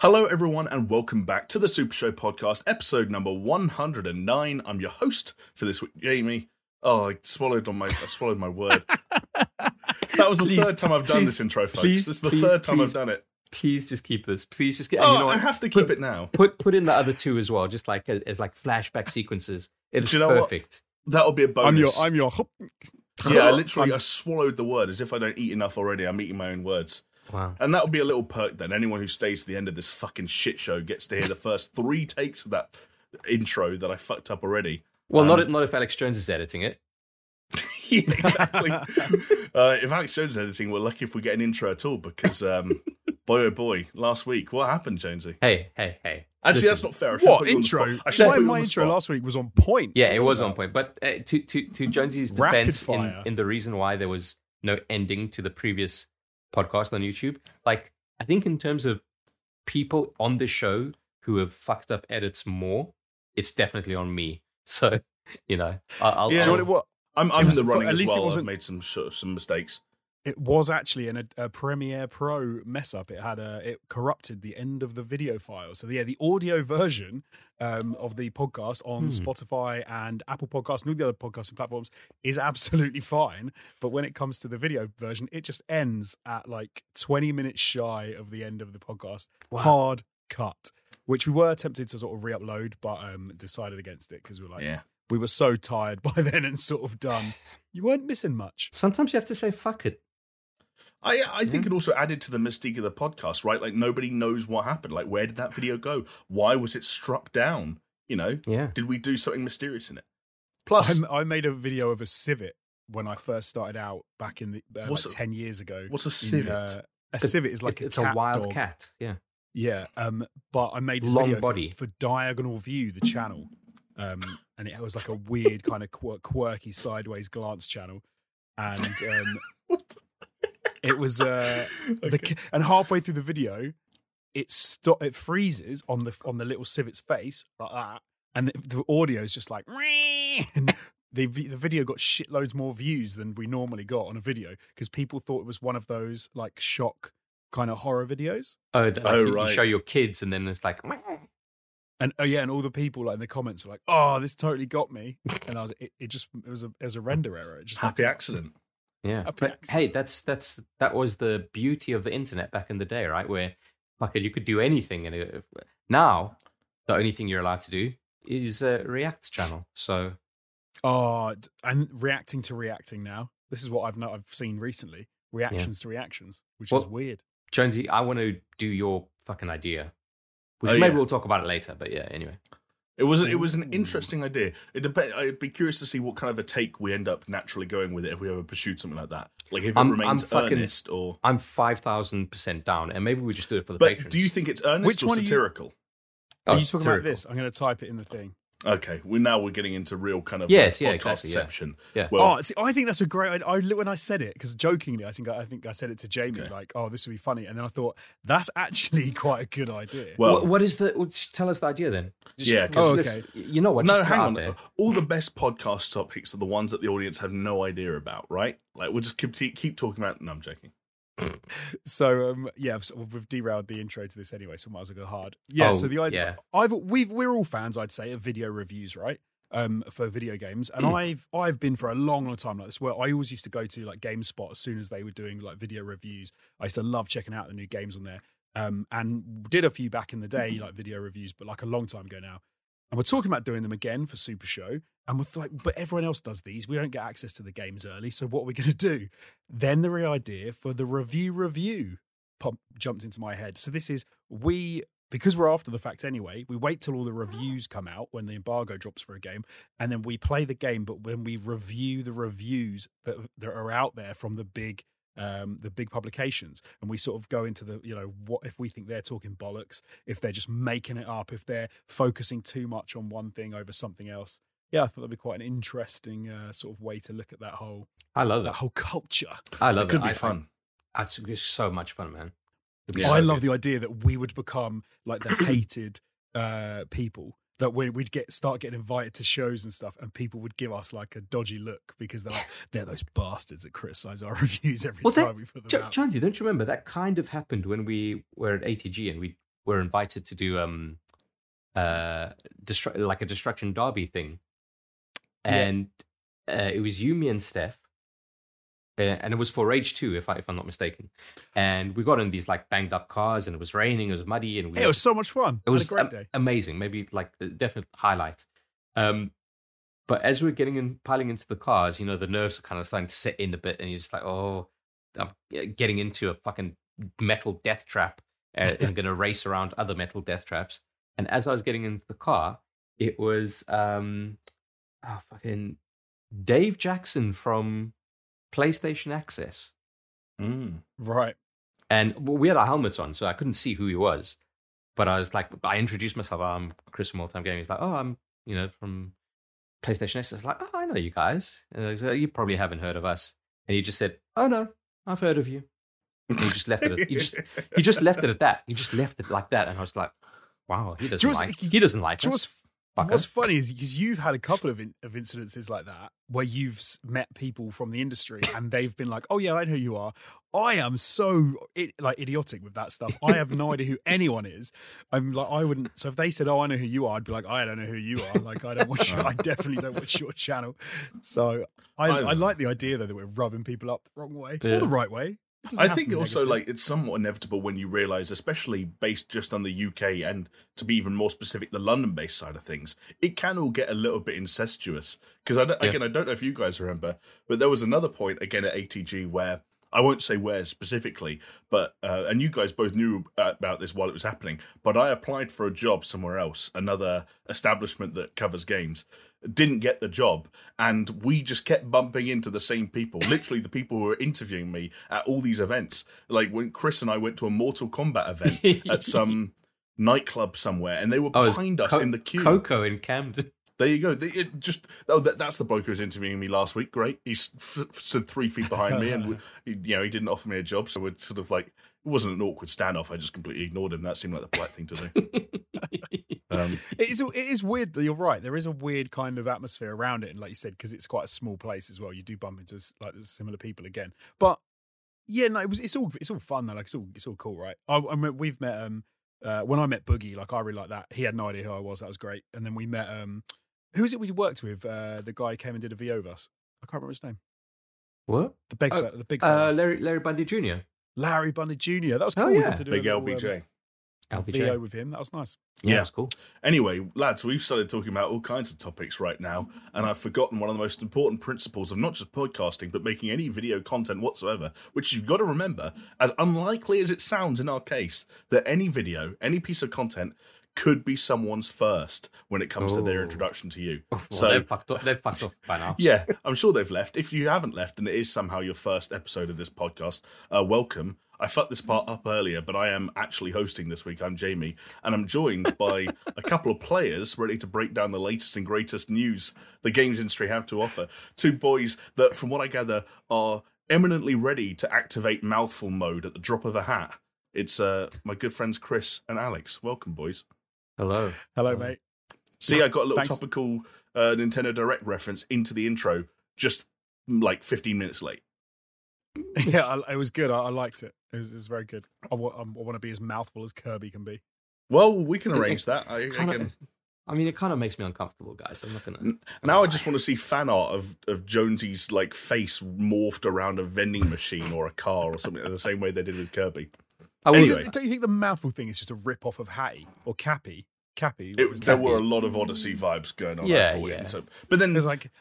Hello everyone and welcome back to the Super Show Podcast, episode number 109. I'm your host for this week, Jamie. Oh, I swallowed my word. That was the third time I've done this intro, folks. This is the third time I've done it. Please just keep this. Please just get. Oh, you know, I have to keep it now. Put in the other two as well, just like as like flashback sequences. It's perfect. What? That'll be a bonus. I'm your. Yeah, I swallowed the word as if I don't eat enough already. I'm eating my own words. Wow. And that'll be a little perk then. Anyone who stays to the end of this fucking shit show gets to hear the first three takes of that intro that I fucked up already. Well, not if Alex Jones is editing it. Yeah, exactly. If Alex Jones is editing, we're lucky if we get an intro at all because, boy oh boy, last week, what happened, Jonesy? Hey. Actually, listen, that's not fair. What intro? My intro last week was on point. Yeah, it was on point. But to Jonesy's defense in the reason why there was no ending to the previous podcast on YouTube, like I think in terms of people on the show who have fucked up edits more, it's definitely on me. So you know, I'm in the running as well. I've made some mistakes. It was actually a Premiere Pro mess up. It had it corrupted the end of the video file. So the audio version of the podcast on Spotify and Apple Podcasts and all the other podcasting platforms is absolutely fine. But when it comes to the video version, it just ends at like 20 minutes shy of the end of the podcast. Wow. Hard cut, which we were tempted to sort of re-upload, but decided against it because we were like... Yeah. We were so tired by then and sort of done. You weren't missing much. Sometimes you have to say, fuck it. I think it also added to the mystique of the podcast, right? Like, nobody knows what happened. Like, where did that video go? Why was it struck down? You know? Yeah. Did we do something mysterious in it? Plus... I made a video of a civet when I first started out back in the 10 years ago. What's a civet? A civet is like it's a wild dog. Cat. Yeah. Yeah. But I made this video for Diagonal View, the channel. And it was like a weird kind of quirky sideways glance channel. And... It was okay. And halfway through the video, it freezes on the little civet's face like that, and the audio is just like. And the video got shitloads more views than we normally got on a video because people thought it was one of those like shock kind of horror videos. Oh, right. You show your kids, and then it's like. And and all the people like in the comments were like, "Oh, this totally got me," and I was it was a render error. It just happy accident. Yeah, but hey, that was the beauty of the internet back in the day, right? Where fucker, you could do anything, and now the only thing you're allowed to do is a React channel. So, and reacting to reacting now. This is what I've seen recently: reactions to reactions, which is weird. Jonesy, I want to do your fucking idea, which maybe we'll talk about it later. But yeah, anyway. It was an interesting idea. I'd be curious to see what kind of a take we end up naturally going with it if we ever pursued something like that. Like if it remains earnest or... I'm 5,000% down and maybe we just do it for the patrons. But do you think it's earnest or satirical? Are you talking about this? I'm going to type it in the thing. Okay, we're getting into real kind of podcastception. Yeah. Well, I think that's a great. When I said it, because jokingly, I think I said it to Jamie, like, "Oh, this would be funny," and then I thought that's actually quite a good idea. Well, what is the? Well, tell us the idea then. Okay. You know what? No, hang on. There. All the best podcast topics are the ones that the audience have no idea about, right? Like we'll just keep talking about. No, I'm joking. So we've derailed the intro to this anyway, so might as well go hard. Yeah. So the idea, we're all fans, I'd say, of video reviews, right? For video games, and I've been for a long time like this. Where I always used to go to like GameSpot as soon as they were doing like video reviews. I used to love checking out the new games on there, and did a few back in the day like video reviews, but like a long time ago now. And we're talking about doing them again for Super Show. And we're like, but everyone else does these. We don't get access to the games early. So what are we going to do? Then the idea for the review jumped into my head. So this is, because we're after the fact anyway, we wait till all the reviews come out when the embargo drops for a game. And then we play the game. But when we review the reviews that are out there from the big publications, and we sort of go into the, you know, what if we think they're talking bollocks, if they're just making it up, if they're focusing too much on one thing over something else. Yeah, I thought that'd be quite an interesting sort of way to look at that whole. I love that whole culture. I love it. Could be fun. That's so much fun, man. I love the idea that we would become like the hated people. That we'd start getting invited to shows and stuff, and people would give us like a dodgy look because they're like, they're those bastards that criticize our reviews every time we put them out. Chansey, don't you remember that kind of happened when we were at ATG and we were invited to do like a destruction derby thing, and it was you, me, and Steph, and it was for Rage 2, if I'm not mistaken. And we got in these like banged up cars, and it was raining, it was muddy, and it was so much fun. It was a great day, amazing, maybe like the definite highlight. But as we're getting in, piling into the cars, you know, the nerves are kind of starting to set in a bit, and you're just like, oh, I'm getting into a fucking metal death trap, and I'm going to race around other metal death traps. And as I was getting into the car, it was fucking Dave Jackson from PlayStation Access. Right. And we had our helmets on, so I couldn't see who he was. But I was like, I introduced myself. Oh, I'm Chris from All Time Gaming. He's like, oh, I'm, you know, from PlayStation Access. I was like, oh, I know you guys. And I was like, you probably haven't heard of us. And he just said, oh, no, I've heard of you. And he just left it at, he just left it at that. He just left it like that. And I was like, wow, he doesn't like us. What's funny is because you've had a couple of incidences like that where you've met people from the industry and they've been like, oh yeah, I know who you are. I am so idiotic with that stuff. I have no idea who anyone is. I'm like, I wouldn't. So if they said, oh, I know who you are, I'd be like, I don't know who you are. Like, I don't watch. I definitely don't watch your channel. So I like the idea though that we're rubbing people up the wrong way or the right way. I think also like it's somewhat inevitable when you realise, especially based just on the UK and to be even more specific, the London-based side of things, it can all get a little bit incestuous. Because again, I don't know if you guys remember, but there was another point again at ATG where I won't say where specifically, but and you guys both knew about this while it was happening. But I applied for a job somewhere else, another establishment that covers games. Didn't get the job, and we just kept bumping into the same people, literally the people who were interviewing me at all these events. Like when Chris and I went to a Mortal Kombat event at some nightclub somewhere, and they were behind us in the queue. Coco in Camden. There you go. That's the bloke who was interviewing me last week. Great. He's stood 3 feet behind me, and he didn't offer me a job, so we're sort of like, it wasn't an awkward standoff. I just completely ignored him. That seemed like the polite thing to do. It is weird that you're right. There is a weird kind of atmosphere around it. And like you said, because it's quite a small place as well, you do bump into like similar people again. But yeah, no, it's all fun though. Like it's all cool, right? I mean, we've met, when I met Boogie, like I really liked that. He had no idea who I was. That was great. And then we met, who is it we worked with? The guy who came and did a VO of us. I can't remember his name. What? The big fella. Larry Bundy Jr. Larry Bundy Jr. That was cool. Yeah. To do big LBJ. VO with him. That was nice. Yeah, that was cool. Anyway, lads, we've started talking about all kinds of topics right now, and I've forgotten one of the most important principles of not just podcasting, but making any video content whatsoever, which you've got to remember, as unlikely as it sounds in our case, that any video, any piece of content, could be someone's first when it comes to their introduction to you. Well, so they've fucked off by now. Yeah, I'm sure they've left. If you haven't left and it is somehow your first episode of this podcast, welcome. I fucked this part up earlier, but I am actually hosting this week. I'm Jamie, and I'm joined by a couple of players ready to break down the latest and greatest news the games industry have to offer. Two boys that, from what I gather, are eminently ready to activate mouthful mode at the drop of a hat. It's my good friends Chris and Alex. Welcome, boys. Hello, mate. See, I got a little topical Nintendo Direct reference into the intro just like 15 minutes late. Yeah, it was good. I liked it. It was very good. I want to be as mouthful as Kirby can be. Well, we can arrange that. It kind of makes me uncomfortable, guys. I'm not gonna. Now I just want to see fan art of Jonesy's like face morphed around a vending machine or a car or something, the same way they did with Kirby. Anyway. Don't you think the mouthful thing is just a rip-off of Hattie or Cappy? There were a lot of Odyssey vibes going on. Yeah. So, but then there's like,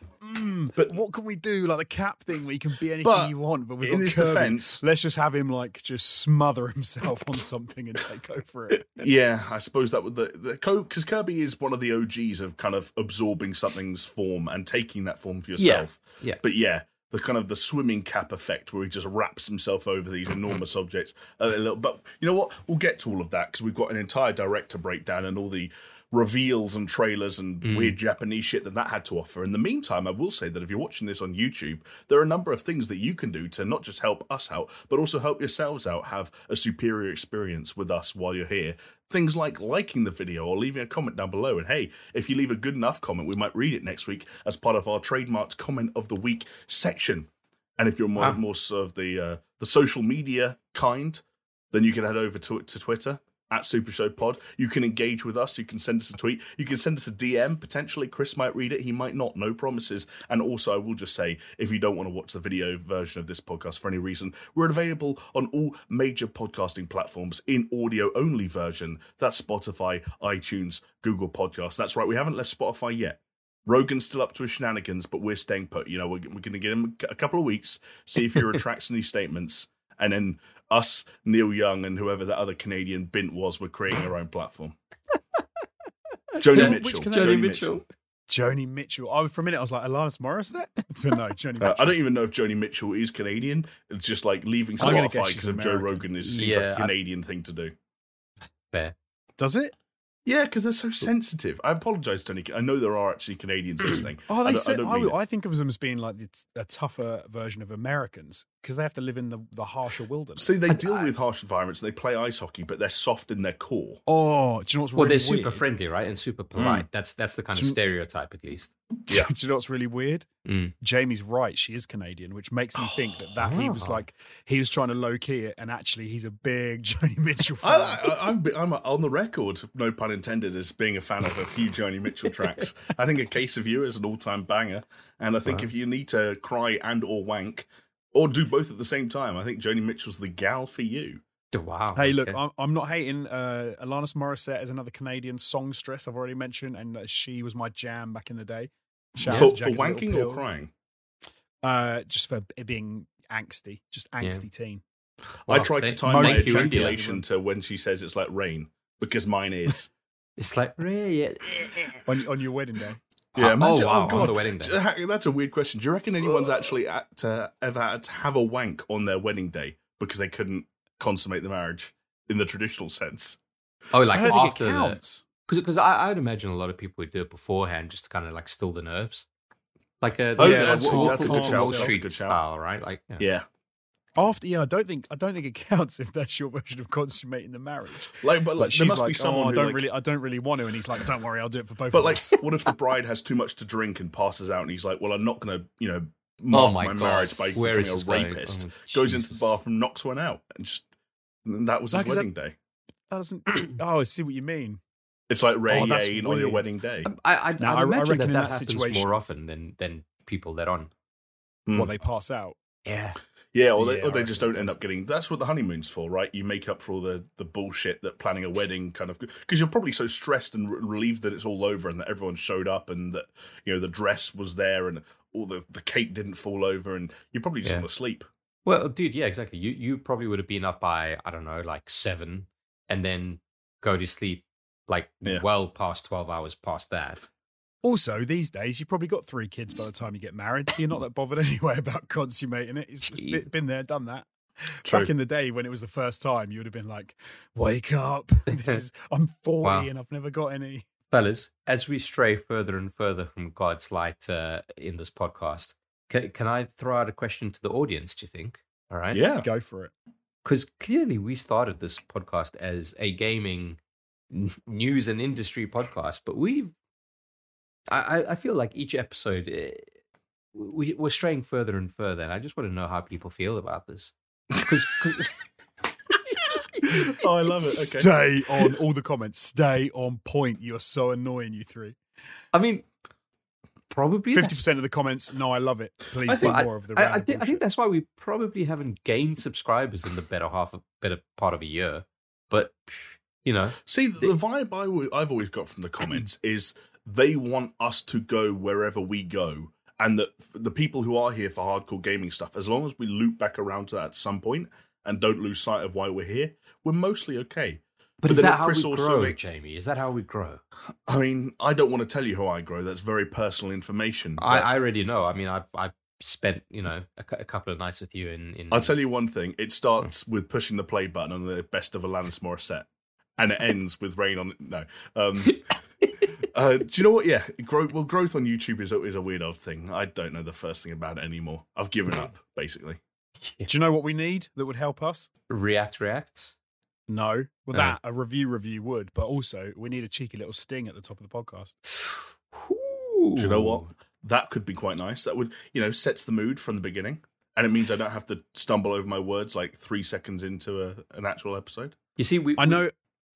but what can we do? Like the cap thing where you can be anything you want, but we've got Kirby. Defense, let's just have him like just smother himself on something and take over it. Yeah, I suppose that would because Kirby is one of the OGs of kind of absorbing something's form and taking that form for yourself. Yeah. But yeah. The kind of the swimming cap effect where he just wraps himself over these enormous objects. But you know what? We'll get to all of that because we've got an entire director breakdown and all the reveals and trailers and weird Japanese shit that had to offer. In the meantime, I will say that if you're watching this on YouTube, there are a number of things that you can do to not just help us out, but also help yourselves out, have a superior experience with us while you're here. Things like liking the video or leaving a comment down below. And hey, if you leave a good enough comment, we might read it next week as part of our trademarked comment of the week section. And if you're more of the social media kind, then you can head over to Twitter at Super Show Pod. You can engage with us. You can send us a tweet. You can send us a DM. Potentially, Chris might read it. He might not. No promises. And also, I will just say, if you don't want to watch the video version of this podcast for any reason, we're available on all major podcasting platforms in audio-only version. That's Spotify, iTunes, Google Podcasts. That's right. We haven't left Spotify yet. Rogan's still up to his shenanigans, but we're staying put. You know, we're going to give him a couple of weeks, see if he retracts any statements, and then us, Neil Young, and whoever that other Canadian bint was, were creating our own platform. Joni Mitchell. Joni Mitchell. Oh, for a minute, I was like, Alanis Morissette? But no, Joni Mitchell. I don't even know if Joni Mitchell is Canadian. It's just like leaving Spotify because of Joe Rogan seems like a Canadian thing to do. Fair. Does it? Yeah, because they're so sensitive. I apologise, Tony. I know there are actually Canadians listening. Oh, I think of them as being like a tougher version of Americans because they have to live in the harsher wilderness. See, they deal with harsh environments. They play ice hockey, but they're soft in their core. Oh, do you know what's really weird? Well, they're super friendly, right, and super polite. Mm. That's the kind of stereotype, at least. Yeah. Do you know what's really weird? Mm. Jamie's right. She is Canadian, which makes me think that he was like he was trying to low key it, and actually he's a big Joni Mitchell fan. I'm on the record, no pun intended, as being a fan of a few Joni Mitchell tracks. I think A Case of You is an all-time banger, and I think if you need to cry and or wank or do both at the same time, I think Joni Mitchell's the gal for you. Wow. Hey, look, okay. I'm not hating. Alanis Morissette is another Canadian songstress I've already mentioned, and she was my jam back in the day. For wanking or crying? Just for being angsty, teen. Well, I tried to time my ejaculation to when she says it's like rain, because mine is. It's like rain. On your wedding day. Yeah, on the wedding day. That's a weird question. Do you reckon anyone's actually ever had to have a wank on their wedding day because they couldn't consummate the marriage in the traditional sense? Oh, like after that. Because I'd imagine a lot of people would do it beforehand just to kind of like still the nerves. Like that's a good Wall Street style, right? Like yeah. After I don't think it counts if that's your version of consummating the marriage. Like, but there must be someone who I don't really want to, and he's like, don't worry, I'll do it for both. But like, what if the bride has too much to drink and passes out, and he's like, well, I'm not going to, mark my marriage by becoming a rapist. Oh, goes into the bathroom, knocks one out, and that was his wedding day. That doesn't. I see what you mean. It's like rain on your wedding day. I imagine that happens situation more often than people let on. Mm. Well, they pass out. Yeah. Yeah, or they just don't end up getting... That's what the honeymoon's for, right? You make up for all the bullshit that planning a wedding kind of... Because you're probably so stressed and relieved that it's all over and that everyone showed up and that, the dress was there and all the cake didn't fall over and you probably just want to sleep. Well, dude, yeah, exactly. You probably would have been up by, I don't know, like 7 and then go to sleep well past 12 hours past that. Also, these days, you've probably got 3 kids by the time you get married, so you're not that bothered anyway about consummating it. It's been there, done that. True. Back in the day when it was the first time, you would have been like, wake up, I'm 40 and I've never got any. Fellas, as we stray further and further from God's light in this podcast, can I throw out a question to the audience, do you think? All right? Yeah. Go for it. Because clearly we started this podcast as a gaming news and industry podcast, but I feel like each episode we're straying further and further, and I just want to know how people feel about this. Oh, I love it. Okay. Stay on all the comments. Stay on point. You're so annoying, you 3. I mean, probably 50% of the comments. No, I love it. Please do more of the. I think that's why we probably haven't gained subscribers in the better part of a year. But see, the vibe I've always got from the comments is. They want us to go wherever we go, and that the people who are here for hardcore gaming stuff, as long as we loop back around to that at some point and don't lose sight of why we're here, we're mostly okay. But is that how we grow, Jamie? Is that how we grow? I mean, I don't want to tell you how I grow. That's very personal information. I already know. I mean, I spent, a couple of nights with you in... I'll tell you one thing. It starts with pushing the play button on the best of Alanis Morissette, and it ends with rain on... No. Do you know what? Yeah, growth on YouTube is a weird old thing. I don't know the first thing about it anymore. I've given up, basically. Yeah. Do you know what we need that would help us? React? No. Well, that, a review would, but also we need a cheeky little sting at the top of the podcast. Ooh. Do you know what? That could be quite nice. That would, sets the mood from the beginning, and it means I don't have to stumble over my words like 3 seconds into an actual episode. You see, I know...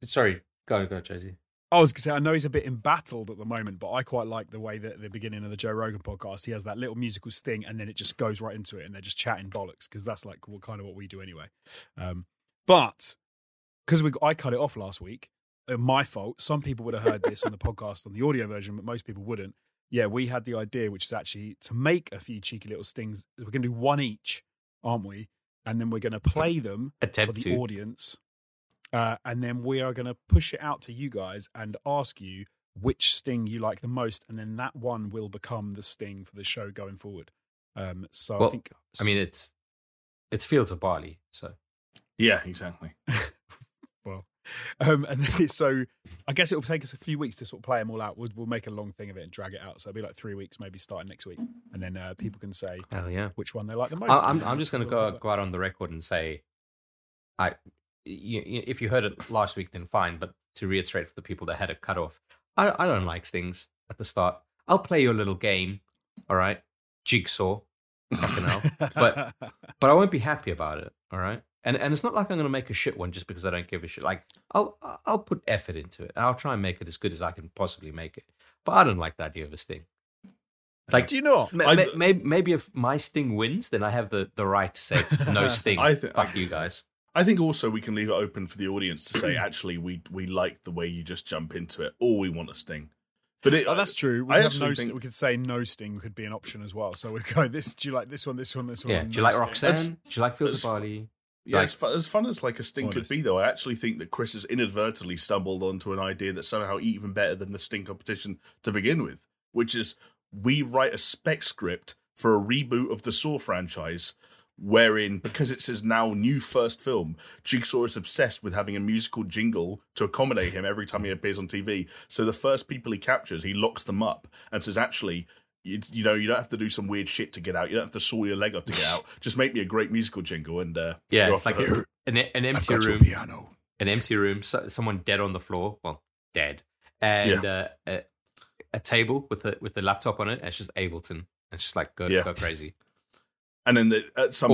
Sorry, go, Jay-Z. I was going to say, I know he's a bit embattled at the moment, but I quite like the way that at the beginning of the Joe Rogan podcast, he has that little musical sting and then it just goes right into it and they're just chatting bollocks because that's like what we do anyway. But because I cut it off last week, my fault, some people would have heard this on the podcast on the audio version, but most people wouldn't. Yeah, we had the idea, which is actually to make a few cheeky little stings. We're going to do one each, aren't we? And then we're going to play them for the audience. And then we are going to push it out to you guys and ask you which sting you like the most. And then that one will become the sting for the show going forward. It's fields of barley. So, yeah, exactly. And then so I guess it'll take us a few weeks to sort of play them all out. We'll make a long thing of it and drag it out. So it'll be like 3 weeks, maybe starting next week. And then people can say which one they like the most. I'm just going to go out on the record and say, if you heard it last week, then fine. But to reiterate for the people that had a cutoff, I don't like stings at the start. I'll play your little game, all right? Jigsaw, fucking hell. But I won't be happy about it, all right? And it's not like I'm going to make a shit one just because I don't give a shit. Like I'll put effort into it and I'll try and make it as good as I can possibly make it. But I don't like the idea of a sting. Like, do you know? Maybe if my sting wins, then I have the right to say no sting. Fuck you guys. I think also we can leave it open for the audience to say, actually, we like the way you just jump into it, or we want a sting. But that's true. We could say no sting could be an option as well. So we go, do you like this one, this one, this one? Yeah. Do you like Roxanne? Do you like Fields of Barley? Yeah, like, as fun as like a sting could be, though, I actually think that Chris has inadvertently stumbled onto an idea that's somehow even better than the sting competition to begin with, which is we write a spec script for a reboot of the Saw franchise, wherein, because it's his now new first film, Jigsaw is obsessed with having a musical jingle to accommodate him every time he appears on TV. So the first people he captures, he locks them up and says, actually, you don't have to do some weird shit to get out. You don't have to saw your leg off to get out. Just make me a great musical jingle. And it's like an empty room. Piano. An empty room. So, someone dead on the floor. Well, dead. And a table with a laptop on it. And it's just Ableton. And it's just like go crazy. And then at some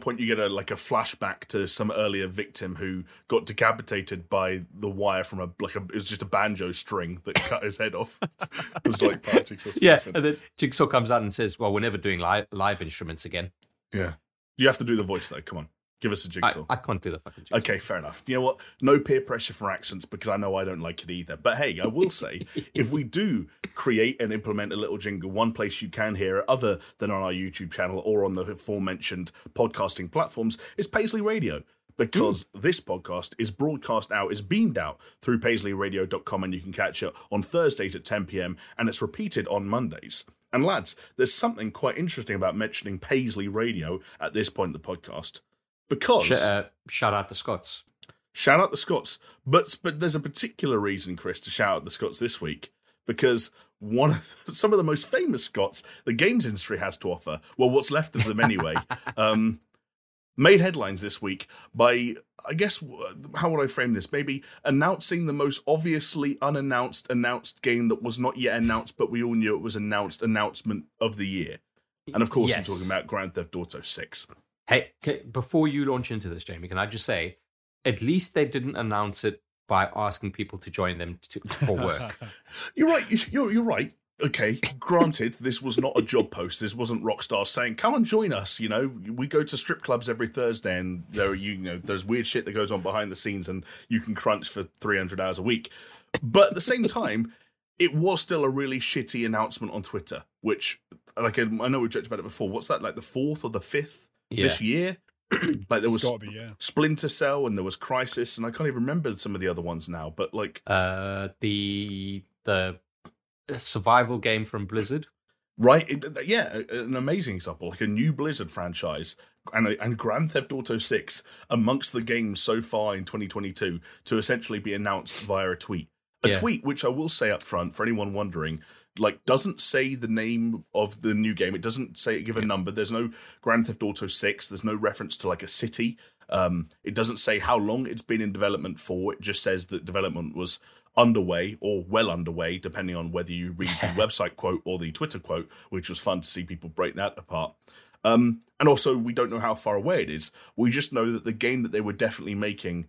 point you get a flashback to some earlier victim who got decapitated by the wire from it was just a banjo string that cut his head off. It was like part of Jigsaw's fashion. And then Jigsaw comes out and says, "Well, we're never doing live instruments again." Yeah, you have to do the voice though. Come on, give us a Jigsaw. I can't do the fucking Jigsaw. Okay, fair enough. You know what? No peer pressure for accents because I know I don't like it either. But hey, I will say, if we do create and implement a little jingle, one place you can hear it other than on our YouTube channel or on the aforementioned podcasting platforms is Paisley Radio, because this podcast is beamed out through paisleyradio.com, and you can catch it on Thursdays at 10 p.m. and it's repeated on Mondays. And lads, there's something quite interesting about mentioning Paisley Radio at this point in the podcast. Because shout out the Scots. Shout out the Scots. But there's a particular reason, Chris, to shout out the Scots this week, because some of the most famous Scots the games industry has to offer, well, what's left of them anyway, made headlines this week by, I guess, how would I frame this? Maybe announcing the most obviously unannounced game that was not yet announced, but we all knew it was announced announcement of the year. And of course, yes. I'm talking about Grand Theft Auto VI. Hey, before you launch into this, Jamie, can I just say, at least they didn't announce it by asking people to join them for work. You're right. You're right. Okay, granted, this was not a job post. This wasn't Rockstar saying, "Come and join us." You know, we go to strip clubs every Thursday, and there's weird shit that goes on behind the scenes, and you can crunch for 300 hours a week. But at the same time, it was still a really shitty announcement on Twitter, which, like, I know we joked about it before. What's that, like the 4th or the 5th? Yeah. This year, like there was Splinter Cell and there was Crisis, and I can't even remember some of the other ones now. But like the survival game from Blizzard, right? An amazing example, like a new Blizzard franchise, and Grand Theft Auto 6 amongst the games so far in 2022 to essentially be announced via a tweet. A tweet, which I will say up front for anyone wondering, like doesn't say the name of the new game. It doesn't give a number. There's no Grand Theft Auto 6. There's no reference to like a city. It doesn't say how long it's been in development for. It just says that development was underway or well underway, depending on whether you read the website quote or the Twitter quote, which was fun to see people break that apart. And also, we don't know how far away it is. We just know that the game that they were definitely making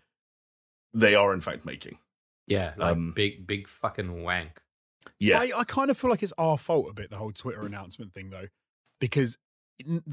they are in fact making. Yeah, like big fucking wank. Yeah, I kind of feel like it's our fault a bit, the whole Twitter announcement thing, though, because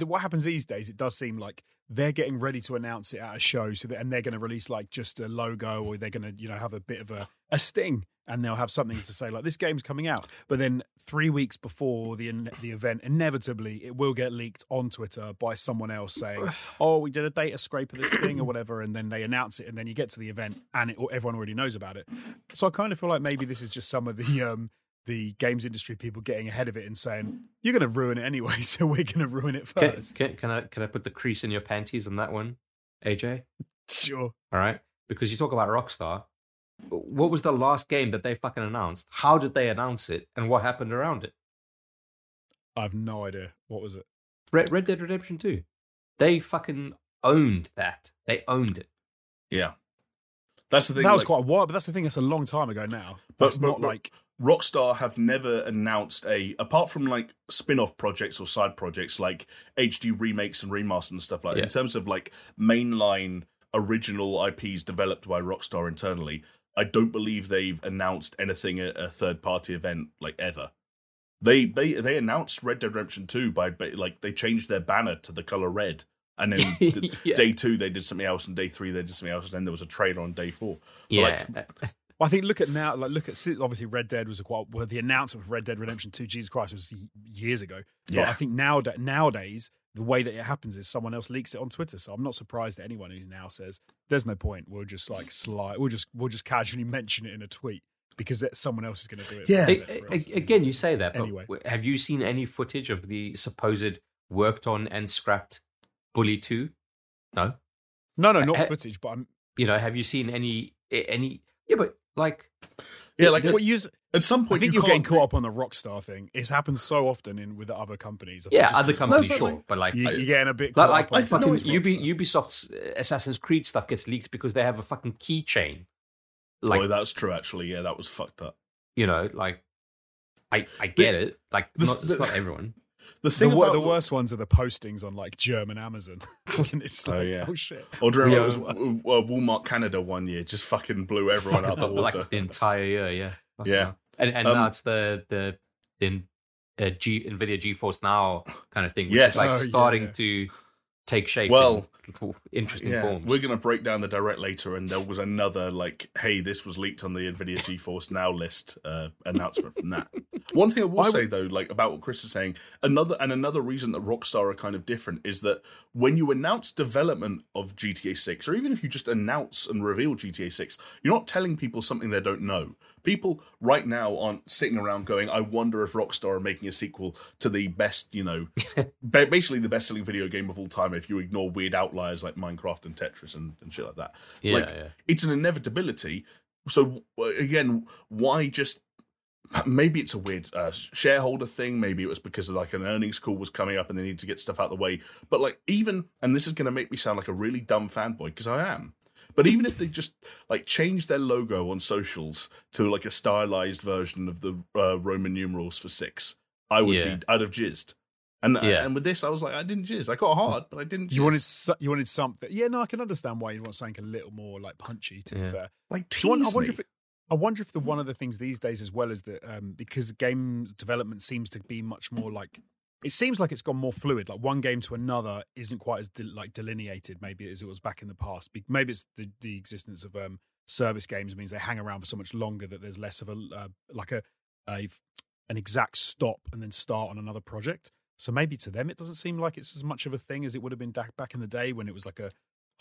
what happens these days, it does seem like they're getting ready to announce it at a show, and they're going to release like just a logo, or they're going to, you know, have a bit of a sting, and they'll have something to say like, this game's coming out. But then 3 weeks before the event, inevitably it will get leaked on Twitter by someone else saying, oh, we did a data scrape of this thing or whatever, and then they announce it, and then you get to the event and everyone already knows about it. So I kind of feel like maybe this is just some of the games industry people getting ahead of it and saying, you're going to ruin it anyway, so we're going to ruin it first. Can I put the crease in your panties on that one, AJ? Sure. All right. Because you talk about Rockstar. What was the last game that they fucking announced? How did they announce it? And what happened around it? I have no idea. What was it? Red Dead Redemption 2. They fucking owned that. They owned it. Yeah. That's the thing. That was quite a while, but that's the thing. That's a long time ago now. But Rockstar have never announced apart from like spin-off projects or side projects like HD remakes and remasters and stuff like that, in terms of like mainline original IPs developed by Rockstar internally, I don't believe they've announced anything at a third-party event like ever. They announced Red Dead Redemption 2 by like they changed their banner to the color red, and then day 2 they did something else, and day 3 they did something else, and then there was a trailer on day 4. Yeah. I think look at obviously Red Dead was the announcement of Red Dead Redemption 2, Jesus Christ, was years ago. Yeah. But I think nowadays the way that it happens is someone else leaks it on Twitter. So I'm not surprised that anyone who now says there's no point, we'll just like slide, we'll just casually mention it in a tweet because someone else is going to do it. Yeah. Again, you say that. But anyway, have you seen any footage of the supposed worked on and scrapped Bully 2? No. No, not footage. But I'm. You know, have you seen any? Yeah, but. At some point, I think you're getting caught up on the Rockstar thing. It's happened so often with other companies. Other companies, you're getting a bit caught up on Ubisoft's Assassin's Creed stuff gets leaked because they have a fucking keychain. Like, oh, that's true. Actually, yeah, that was fucked up. You know, like I get it. Like, it's not everyone. The thing the worst ones are the postings on like German Amazon. And it's like, oh shit. Or do you remember Walmart Canada one year just fucking blew everyone out the water? Like the entire year, yeah. Fucking yeah. Hell. And now it's the NVIDIA GeForce Now kind of thing, which is like starting to take shape in interesting forms. We're going to break down the Direct later, and there was another like, hey, this was leaked on the NVIDIA GeForce Now list announcement from that. One thing I will say, though, like about what Chris is saying, another reason that Rockstar are kind of different is that when you announce development of GTA 6, or even if you just announce and reveal GTA 6, you're not telling people something they don't know. People right now aren't sitting around going, I wonder if Rockstar are making a sequel to the best, you know, basically the best-selling video game of all time if you ignore weird outliers like Minecraft and Tetris and shit like that. Yeah, It's an inevitability. So, again, why just... Maybe it's a weird shareholder thing. Maybe it was because of like an earnings call was coming up and they needed to get stuff out of the way. But like even, and this is going to make me sound like a really dumb fanboy because I am, but even if they just like change their logo on socials to like a stylized version of the Roman numerals for 6, I would be, I'd have jizzed. And with this, I was like, I didn't jizz. I got hard, but I didn't jizz. You wanted something. Yeah, no, I can understand why you want something a little more like punchy to be fair. Like tease I wonder me. I wonder if one of the things these days as well is that because game development seems to be much more like, it seems like it's gone more fluid. Like one game to another isn't quite as delineated maybe as it was back in the past. Maybe it's the existence of service games means they hang around for so much longer that there's less of an exact stop and then start on another project. So maybe to them it doesn't seem like it's as much of a thing as it would have been back in the day when it was like a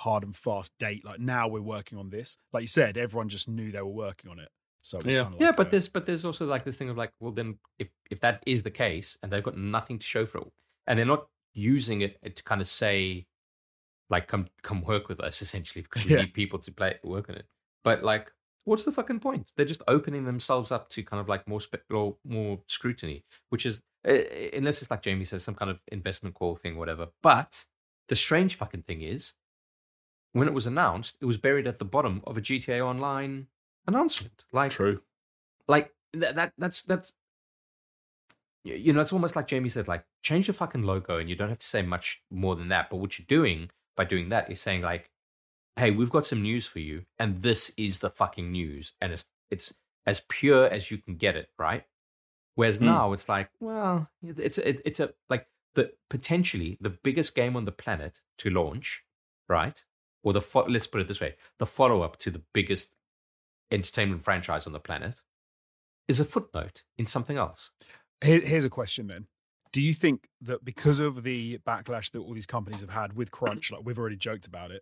hard and fast date. Like now we're working on this. Like you said, everyone just knew they were working on it. So it was kind of like there's also like this thing of like, well then if that is the case and they've got nothing to show for it and they're not using it to kind of say like come work with us essentially because we need people to work on it. But like what's the fucking point? They're just opening themselves up to kind of like more scrutiny, which is unless it's like Jamie says, some kind of investment call thing, whatever. But the strange fucking thing is, when it was announced, it was buried at the bottom of a GTA Online announcement. Like true, like that's you know, it's almost like Jamie said, like change the fucking logo and you don't have to say much more than that. But what you're doing by doing that is saying like, hey, we've got some news for you, and this is the fucking news, and it's as pure as you can get it, right? Whereas now it's like, well, it's like the potentially the biggest game on the planet to launch, right? Or let's put it this way, the follow-up to the biggest entertainment franchise on the planet is a footnote in something else. Here's a question then. Do you think that because of the backlash that all these companies have had with crunch, like we've already joked about it,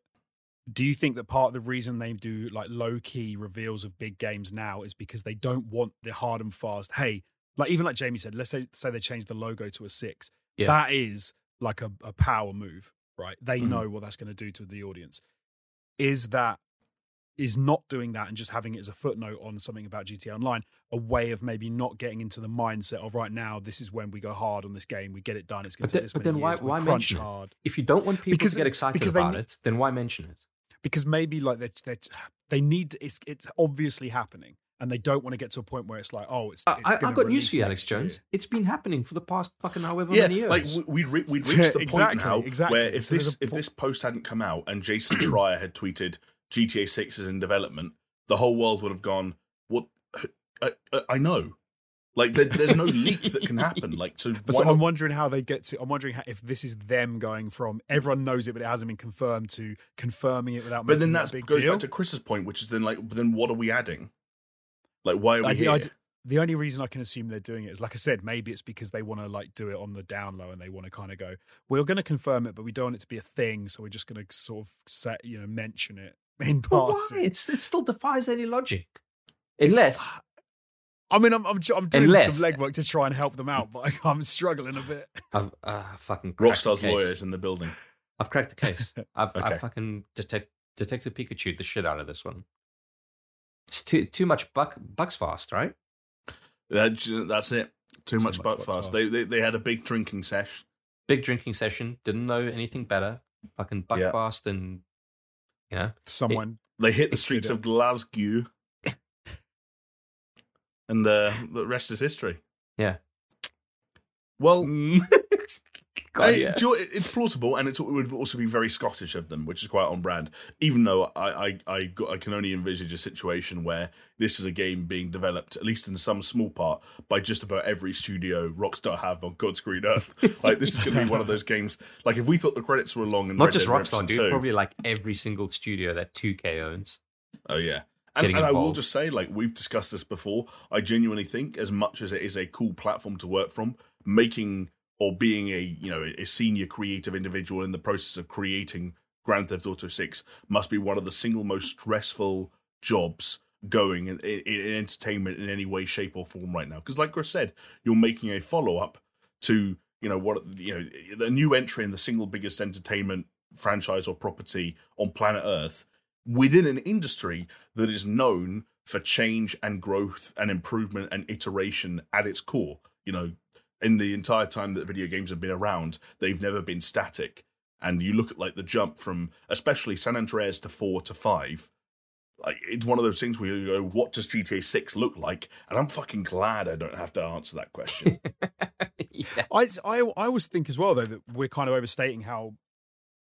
do you think that part of the reason they do like low-key reveals of big games now is because they don't want the hard and fast, hey, like even like Jamie said, let's say they changed the logo to a 6. Yeah. That is like a power move, right? They know what that's going to do to the audience. Is not doing that and just having it as a footnote on something about GTA Online a way of maybe not getting into the mindset of right now, this is when we go hard on this game, we get it done, it's going to take this many years. But then why mention it? If you don't want people to get excited about it, then why mention it? Because maybe like they need, it's obviously happening and they don't want to get to a point where it's like, oh, it's I've got news for you, Alex Jones. It's been happening for the past fucking however many years. Like we'd reached the point now where if this post hadn't come out and Jason Schreier had tweeted, GTA 6 is in development, the whole world would have gone, what? I know. Like, there's no leak that can happen. Like, I'm wondering how they get to, I'm wondering if this is them going from, everyone knows it, but it hasn't been confirmed, to confirming it without making a big deal. But then that goes back to Chris's point, which is then like, then what are we adding? Like, why are we here? The only reason I can assume they're doing it is, like I said, maybe it's because they want to like do it on the down low and they want to kind of go, we're going to confirm it, but we don't want it to be a thing. So we're just going to sort of set, you know, mention it. Why? It still defies any logic. Unless, I mean, I'm doing some legwork to try and help them out, but I'm struggling a bit. I've fucking cracked Rockstar's lawyers in the building. I've cracked the case. I've fucking Detective Pikachu the shit out of this one. It's too much bucks fast, right? That's it. Too much buck fast. They had a big drinking sesh. Big drinking session. Didn't know anything better. Fucking buck fast and. You know, they hit the streets of Glasgow, and the rest is history. Yeah. Well, it's plausible, and it would also be very Scottish of them, which is quite on brand. Even though I can only envisage a situation where this is a game being developed, at least in some small part, by just about every studio Rockstar have on God's green earth. Like, this is going to be one of those games. Like, if we thought the credits were long, and not just Rockstar, dude, probably like every single studio that 2K owns. Oh yeah. And I will just say, like, we've discussed this before, I genuinely think as much as it is a cool platform to work from, making or being a, you know, a senior creative individual in the process of creating Grand Theft Auto VI must be one of the single most stressful jobs going in entertainment in any way, shape or form right now. Because like Chris said, you're making a follow-up to, you know, the new entry in the single biggest entertainment franchise or property on planet Earth within an industry that is known for change and growth and improvement and iteration at its core. You know, in the entire time that video games have been around, they've never been static. And you look at like the jump from, especially San Andreas to 4 to 5, like it's one of those things where you go, what does GTA 6 look like? And I'm fucking glad I don't have to answer that question. Yeah. I always think as well, though, that we're kind of overstating how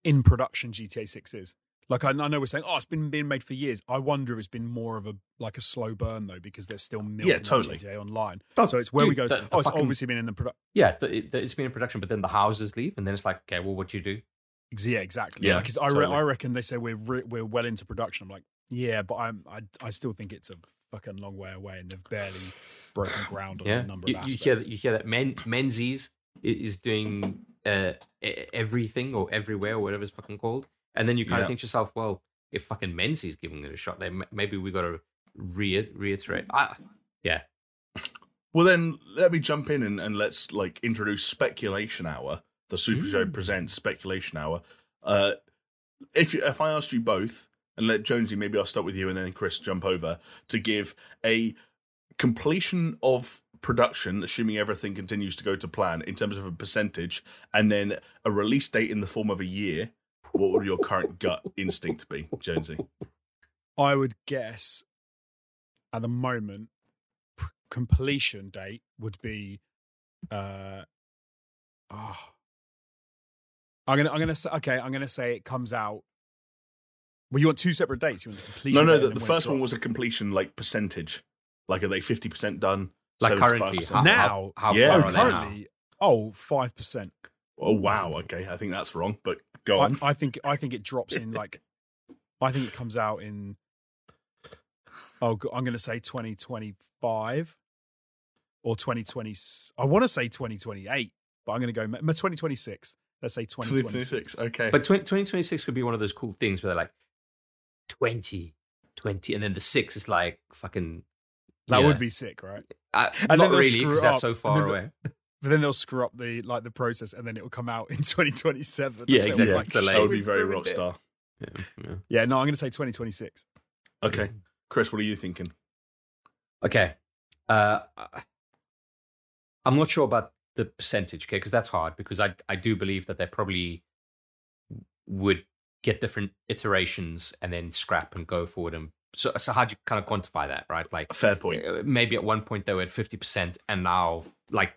in production GTA 6 is. Like, I know we're saying, oh, it's been being made for years. I wonder if it's been more of a slow burn, though, because there's still milking GTA Online. Oh, so it's where we go, it's obviously been in the production. Yeah, it's been in production, but then the houses leave, and then it's like, okay, well, what do you do? Yeah, exactly. Yeah, because I reckon they say we're well into production. I'm like, yeah, but I still think it's a fucking long way away, and they've barely broken ground on a number of aspects. You hear that Menzies is doing everything or everywhere or whatever it's fucking called. And then you kind of think to yourself, well, if fucking Menzies giving it a shot, then maybe we got to reiterate. Well, then let me jump in and let's like introduce Speculation Hour. The Super Show presents Speculation Hour. If I asked you both, and let Jonesy, maybe I'll start with you and then Chris jump over, to give a completion of production, assuming everything continues to go to plan, in terms of a percentage, and then a release date in the form of a year, what would your current gut instinct be, Jonesy? I would guess at the moment, completion date would be. I'm gonna say it comes out Well, you want two separate dates? You want the completion? No, the first one was a completion like percentage. Like, are they 50% done? Like currently, now? How far currently? Oh, 5%. Oh wow. Okay, I think that's wrong. But go on. I think it drops in like. I think it comes out in. Oh, I'm going to say 2025 or 2020. I want to say 2028, but I'm going to go 2026. Let's say 2026. Okay. But 2026 could be one of those cool things where they're like 2020, and then the six is like fucking. That would be sick, right? Not really, because that's so far away. But then they'll screw up the process, and then it will come out in 2027. Yeah, exactly. Like, that would be very Rockstar. Yeah, no, I'm going to say 2026. Okay. Chris, what are you thinking? Okay. I'm not sure about the percentage, okay, because that's hard, because I do believe that they probably would get different iterations and then scrap and go forward. And so how do you kind of quantify that, right? Like, fair point. Maybe at one point they were at 50% and now, like,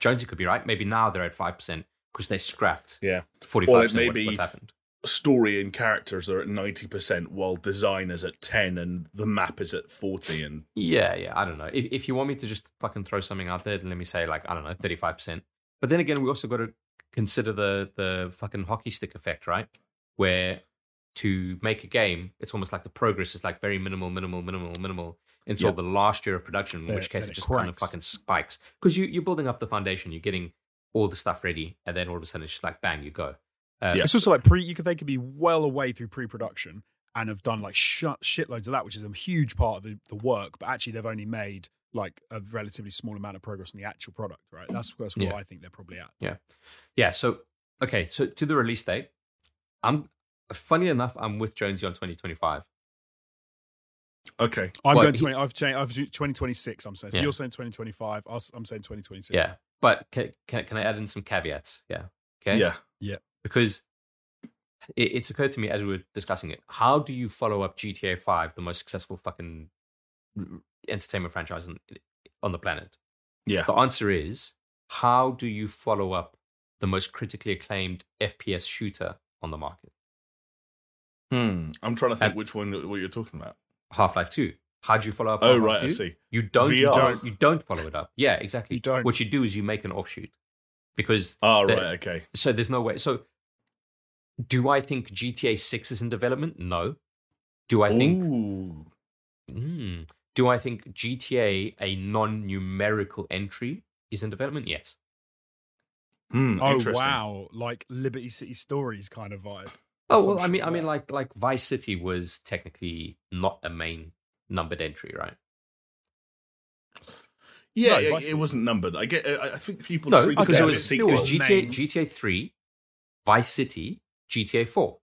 Jonesy could be right, maybe now they're at 5% because they scrapped 45%. Or maybe what's happened. Story and characters are at 90%, while design is at 10%, and the map is at 40%. And I don't know. If you want me to just fucking throw something out there, let me say, like, I don't know, 35%. But then again, we also got to consider the fucking hockey stick effect, right? Where to make a game, it's almost like the progress is like very minimal until the last year of production, in which case it just cracks. Kind of fucking spikes because you're building up the foundation, you're getting all the stuff ready, and then all of a sudden it's just like bang, you go. It's also like they could be well away through pre-production and have done like shitloads of that, which is a huge part of the work, but actually they've only made like a relatively small amount of progress on the actual product, right? That's what I think they're probably at. Yeah. So okay, so to the release date, I'm with Jonesy on 2025. Okay, I've 2026. I'm saying. So you're saying 2025. I'm saying 2026. Yeah, but can I add in some caveats? Yeah. Okay. Yeah. Because it's occurred to me as we were discussing it, how do you follow up GTA 5, the most successful fucking entertainment franchise on the planet? Yeah. The answer is, how do you follow up the most critically acclaimed FPS shooter on the market? I'm trying to think which one what you're talking about. Half-Life 2. How do you follow up Half-Life 2? Oh, right, I see. You don't follow it up. Yeah, exactly. You don't. What you do is you make an offshoot. Because So there's no way. So do I think GTA 6 is in development? No. Do I think GTA, a non-numerical entry, is in development? Yes. Wow. Like Liberty City Stories kind of vibe. Oh, well, I mean, like Vice City was technically not a main numbered entry, right? Yeah, no, it wasn't numbered. I think people treat it as a sequel. It was GTA 3, Vice City, GTA 4.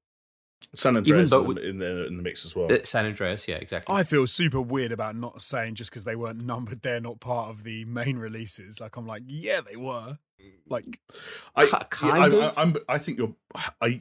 San Andreas in the mix as well. San Andreas, yeah, exactly. I feel super weird about not saying just because they weren't numbered, they're not part of the main releases. Like, I'm like, yeah, they were. Like, I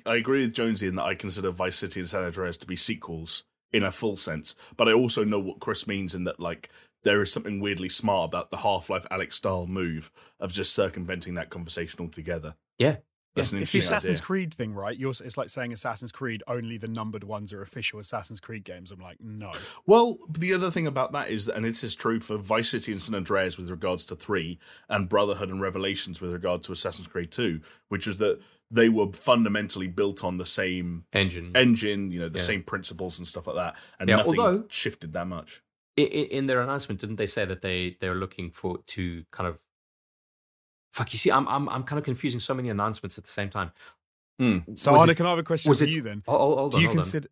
agree with Jonesy in that I consider Vice City and San Andreas to be sequels in a full sense, but I also know what Chris means in that, like, there is something weirdly smart about the Half-Life Alyx style move of just circumventing that conversation altogether. Yeah. That's an interesting idea. It's the Assassin's Creed thing, right? It's like saying Assassin's Creed, only the numbered ones are official Assassin's Creed games. I'm like, no. Well, the other thing about that is, and this is true for Vice City and San Andreas with regards to 3, and Brotherhood and Revelations with regard to Assassin's Creed 2, which is that they were fundamentally built on the same engine, you know, the same principles and stuff like that, and nothing shifted that much. In their announcement, didn't they say that they were looking for to kind of fuck? You see, I'm kind of confusing so many announcements at the same time. So, Arda, can I have a question for you then? Hold on. Was it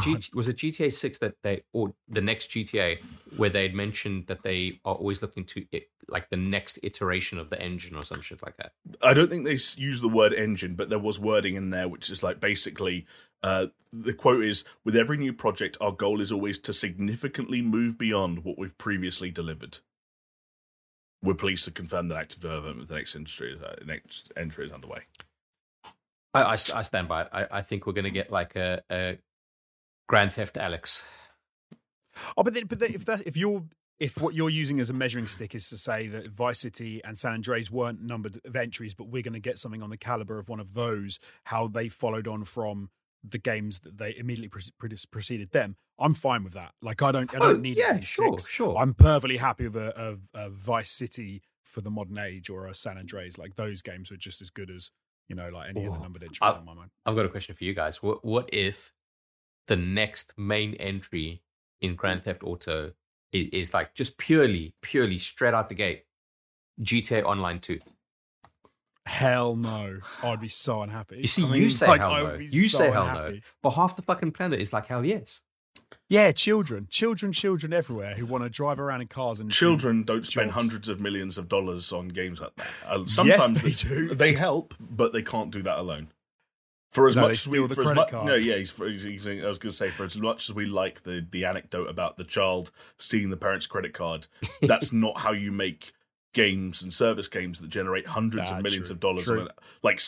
GTA 6 that they, or the next GTA, where they had mentioned that they are always looking to it, like the next iteration of the engine or some shit like that? I don't think they use the word engine, but there was wording in there which is like basically. The quote is, with every new project, our goal is always to significantly move beyond what we've previously delivered. We're pleased to confirm that active development of the next entry is underway. I stand by it. I think we're going to get like a Grand Theft Alex. Oh, but then if what you're using as a measuring stick is to say that Vice City and San Andreas weren't numbered entries, but we're going to get something on the caliber of one of those, how they followed on from the games that they immediately preceded them, I'm fine with that. Like, I don't need it to be six. Sure. I'm perfectly happy with a Vice City for the modern age or a San Andreas. Like, those games were just as good as, you know, like any other numbered entries in my mind. I've got a question for you guys. What if the next main entry in Grand Theft Auto is like just purely straight out the gate, GTA Online 2? Hell no. I'd be so unhappy. You see, you say like, hell no. You so say hell unhappy. No. But half the fucking planet is like, hell yes. Yeah, children everywhere who want to drive around in cars. And children don't spend hundreds of millions of dollars on games like that. Sometimes yes, they do. They help, but they can't do that alone. I was going to say, for as much as we like the anecdote about the child stealing the parent's credit card, that's not how you make games and service games that generate hundreds of millions of dollars. True. Like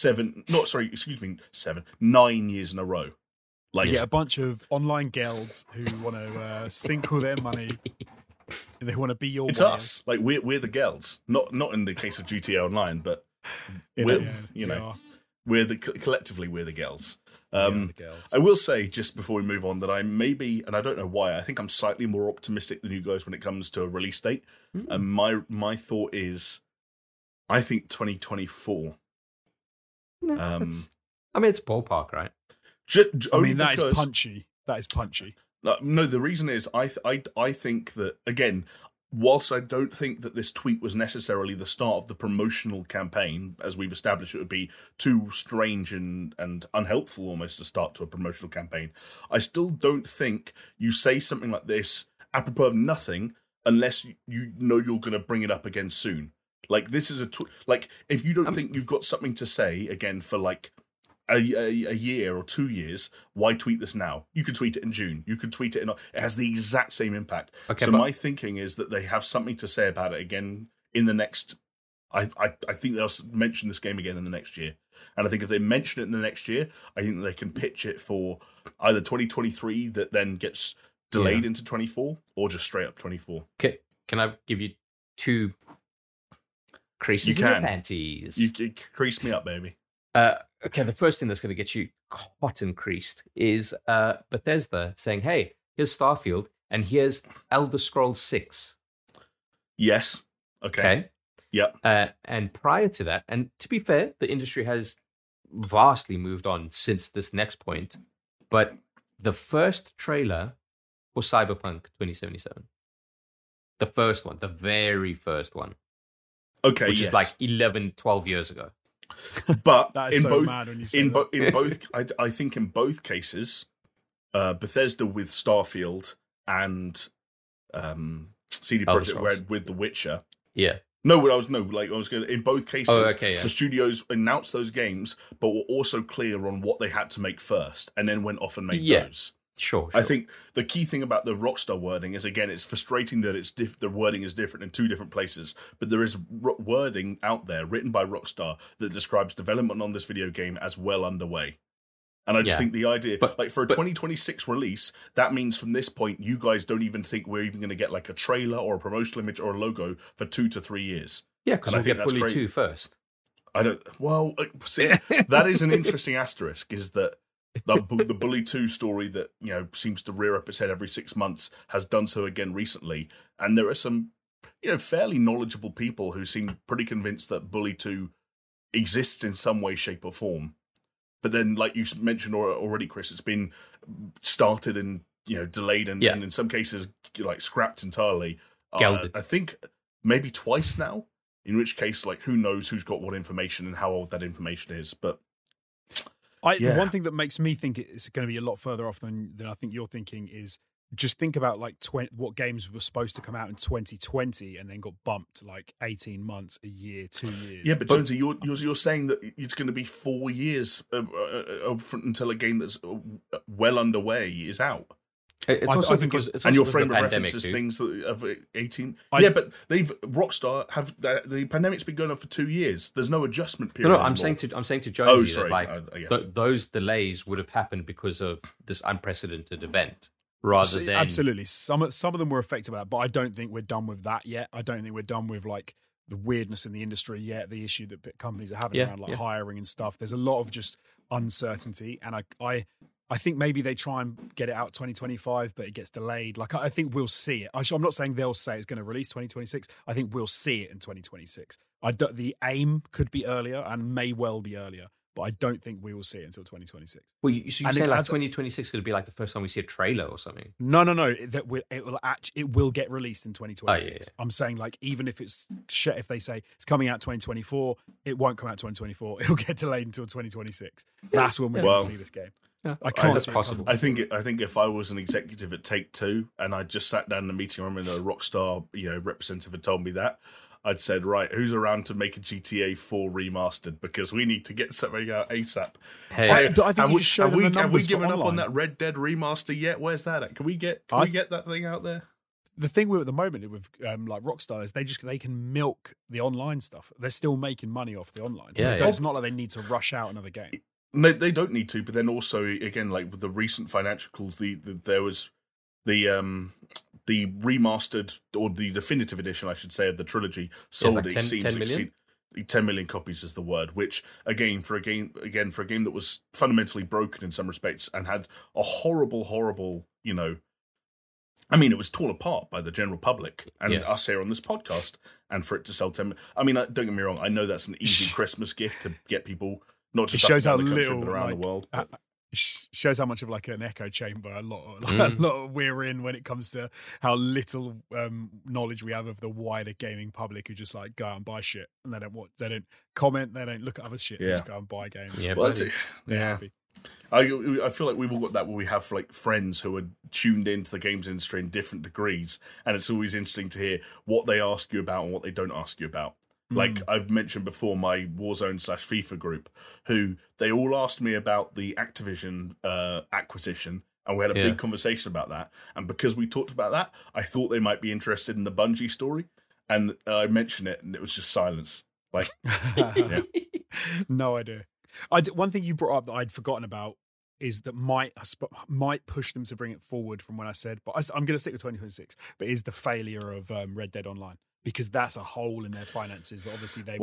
9 years in a row. Like, yeah, a bunch of online guilds who want to sink all their money. And they want to be your. It's us. Like we're the guilds. Not in the case of GTA Online, but collectively we're the guilds. I will say just before we move on that I maybe, and I don't know why, I think I'm slightly more optimistic than you guys when it comes to a release date. Mm-hmm. And my thought is, I think 2024. No, it's ballpark, right? That is punchy. That is punchy. No, the reason is I think that, again, whilst I don't think that this tweet was necessarily the start of the promotional campaign, as we've established, it would be too strange and unhelpful almost to start to a promotional campaign. I still don't think you say something like this apropos of nothing unless you know you're going to bring it up again soon. Like, this is if you don't think you've got something to say again for like a year or 2 years, why tweet this now? You could tweet it in June. You could tweet it in... It has the exact same impact. Okay, so my thinking is that they have something to say about it again in the next... I think they'll mention this game again in the next year. And I think if they mention it in the next year, I think they can pitch it for either 2023 that then gets delayed into 24 or just straight up 24. Okay. Can I give you two creases in your panties? You crease me up, baby. Okay, the first thing that's going to get you cotton creased is Bethesda saying, hey, here's Starfield, and here's Elder Scrolls 6. Yes. Okay. Yep. And prior to that, and to be fair, the industry has vastly moved on since this next point, but the first trailer for Cyberpunk 2077, the first one, the very first one, okay, which is like 11, 12 years ago. But I think in both cases, Bethesda with Starfield and CD Projekt Red with The Witcher. Yeah. In both cases, the studios announced those games, but were also clear on what they had to make first, and then went off and made those. Sure. I think the key thing about the Rockstar wording is, again, it's frustrating that it's the wording is different in two different places, but there is wording out there written by Rockstar that describes development on this video game as well underway. And I just think the idea, for a 2026 release, that means from this point, you guys don't even think we're even going to get like a trailer or a promotional image or a logo for 2 to 3 years. Yeah, because we'll get Bully 2 first. That is an interesting asterisk, is that the Bully 2 story that, you know, seems to rear up its head every 6 months has done so again recently, and there are some, you know, fairly knowledgeable people who seem pretty convinced that Bully 2 exists in some way, shape or form. But then, like you mentioned already, Chris, it's been started and, you know, delayed and in some cases like scrapped entirely. I think maybe twice now. In which case, like, who knows who's got what information and how old that information is, but. The one thing that makes me think it's going to be a lot further off than I think you're thinking is just think about like what games were supposed to come out in 2020 and then got bumped like 18 months, a year, 2 years. Yeah, but Jonesy, you're saying that it's going to be 4 years until a game that's well underway is out. It's also because it's your frame of reference is things of 18. But Rockstar have the pandemic's been going on for 2 years. There's no adjustment period. No, I'm saying to Jonesy those delays would have happened because of this unprecedented event rather than absolutely some of them were affected by that. But I don't think we're done with that yet. I don't think we're done with like the weirdness in the industry yet. The issue that companies are having around hiring and stuff. There's a lot of just uncertainty, and I I think maybe they try and get it out 2025, but it gets delayed. Like, I think we'll see it. I'm not saying they'll say it's going to release 2026. I think we'll see it in 2026. The aim could be earlier and may well be earlier, but I don't think we will see it until 2026. Well, so you say like 2026 is going to be like the first time we see a trailer or something? No. It will get released in 2026. Oh, yeah. I'm saying like even if it's shit, if they say it's coming out 2024, it won't come out 2024. It'll get delayed until 2026. That's when we'll see this game. Yeah. I can't. That's possible. I think if I was an executive at Take Two and I just sat down in the meeting room and a Rockstar, representative had told me that, I'd said, right, who's around to make a GTA 4 remastered because we need to get something out ASAP. Hey, have we given up on that Red Dead remaster yet? Where's that at? Can we get that thing out there? The thing we're at the moment with like Rockstar is they can milk the online stuff. They're still making money off the online. So it's not like they need to rush out another game. No, they don't need to, but then also, again, like with the recent financial calls, there was the remastered, or the definitive edition, I should say, of the trilogy sold like 10 million copies is the word, which, again, for a game that was fundamentally broken in some respects and had a horrible, I mean, it was torn apart by the general public and us here on this podcast, and for it to sell 10 million. I mean, don't get me wrong, I know that's an easy Christmas gift to get people... Not just around the country, but around the world. Shows how much of like an echo chamber we're in when it comes to how little knowledge we have of the wider gaming public who just like go out and buy shit and they don't comment, they don't look at other shit, they just go and buy games. Yeah, well, that's it. Yeah. I feel like we've all got that where we have like friends who are tuned into the games industry in different degrees, and it's always interesting to hear what they ask you about and what they don't ask you about. Like I've mentioned before, my Warzone /FIFA group, who they all asked me about the Activision acquisition, and we had a big conversation about that. And because we talked about that, I thought they might be interested in the Bungie story, and I mentioned it, and it was just silence. Like, no idea. One thing you brought up that I'd forgotten about is that might push them to bring it forward from when I said, but I'm going to stick with 2026. But is the failure of Red Dead Online. Because that's a hole in their finances that obviously they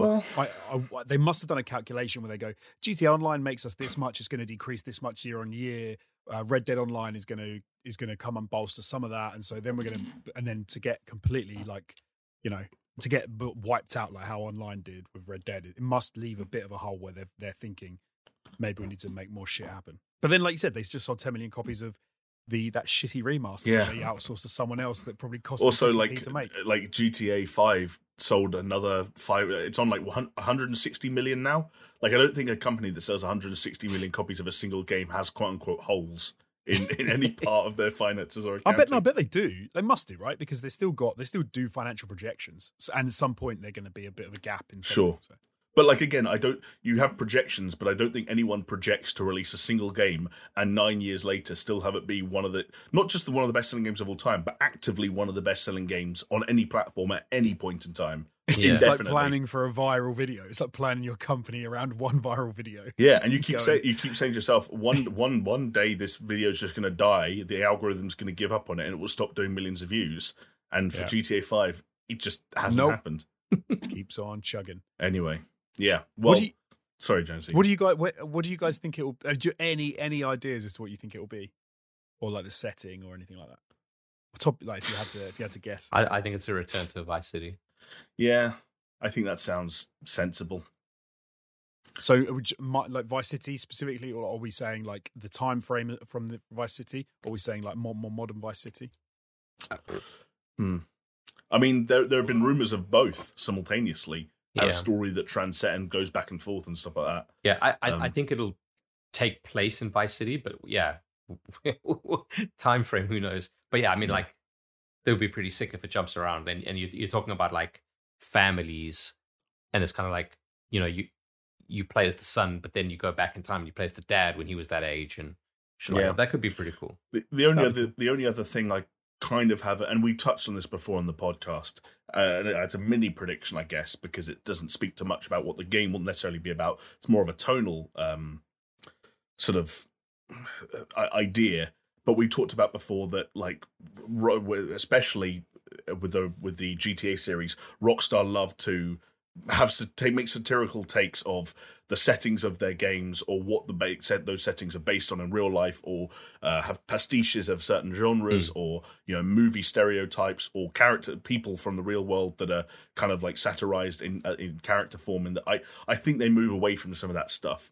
must have done a calculation where they go, GTA Online makes us this much, it's going to decrease this much year on year. Red Dead Online is going to come and bolster some of that, and so then then to get completely to get wiped out like how Online did with Red Dead, it must leave a bit of a hole where they're thinking maybe we need to make more shit happen. But then, like you said, they just sold 10 million copies of. That shitty remaster that they outsourced to someone else that probably cost also like to make. Like GTA 5 sold another 5. It's on like 160 million now. Like I don't think a company that sells 160 million copies of a single game has quote unquote holes in any part of their finances or accounting. I bet they do. They must do, right? Because they still do financial projections, and at some point they're going to be a bit of a gap in. Sure. So. But like again, you have projections, but I don't think anyone projects to release a single game and 9 years later still have it be one of the best selling games of all time, but actively one of the best selling games on any platform at any point in time. It's like planning for a viral video. It's like planning your company around one viral video. Yeah, and you keep saying to yourself, one day this video is just going to die. The algorithm's going to give up on it, and it will stop doing millions of views. And for GTA 5, it just hasn't happened. Keeps on chugging. Anyway. Yeah. Well, sorry, Jonesy. What do you guys think it will? Do you any ideas as to what you think it will be, or like the setting or anything like that? Like if you had to guess, I think it's a return to Vice City. Yeah, I think that sounds sensible. So, like Vice City specifically, or are we saying like the time frame from the Vice City? Or are we saying like more modern Vice City? I mean, there have been rumors of both simultaneously. And a story that transcends and goes back and forth and stuff like that. Yeah, I think it'll take place in Vice City, but time frame, who knows? But yeah, I mean, like, they would be pretty sick if it jumps around. And you're talking about like families, and it's kind of like you play as the son, but then you go back in time and you play as the dad when he was that age, and that could be pretty cool. The only other thing I kind of have, and we touched on this before on the podcast. It's a mini prediction, I guess, because it doesn't speak too much about what the game will necessarily be about. It's more of a tonal sort of idea. But we talked about before that, like, especially with the GTA series, Rockstar love to have make satirical takes of the settings of their games or what those settings are based on in real life, or have pastiches of certain genres or, you know, movie stereotypes or people from the real world that are kind of like satirized in character form. And I think they move away from some of that stuff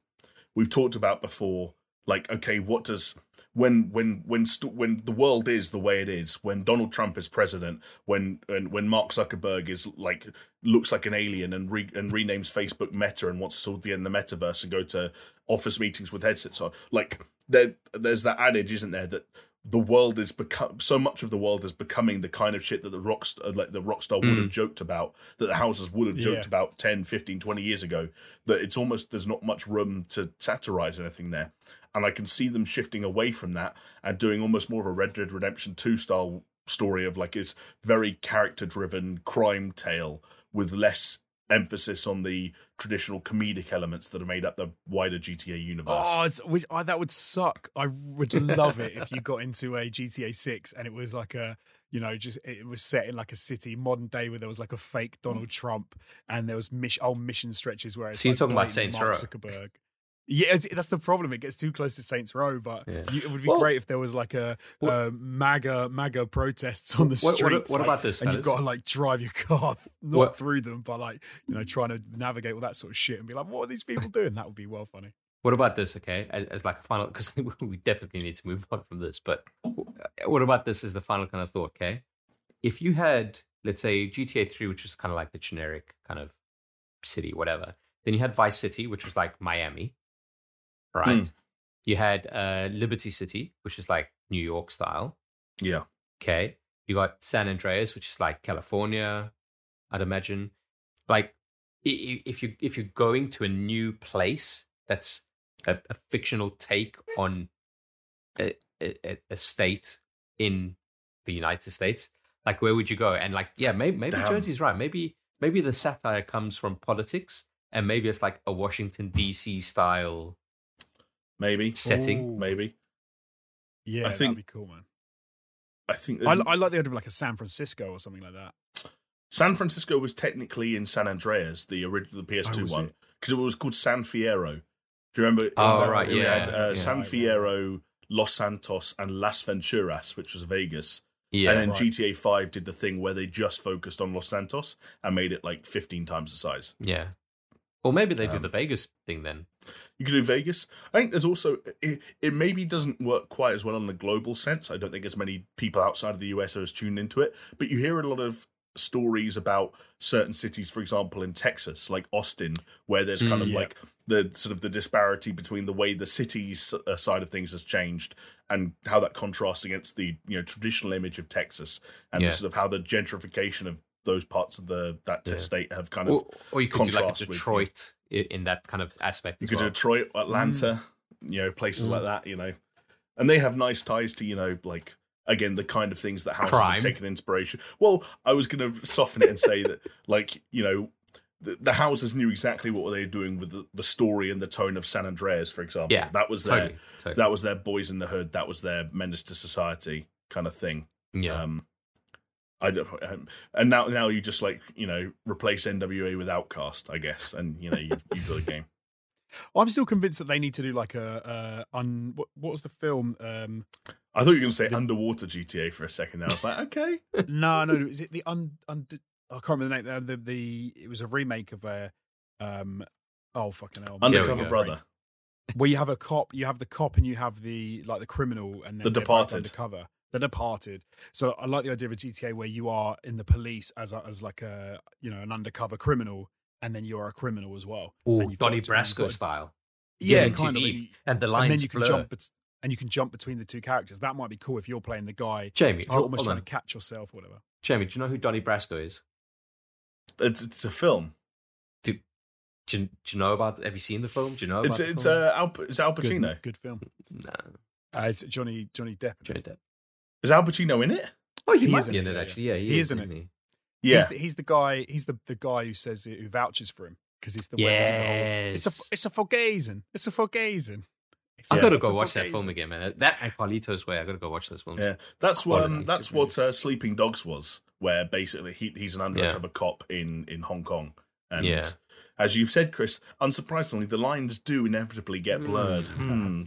we've talked about before. Like, okay, what does when the world is the way it is, when Donald Trump is president, when Mark Zuckerberg is like looks like an alien and renames Facebook Meta and wants to sort the end of the metaverse and go to office meetings with headsets on, like there's that adage, isn't there, that the world is so much of the world is becoming the kind of shit that the Rockstar would have joked about, that the houses would have joked about 10, 15, 20 years ago, that it's almost, there's not much room to satirize anything there. And I can see them shifting away from that and doing almost more of a Red Dead Redemption 2 style story of like this very character driven crime tale with less emphasis on the traditional comedic elements that are made up the wider GTA universe. Oh, that would suck. I would love it if you got into a GTA 6 and it was like a, you know, just it was set in like a city, modern day, where there was like a fake Donald Trump and there was mission stretches where it's so you're like talking about Saints Row. Zuckerberg. Yeah, that's the problem. It gets too close to Saints Row, but it would be great if there was like a MAGA protests on the streets. What about this? And you've got to like drive your car through them, but like, you know, trying to navigate all that sort of shit and be like, what are these people doing? That would be well funny. What about this? Okay, as like a final, because we definitely need to move on from this. But what about this as the final kind of thought? Okay, if you had, let's say, GTA 3, which was kind of like the generic kind of city, whatever. Then you had Vice City, which was like Miami. Right. You had Liberty City, which is like New York style. Yeah. Okay. You got San Andreas, which is like California, I'd imagine. Like, if you're going to a new place that's a fictional take on a state in the United States, like, where would you go? And like, yeah, maybe Jonesy's right. Maybe the satire comes from politics, and maybe it's like a Washington D.C. style. Maybe setting, ooh, maybe. Yeah, I think, that'd be cool, man. I think I like the idea of like a San Francisco or something like that. San Francisco was technically in San Andreas, the original PS2 one, because it was called San Fierro. Do you remember? Oh, right, yeah. We had San Fierro, Los Santos, and Las Venturas, which was Vegas. Yeah, and then GTA 5 did the thing where they just focused on Los Santos and made it like 15 times the size. Yeah. Or maybe they do the Vegas thing then. You could do Vegas. I think there's also, it maybe doesn't work quite as well on the global sense. I don't think as many people outside of the US are as tuned into it. But you hear a lot of stories about certain cities, for example, in Texas, like Austin, where there's kind of like the sort of the disparity between the way the city's side of things has changed and how that contrasts against the, you know, traditional image of Texas and sort of how the gentrification of those parts of that state have kind of, or you could do like a Detroit in that kind of aspect. You could do Detroit, Atlanta, you know, places like that, you know, and they have nice ties to, you know, like again the kind of things that houses have taken inspiration. Well, I was going to soften it and say that, like, you know, the houses knew exactly what they were doing with the story and the tone of San Andreas, for example. Yeah, that was totally. That was their Boys in the Hood. That was their Menace to Society kind of thing. Yeah. And now you just, like, you know, replace NWA with Outcast, I guess, and, you know, you've got a game. I'm still convinced that they need to do like what was the film? I thought you were going to say Underwater GTA for a second. There, I was like, okay, no, is it the I can't remember the name. It was a remake of a fucking hell, Undercover Brother, where you have a cop, you have the cop, and you have the like the criminal, and then the Departed undercover. The Departed. So I like the idea of a GTA where you are in the police as like a, you know, an undercover criminal, and then you're a criminal as well. Ooh, Donnie Brasco style. Yeah, kind of. And the lines and you can jump between the two characters. That might be cool if you're playing the guy. Jamie, you're almost trying to catch yourself or whatever. Jamie, do you know who Donnie Brasco is? It's a film. Do you know about? Have you seen the film? Do you know about the film? It's Al Pacino. Good film. No, it's Johnny Depp. Johnny Depp. Is Al Pacino in it? Oh, he might be in it, actually. Yeah, he is, isn't he? Yeah, he's the guy. He's the guy who says who vouches for him because he's the one. It's a Fugazen. It's a Fugazen. I've got to go watch that film again, man. That and Carlito's Way. I've got to go watch those films. Yeah, that's what Sleeping Dogs was, where basically he's an undercover cop in Hong Kong. And as you've said, Chris, unsurprisingly, the lines do inevitably get blurred.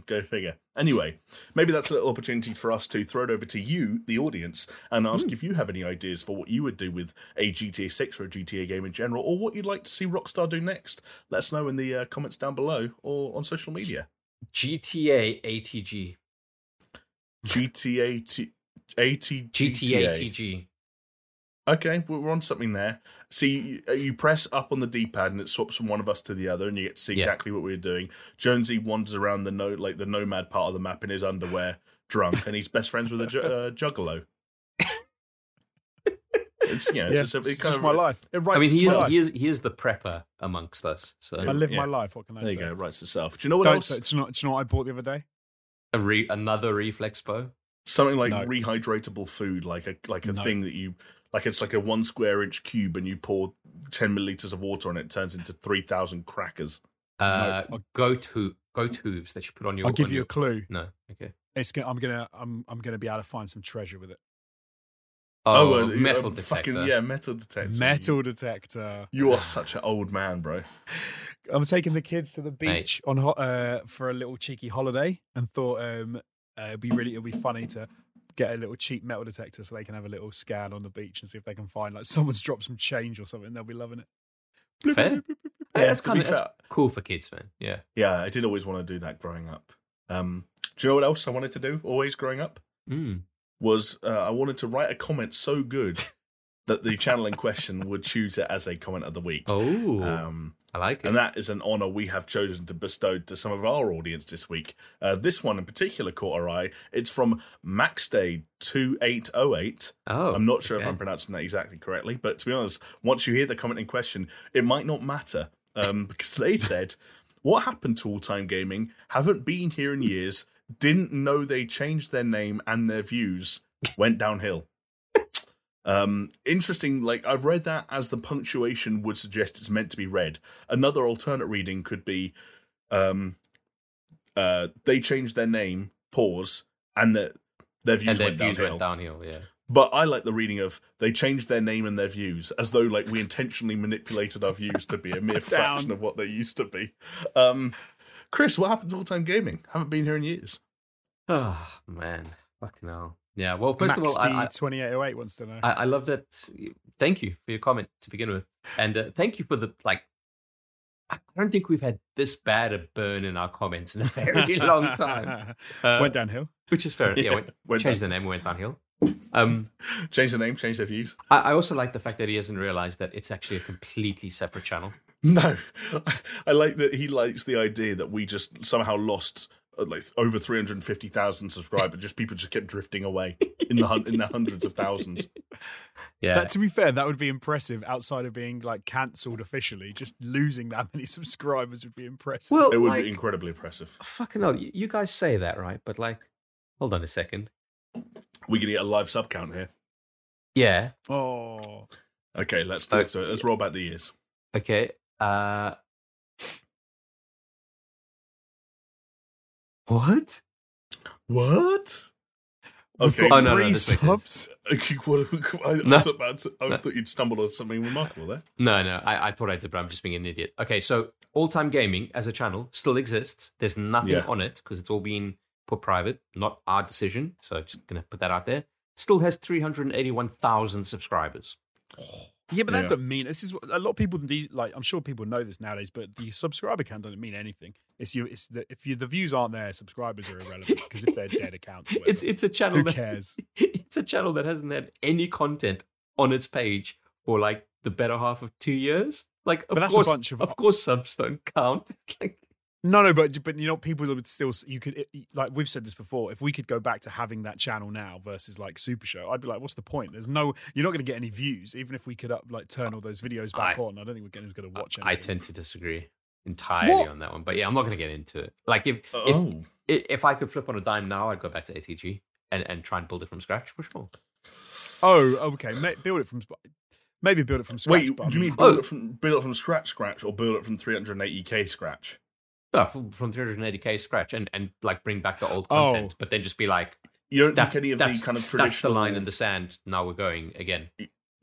Go figure. Anyway, maybe that's a little opportunity for us to throw it over to you, the audience, and ask if you have any ideas for what you would do with a GTA 6 or a GTA game in general, or what you'd like to see Rockstar do next. Let us know in the comments down below or on social media. GTA ATG. GTA ATG. Okay, we're on something there. See, you press up on the D-pad and it swaps from one of us to the other, and you get to see exactly what we're doing. Jonesy wanders around the nomad part of the map in his underwear, drunk, and he's best friends with a juggalo. It's just my life. It writes itself. He is the prepper amongst us. So I live my life. What can I say? There you go. It writes itself. Do you know what else? It's not. What I bought the other day. Another reflex bow. Something like rehydratable food, like a thing that you. Like it's like a 1 square inch cube, and you pour 10 milliliters of water on it, it turns into 3,000 crackers. Goat hooves that you put on your. I'll give you a clue. No, okay. I'm gonna be able to find some treasure with it. Oh, metal detector. Metal detector. Metal detector. You are such an old man, bro. I'm taking the kids to the beach for a little cheeky holiday, and thought it'd be funny to. Get a little cheap metal detector so they can have a little scan on the beach and see if they can find like someone's dropped some change or something. They'll be loving it. Fair. That's cool for kids, man. Yeah. Yeah, I did always want to do that growing up. Do you know what else I wanted to do always growing up? Was I wanted to write a comment so good that the channel in question would choose it as a comment of the week. Oh, I like it. And that is an honour we have chosen to bestow to some of our audience this week. This one in particular caught our eye. It's from Maxday2808. Oh, I'm not sure if I'm pronouncing that exactly correctly, but to be honest, once you hear the comment in question, it might not matter because they said, what happened to all-time gaming? Haven't been here in years. Didn't know they changed their name and their views. Went downhill. Interesting, like I've read that as the punctuation would suggest it's meant to be read. Another alternate reading could be they changed their name, pause, and their views went downhill. Yeah. But I like the reading of they changed their name and their views, as though like we intentionally manipulated our views to be a mere fraction of what they used to be. Chris, what happened to all-time gaming? Haven't been here in years. Oh, man. Fucking hell. Yeah, well, first Max of all, D2808 wants to know. I love that. Thank you for your comment to begin with, and thank you for the like. I don't think we've had this bad a burn in our comments in a very long time. Went downhill, which is fair. Yeah, changed the name, went downhill. Changed the name, changed their views. I also like the fact that he hasn't realised that it's actually a completely separate channel. No, I like that he likes the idea that we just somehow lost. Like over 350,000 subscribers, just people just kept drifting away in the hundreds of thousands. Yeah, that to be fair, that would be impressive. Outside of being like cancelled officially, just losing that many subscribers would be impressive. Well, it would be incredibly impressive. Fucking hell, you guys say that right? But like, hold on a second. We can get a live sub count here. Yeah. Oh. Okay, let's do it. So let's roll back the years. Okay. What? Okay. Oh, no, subs. I thought you'd stumbled on something remarkable there. No, I thought I did, but I'm just being an idiot. Okay, so all-time gaming as a channel still exists. There's nothing on it because it's all been put private, not our decision. So I'm just going to put that out there. Still has 381,000 subscribers. Yeah, but that doesn't mean this is a lot of people. These like I'm sure people know this nowadays, but the subscriber count doesn't mean anything. If the views aren't there, subscribers are irrelevant because if they're dead accounts, whatever, it's a channel. Who cares? It's a channel that hasn't had any content on its page for like the better half of 2 years. Like, of course, subs don't count. Like, no, but you know, people would still. You could like we've said this before. If we could go back to having that channel now versus like Super Show, I'd be like, what's the point? There's no, you're not going to get any views, even if we could turn all those videos back on. I don't think we're going to watch anything. I tend to disagree entirely on that one, but yeah, I'm not going to get into it. Like if I could flip on a dime now, I'd go back to ATG and try and build it from scratch for sure. Oh, okay, maybe build it from scratch. Wait, do you mean build it from scratch, or build it from 380k scratch? From 380k scratch and like bring back the old content, but then just be like, you don't think any of these kind of traditional. That's the line in the sand. Now we're going again.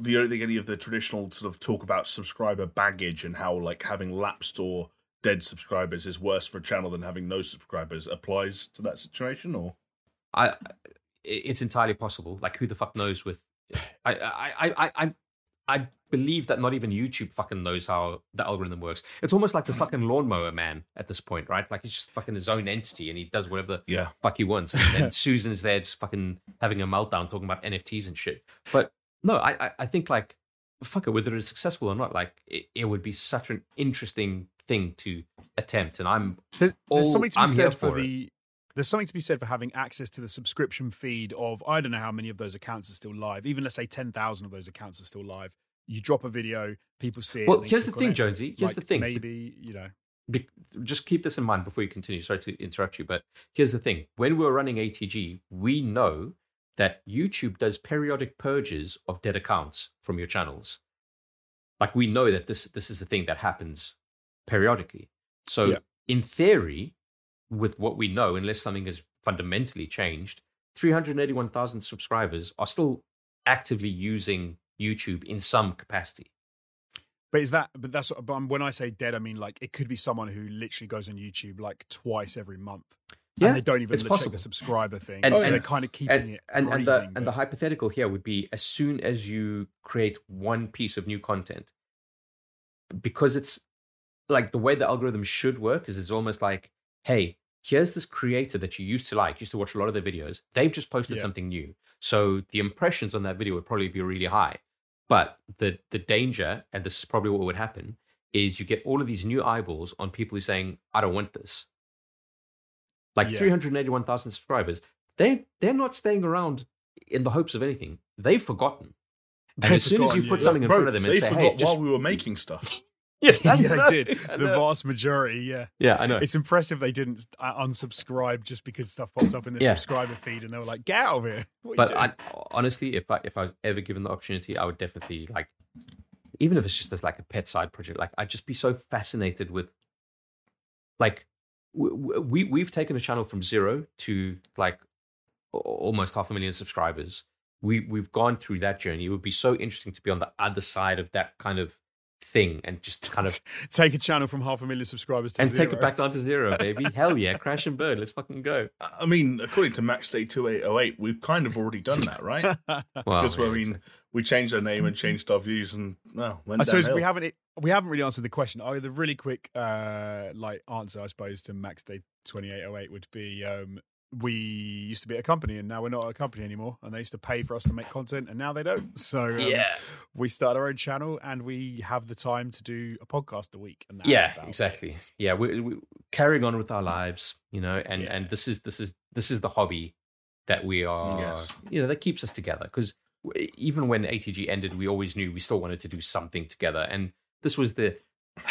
I don't think any of the traditional sort of talk about subscriber baggage and how like having lapsed or dead subscribers is worse for a channel than having no subscribers applies to that situation, or it's entirely possible. Like, who the fuck knows? With I believe that not even YouTube fucking knows how the algorithm works. It's almost like the fucking lawnmower man at this point, right? Like, he's just fucking his own entity and he does whatever the fuck he wants. And then Susan's there just fucking having a meltdown talking about NFTs and shit. But no, I think, like, fuck it, whether it's successful or not, like, it would be such an interesting thing to attempt. And there's something to be said for having access to the subscription feed of, I don't know how many of those accounts are still live. Even let's say 10,000 of those accounts are still live. You drop a video, people see it. Well, here's the thing, Jonesy. Here's the thing. Maybe, you know. Just keep this in mind before you continue. Sorry to interrupt you, but here's the thing. When we're running ATG, we know that YouTube does periodic purges of dead accounts from your channels. Like, we know that this is a thing that happens periodically. So in theory, with what we know, unless something has fundamentally changed, 381,000 subscribers are still actively using YouTube in some capacity. But when I say dead, I mean, like, it could be someone who literally goes on YouTube like twice every month. Yeah, and they don't even check the subscriber thing. And they're kind of keeping it. And the hypothetical here would be, as soon as you create one piece of new content, because it's like the way the algorithm should work is it's almost like, hey, here's this creator that you used to watch a lot of their videos. They've just posted something new. So the impressions on that video would probably be really high. But the danger, and this is probably what would happen, is you get all of these new eyeballs on people who are saying, I don't want this. Like 381,000 subscribers, they're not staying around in the hopes of anything. They've forgotten. And as soon as you put something in front of them and say, hey, just... while we were making stuff. They did. The vast majority, Yeah, I know. It's impressive they didn't unsubscribe just because stuff popped up in their subscriber feed and they were like, get out of here. But honestly, if I was ever given the opportunity, I would definitely, like, even if it's just as like a pet side project, like, I'd just be so fascinated with, like, we've taken a channel from zero to like almost 500,000 subscribers. We've gone through that journey. It would be so interesting to be on the other side of that kind of thing and just kind of take a channel from 500,000 subscribers to and zero. Take it back down to zero, baby. Hell yeah, crash and burn, let's fucking go. I mean, according to Max Day 2808, we've kind of already done that, right? Because we changed our name and changed our views, and I suppose we haven't really answered the question. The really quick answer, I suppose, to Max Day 2808 would be, we used to be a company and now we're not a company anymore, and they used to pay for us to make content and now they don't. So we started our own channel and we have the time to do a podcast a week. And that's exactly. It. Yeah, we're carrying on with our lives, you know, and this is the hobby that we are, you know, that keeps us together. Because even when ATG ended, we always knew we still wanted to do something together. And this was the... I'm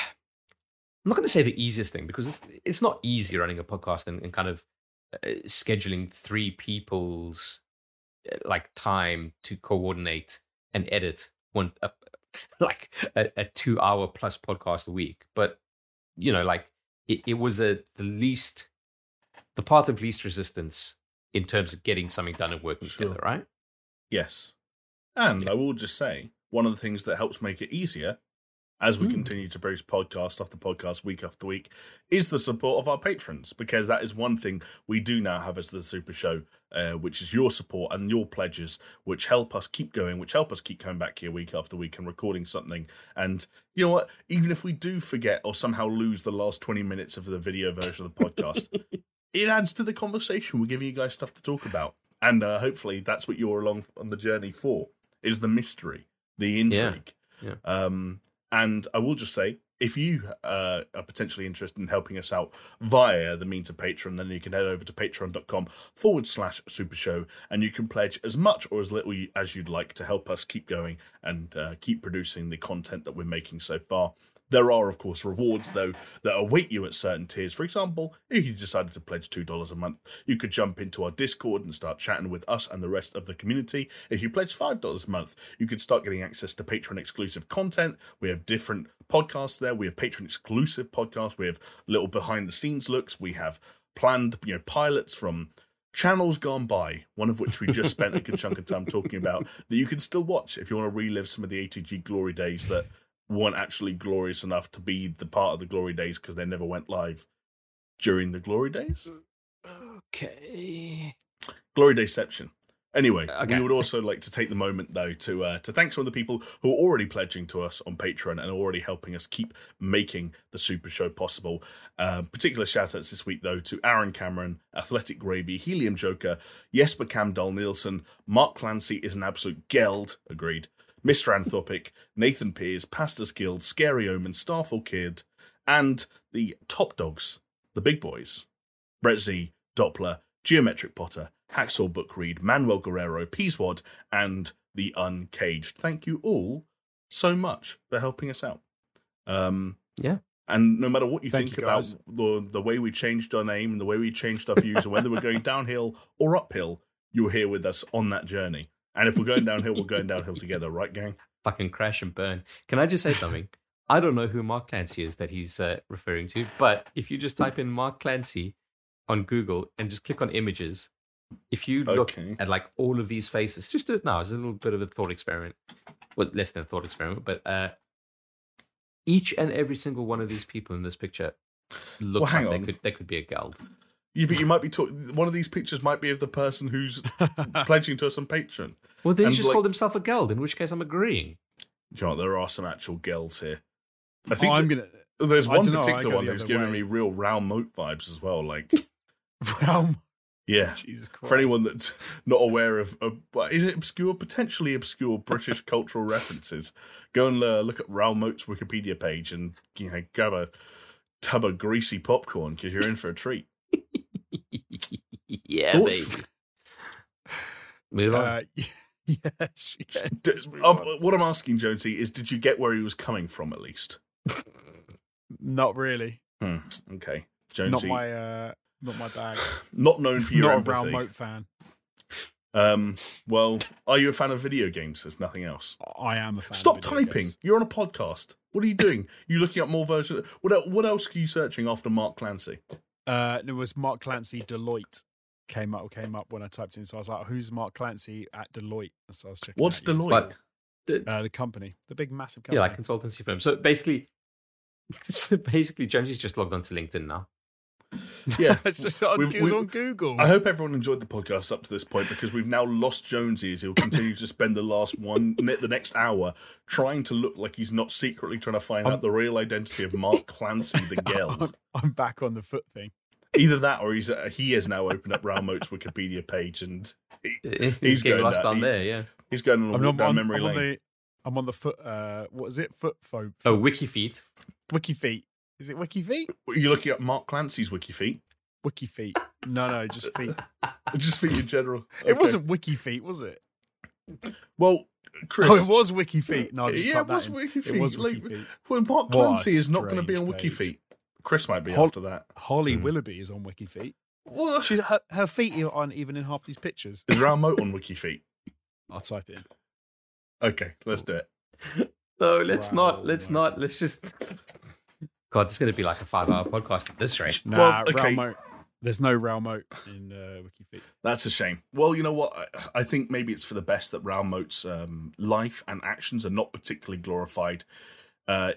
not going to say the easiest thing, because it's not easy running a podcast and kind of scheduling three people's like time to coordinate and edit one like a 2 hour plus podcast a week. But you know, like it was the path of least resistance in terms of getting something done and working together, right? Yes. And I will just say, one of the things that helps make it easier as we continue to produce podcast after podcast, week after week, is the support of our patrons, because that is one thing we do now have as the Super Show, which is your support and your pledges, which help us keep going, which help us keep coming back here week after week and recording something. And you know what? Even if we do forget or somehow lose the last 20 minutes of the video version of the podcast, it adds to the conversation. We're giving you guys stuff to talk about. And hopefully that's what you're along on the journey for, is the mystery, the intrigue. Yeah. And I will just say, if you are potentially interested in helping us out via the means of Patreon, then you can head over to patreon.com/Super Show, and you can pledge as much or as little as you'd like to help us keep going and keep producing the content that we're making so far. There are, of course, rewards, though, that await you at certain tiers. For example, if you decided to pledge $2 a month, you could jump into our Discord and start chatting with us and the rest of the community. If you pledge $5 a month, you could start getting access to Patreon-exclusive content. We have different podcasts there. We have Patreon-exclusive podcasts. We have little behind-the-scenes looks. We have planned, you know, pilots from channels gone by, one of which we just spent a good chunk of time talking about, that you can still watch if you want to relive some of the ATG glory days that weren't actually glorious enough to be the part of the glory days because they never went live during the glory days. Okay. Glory Dayception. Anyway, okay. We would also like to take the moment, though, to thank some of the people who are already pledging to us on Patreon and already helping us keep making the Super Show possible. Particular shout-outs this week, though, to Aaron Cameron, Athletic Gravy, Helium Joker, Jesper Camdahl-Nielsen, Mark Clancy is an absolute geld, agreed, Mr. Anthropic, Nathan Pears, Pastors Guild, Scary Omen, Starfall Kid, and the top dogs, the big boys, Brett Z, Doppler, Geometric Potter, Hacksaw Bookread, Manuel Guerrero, Peaswad, and The Uncaged. Thank you all so much for helping us out. Yeah. And no matter what you think about the way we changed our name and the way we changed our views and whether we're going downhill or uphill, you're here with us on that journey. And if we're going downhill, we're going downhill together, right, gang? Fucking crash and burn. Can I just say something? I don't know who Mark Clancy is that he's referring to, but if you just type in Mark Clancy on Google and just click on images, if you look at like all of these faces, just do it now. It's a little bit of a thought experiment. Well, less than a thought experiment, but each and every single one of these people in this picture looks like they could be a geld. You might be talking. One of these pictures might be of the person who's pledging to us on Patreon. Well, then he just called himself a geld, in which case I'm agreeing. Do you know what? There are some actual gelds here. I think there's one particular one who's giving me real Raoul Moat vibes as well. Like Raoul. Yeah, Jesus Christ. For anyone that's not aware of is it obscure, potentially obscure British cultural references, go and look at Raoul Moat's Wikipedia page and grab a tub of greasy popcorn because you're in for a treat. Yeah, baby. Move on. Yes. What I'm asking, Jonesy, is did you get where he was coming from at least? Not really. Okay, Jonesy. Not my bag. Not known for your empathy. Not a Raoul Moat fan. Well, are you a fan of video games, if nothing else? I am a fan. Stop of video typing. Games. You're on a podcast. What are you doing? You're looking up more versions. What else are you searching after Mark Clancy? There was Mark Clancy Deloitte came up when I typed in. So I was like, who's Mark Clancy at Deloitte? So I was checking. What's Deloitte? Like, the company, the big massive company. Yeah, like consultancy firm. So basically, James has just logged on to LinkedIn now. Yeah, it was on Google. I hope everyone enjoyed the podcast up to this point because we've now lost Jonesy as he'll continue to spend the next hour trying to look like he's not secretly trying to find out the real identity of Mark Clancy the Geld. I'm back on the foot thing. Either that, or he has now opened up Raoul Moat's Wikipedia page and he's getting lost on there. Yeah, he's going on memory lane. I'm on the foot. What is it? Foot phobe. Oh, Wikifeet. Wikifeet. Is it Wikifeet? You're looking at Mark Clancy's Wikifeet. Wikifeet. No, just feet. Just feet in general. Okay. It wasn't Wikifeet, was it? Well, Chris. Oh, it was Wikifeet. No, just it was Wikifeet. It was Wikifeet. Like, well, Mark Clancy is not going to be on Wikifeet. Chris might be after that. Holly Willoughby is on Wikifeet. Well, her feet aren't even in half these pictures. Is Raoul Moat on Wikifeet? I'll type it in. Okay, let's do it. No, let's not. Let's just... God, this is going to be like a 5-hour podcast at this rate. Nah, well, okay. Raoul Moat. There's no Raoul Moat in Wikifeet. That's a shame. Well, you know what? I think maybe it's for the best that Raoul Moat's life and actions are not particularly glorified.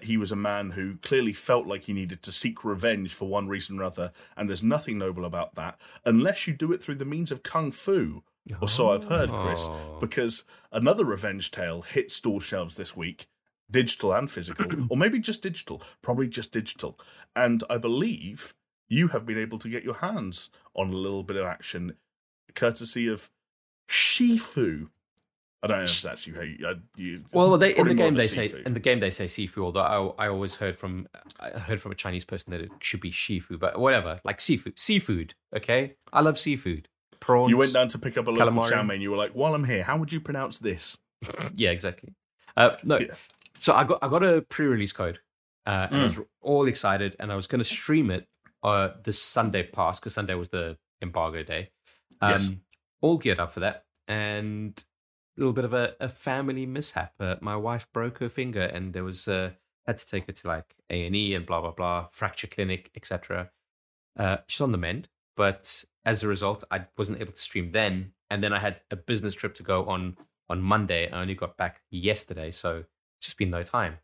He was a man who clearly felt like he needed to seek revenge for one reason or other, and there's nothing noble about that, unless you do it through the means of kung fu, or so I've heard, Chris, because another revenge tale hit store shelves this week. Digital and physical, or maybe just digital, probably just digital. And I believe you have been able to get your hands on a little bit of action, courtesy of Sifu. I don't know if it's actually how you well, they, in the game they Sifu. Say in the game they say Sifu. Although I always heard from a Chinese person that it should be Sifu, but whatever, like seafood. Okay, I love seafood. Prawns. You went down to pick up a local chow mein. You were like, while I'm here, how would you pronounce this? Yeah, exactly. No. Yeah. So I got a pre-release code and I was all excited and I was going to stream it this Sunday past because Sunday was the embargo day. Yes. All geared up for that and a little bit of a family mishap. My wife broke her finger and there was had to take her to like A&E and blah, blah, blah, fracture clinic, etc. She's on the mend, but as a result, I wasn't able to stream then. And then I had a business trip to go on Monday. I only got back yesterday, so it's just been no time.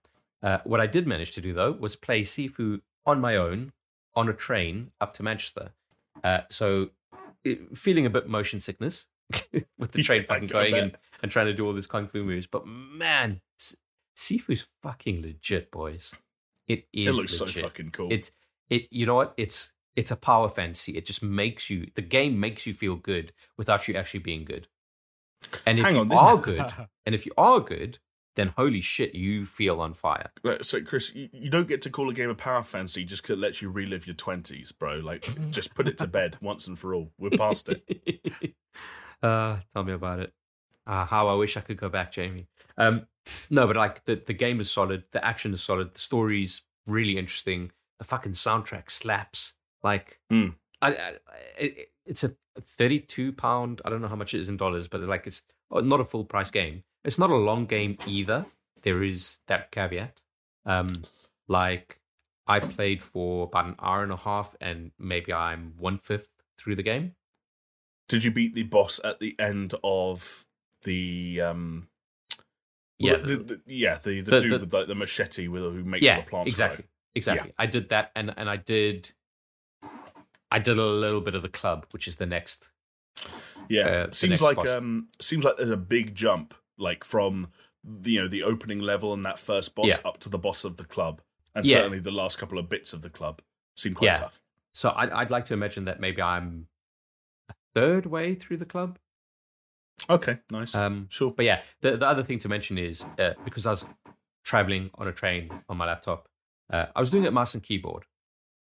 What I did manage to do, though, was play Sifu on my own on a train up to Manchester. Feeling a bit motion sickness with the train fucking going and trying to do all these kung fu moves. But man, Sifu's fucking legit, boys. It is. It looks legit. So fucking cool. It's. You know what? It's a power fantasy. It just makes you. The game makes you feel good without you actually being good. And if you are good, then holy shit, you feel on fire. So, Chris, you don't get to call a game a power fantasy just because it lets you relive your 20s, bro. Like, just put it to bed once and for all. We're past it. Tell me about it. How I wish I could go back, Jamie. No, but like the game is solid. The action is solid. The story's really interesting. The fucking soundtrack slaps. Like, it's a £32. I don't know how much it is in dollars, but like it's not a full price game. It's not a long game either. There is that caveat. Like, I played for about an hour and a half, and maybe I'm 1/5 through the game. Did you beat the boss at the end of the? The dude with like the machete who makes all the plants. Exactly. Yeah. I did that, and I did a little bit of the club, which is the next. Yeah, seems like there's a big jump. Like from the opening level and that first boss up to the boss of the club, and certainly the last couple of bits of the club seem quite tough. So I'd like to imagine that maybe I'm a third way through the club. Okay, nice, sure. But yeah, the other thing to mention is because I was traveling on a train on my laptop, I was doing it mouse and keyboard,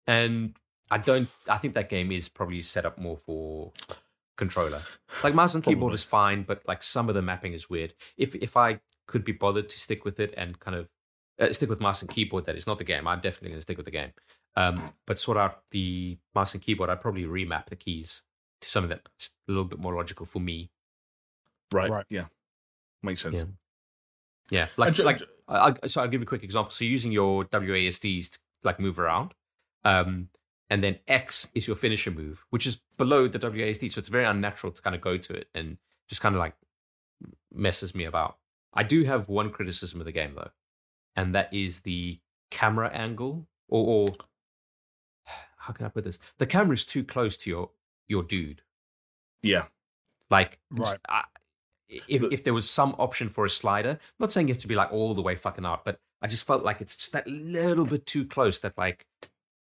and I think that game is probably set up more for controller. Like mouse and keyboard is fine, but like some of the mapping is weird. If I could be bothered to stick with it and kind of stick with mouse and keyboard, that is not the game. I'm definitely going to stick with the game. But sort out the mouse and keyboard, I'd probably remap the keys to something that's a little bit more logical for me. Right. Yeah. Makes sense. Yeah. So I'll give a quick example. So using your WASDs to like move around, and then X is your finisher move, which is below the WASD. So it's very unnatural to kind of go to it and just kind of like messes me about. I do have one criticism of the game, though, and that is the camera angle or how can I put this? The camera is too close to your dude. Yeah. Like, right. If there was some option for a slider, I'm not saying you have to be like all the way fucking out, but I just felt like it's just that little bit too close that like,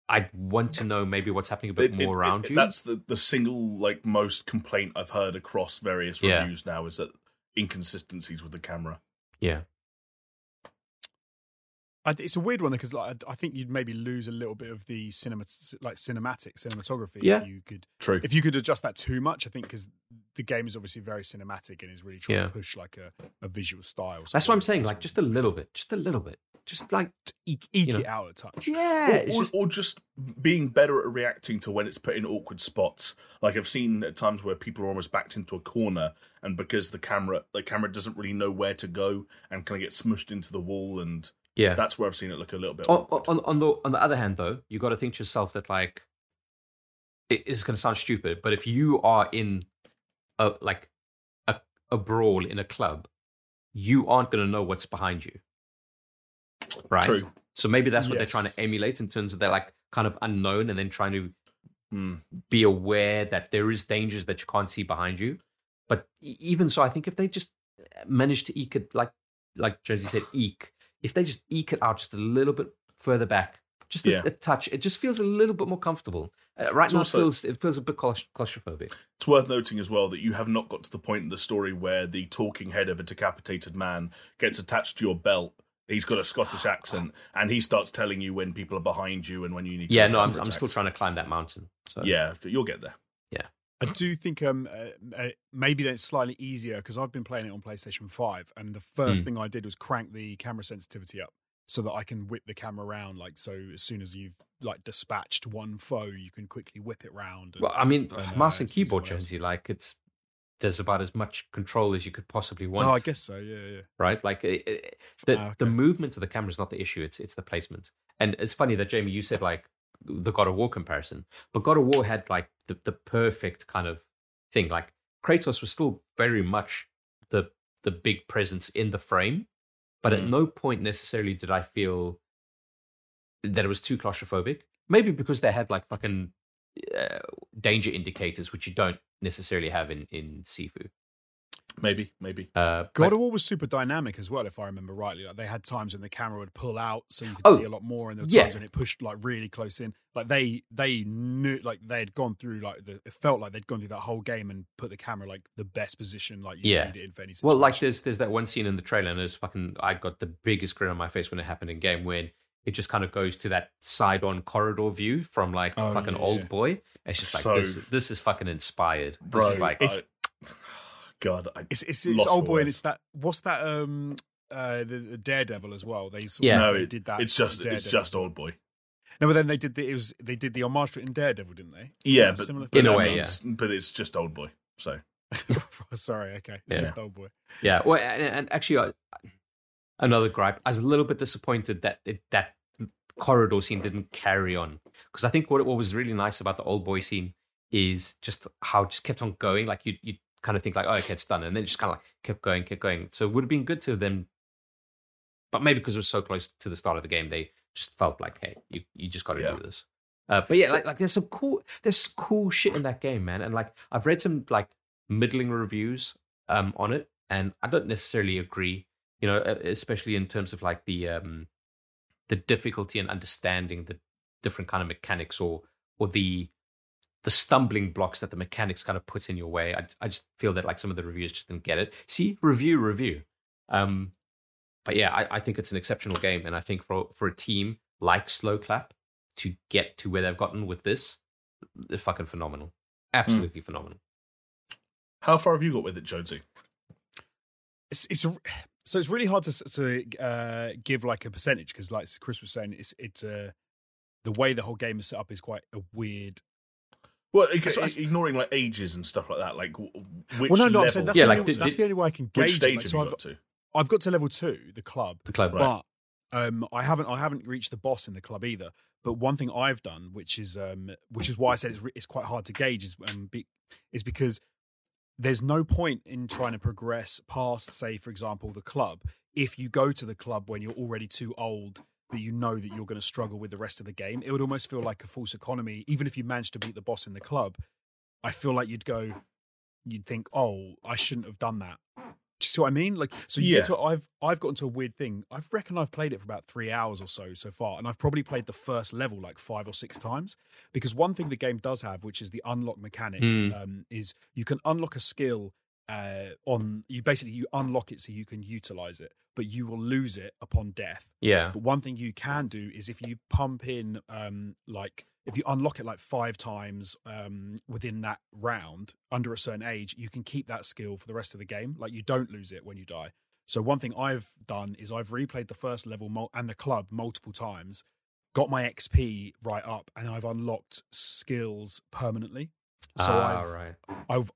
I'd want to know maybe what's happening a bit more around you. That's the single like most complaint I've heard across various reviews now is that inconsistencies with the camera. Yeah. It's a weird one because like, I think you'd maybe lose a little bit of the cinematography if you could. True. If you could adjust that too much, I think, because the game is obviously very cinematic and is really trying to push like a visual style. That's what I'm saying. Like just a little bit. Just like eke it out a touch. Yeah. Or just being better at reacting to when it's put in awkward spots. Like I've seen at times where people are almost backed into a corner and because the camera doesn't really know where to go and kind of get smushed into the wall, and that's where I've seen it look a little bit awkward. On the other hand, though, you got to think to yourself that like it's going to sound stupid, but if you are in a brawl in a club, you aren't going to know what's behind you. Right. True. So maybe that's what they're trying to emulate in terms of they're like kind of unknown and then trying to be aware that there is dangers that you can't see behind you. But even so, I think if they just manage to eke it, like Josie said, if they just eke it out just a little bit further back, just a touch, it just feels a little bit more comfortable. It feels a bit claustrophobic. It's worth noting as well that you have not got to the point in the story where the talking head of a decapitated man gets attached to your belt. He's got a Scottish accent, and he starts telling you when people are behind you and when you need to... Yeah, no, I'm still trying to climb that mountain. So. Yeah, you'll get there. Yeah. I do think maybe that's slightly easier, because I've been playing it on PlayStation 5, and the first thing I did was crank the camera sensitivity up so that I can whip the camera around. Like, so as soon as you've like dispatched one foe, you can quickly whip it round. Well, I mean, mouse and keyboard, Jonesy, like, it's... there's about as much control as you could possibly want. Oh, I guess so, yeah. Right? Like, the movement of the camera is not the issue, it's the placement. And it's funny that, Jamie, you said, like, the God of War comparison. But God of War had like the perfect kind of thing. Like Kratos was still very much the big presence in the frame, but at no point necessarily did I feel that it was too claustrophobic. Maybe because they had like fucking danger indicators, which you don't necessarily have in Sifu. Maybe. God of War was super dynamic as well, if I remember rightly. Like they had times when the camera would pull out, so you could see a lot more, and there were times when it pushed like really close in. Like they knew, like they had gone through, like it felt like they'd gone through that whole game and put the camera like the best position, like you need it in for any situation. Well, like there's that one scene in the trailer, and it's fucking, I got the biggest grin on my face when it happened in game when it just kind of goes to that side-on corridor view from like Old Boy. It's just like so, this is fucking inspired, bro. This is like. God, it's Old Boy, and it's that. What's that? The Daredevil as well. They sort of did that. It's just Old Boy. No, but then they did the homage to it in Daredevil, didn't they? Yeah, but in a way, but it's just Old Boy. So sorry, okay, it's just Old Boy. Yeah, well, and actually, another gripe. I was a little bit disappointed that that corridor scene didn't carry on, because I think what was really nice about the Old Boy scene is just how it just kept on going. Like you kind of think like, oh, okay, it's done, and then it just kind of like kept going. So it would have been good to them, but maybe because it was so close to the start of the game, they just felt like, hey, you just got to do this. But yeah, like there's some cool shit in that game, man. And like I've read some like middling reviews on it, and I don't necessarily agree, you know, especially in terms of like the difficulty and understanding the different kind of mechanics or the stumbling blocks that the mechanics kind of puts in your way. I just feel that like some of the reviews just didn't get it. See, review. But yeah, I think it's an exceptional game. And I think for a team like Slow Clap to get to where they've gotten with this, it's fucking phenomenal. Absolutely phenomenal. How far have you got with it, Jonesy? So it's really hard to give like a percentage, because like Chris was saying, it's the way the whole game is set up is quite a weird. Well, ignoring like ages and stuff like that, like which level? I'm saying that's the only way I can gauge. Which stage have you got to? I've got to level 2, the club, right. But I haven't reached the boss in the club either. But one thing I've done, which is why I said it's quite hard to gauge, is because there's no point in trying to progress past, say, for example, the club, if you go to the club when you're already too old. That you know that you're going to struggle with the rest of the game. It would almost feel like a false economy. Even if you managed to beat the boss in the club, I feel like you'd think, oh, I shouldn't have done that. Do you see what I mean? Like, so I've gotten to a weird thing. I reckon I've played it for about 3 hours or so far, and I've probably played the first level like 5 or 6 times, because one thing the game does have, which is the unlock mechanic, is you can unlock a skill you unlock it so you can utilize it, but you will lose it upon death. Yeah. But one thing you can do is if you pump in, if you unlock it like 5 times within that round under a certain age, you can keep that skill for the rest of the game. Like you don't lose it when you die. So one thing I've done is I've replayed the first level and the club multiple times, got my XP right up, and I've unlocked skills permanently. So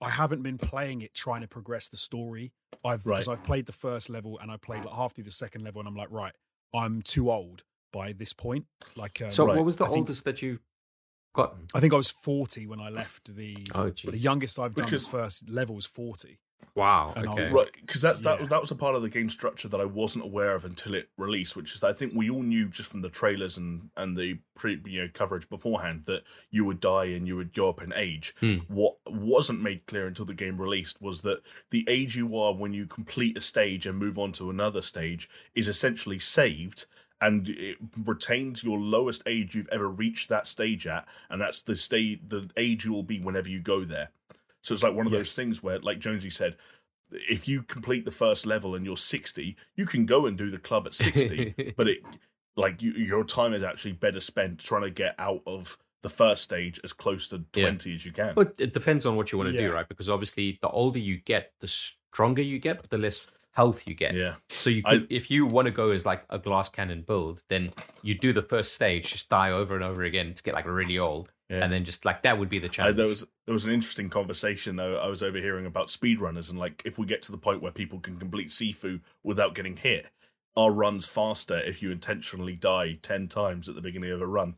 I haven't been playing it trying to progress the story. I've played the first level and I played like half through the second level, and I'm like, right, I'm too old by this point. Like, what was the oldest that you gotten? I think I was 40 when I left the youngest I've done the first level was 40. Wow, and okay, right? Because that was a part of the game structure that I wasn't aware of until it released, which is that I think we all knew just from the trailers and the coverage beforehand that you would die and you would go up in age. What wasn't made clear until the game released was that the age you are when you complete a stage and move on to another stage is essentially saved, and it retains your lowest age you've ever reached that stage at, and that's the age you will be whenever you go there. So it's like one of those things where, like Jonesy said, if you complete the first level and you're 60, you can go and do the club at 60, but it, like, your time is actually better spent trying to get out of the first stage as close to 20 as you can. But it depends on what you want to do, right? Because obviously the older you get, the stronger you get, but the less health you get. Yeah. So you could, if you want to go as like a glass cannon build, then you do the first stage, just die over and over again to get like really old. Yeah. And then just like that would be the challenge. There was an interesting conversation I was overhearing about speedrunners, and like if we get to the point where people can complete Sifu without getting hit, our run's faster if you intentionally die 10 times at the beginning of a run.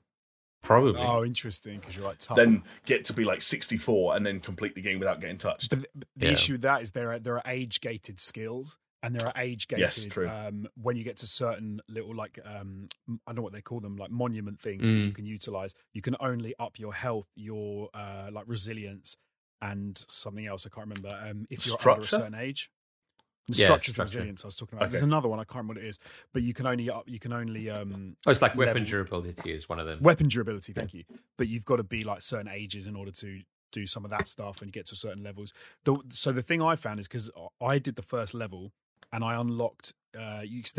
Probably. Oh, interesting, because you're like tough. Then get to be like 64 and then complete the game without getting touched. But the issue with that is there are age-gated skills and there are age-gated when you get to certain little like, I don't know what they call them, like monument things you can utilize. You can only up your health, your like resilience and something else. I can't remember. If you're under a certain age. Structured resilience I was talking about. Okay. There's another one, I can't remember what it is, but you can only it's like weapon durability is one of them. Weapon durability, thank you. But you've got to be like certain ages in order to do some of that stuff and get to certain levels. So the thing I found is because I did the first level and I unlocked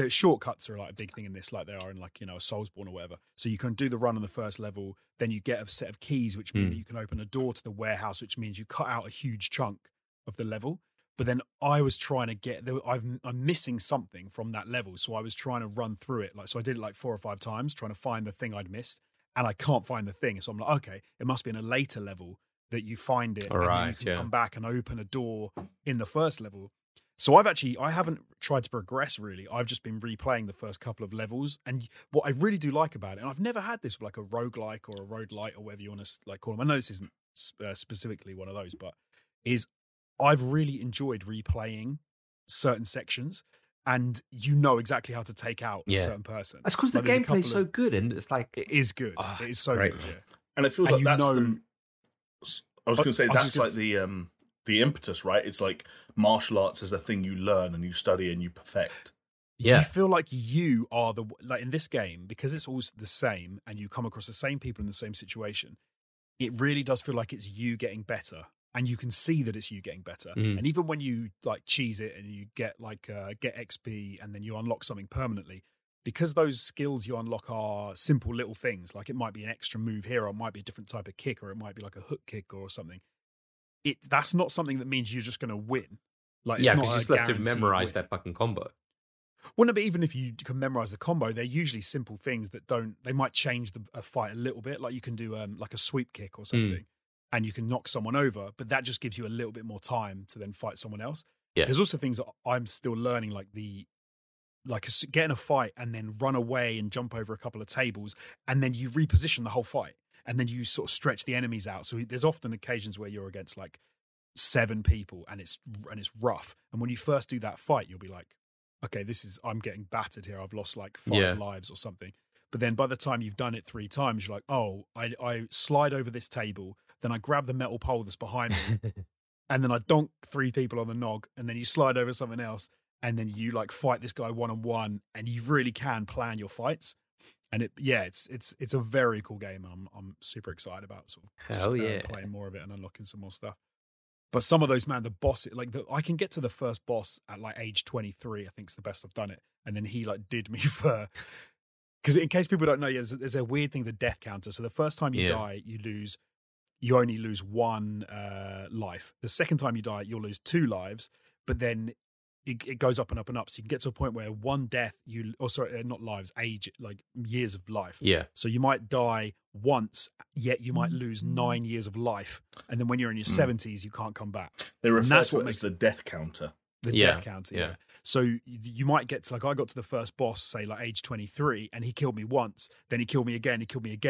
shortcuts are like a big thing in this, like they are in like, you know, a Soulsborne or whatever. So you can do the run on the first level, then you get a set of keys which mean that you can open a door to the warehouse, which means you cut out a huge chunk of the level. But then I was trying to I'm missing something from that level. So I was trying to run through it. So I did it like 4 or 5 times trying to find the thing I'd missed and I can't find the thing. So I'm like, okay, it must be in a later level that you find it. All right, you can come back and open a door in the first level. So I haven't tried to progress really. I've just been replaying the first couple of levels. And what I really do like about it, and I've never had this with like a roguelike or a roguelite or whatever you want to like call them. I know this isn't specifically one of those, but is I've really enjoyed replaying certain sections and you know exactly how to take out a certain person. That's because the gameplay is so good and it's like... It is good. It is so good. Yeah. And it feels like that's the... I was going to say that's like the impetus, right? It's like martial arts is a thing you learn and you study and you perfect. Yeah. You feel like you are the... Like in this game, because it's always the same and you come across the same people in the same situation, it really does feel like it's you getting better. And you can see that it's you getting better. Mm. And even when you like cheese it and you get like get XP and then you unlock something permanently, because those skills you unlock are simple little things, like it might be an extra move here or it might be a different type of kick or it might be like a hook kick or something. That's not something that means you're just going to win. Like it's not because you just have to memorize that fucking combo. Well, no, but even if you can memorize the combo, they're usually simple things that they might change a fight a little bit. Like you can do like a sweep kick or something. Mm. And you can knock someone over, but that just gives you a little bit more time to then fight someone else. Yeah. There's also things that I'm still learning, like get in a fight and then run away and jump over a couple of tables, and then you reposition the whole fight, and then you sort of stretch the enemies out. So there's often occasions where you're against like 7 people, and it's rough. And when you first do that fight, you'll be like, okay, I'm getting battered here. I've lost like 5 lives or something. But then by the time you've done it 3 times, you're like, oh, I slide over this table. Then I grab the metal pole that's behind me and then I donk 3 people on the nog and then you slide over something else and then you like fight this guy 1-on-1 and you really can plan your fights. And it's a very cool game. And I'm super excited about sort of playing more of it and unlocking some more stuff. But some of those, man, the boss, I can get to the first boss at like age 23, I think is the best I've done it. And then he like did me for... Because in case people don't know, there's a weird thing, the death counter. So the first time you die, you only lose 1 life. The second time you die, you'll lose 2 lives, but then it goes up and up and up. So you can get to a point where 1 death, years of life. Yeah. So you might die once, yet you might lose 9 years of life. And then when you're in your 70s, you can't come back. They refer to it as the death counter. The death counter, yeah. So you might get to, like, I got to the first boss, say, like, age 23, and he killed me once. Then he killed me again.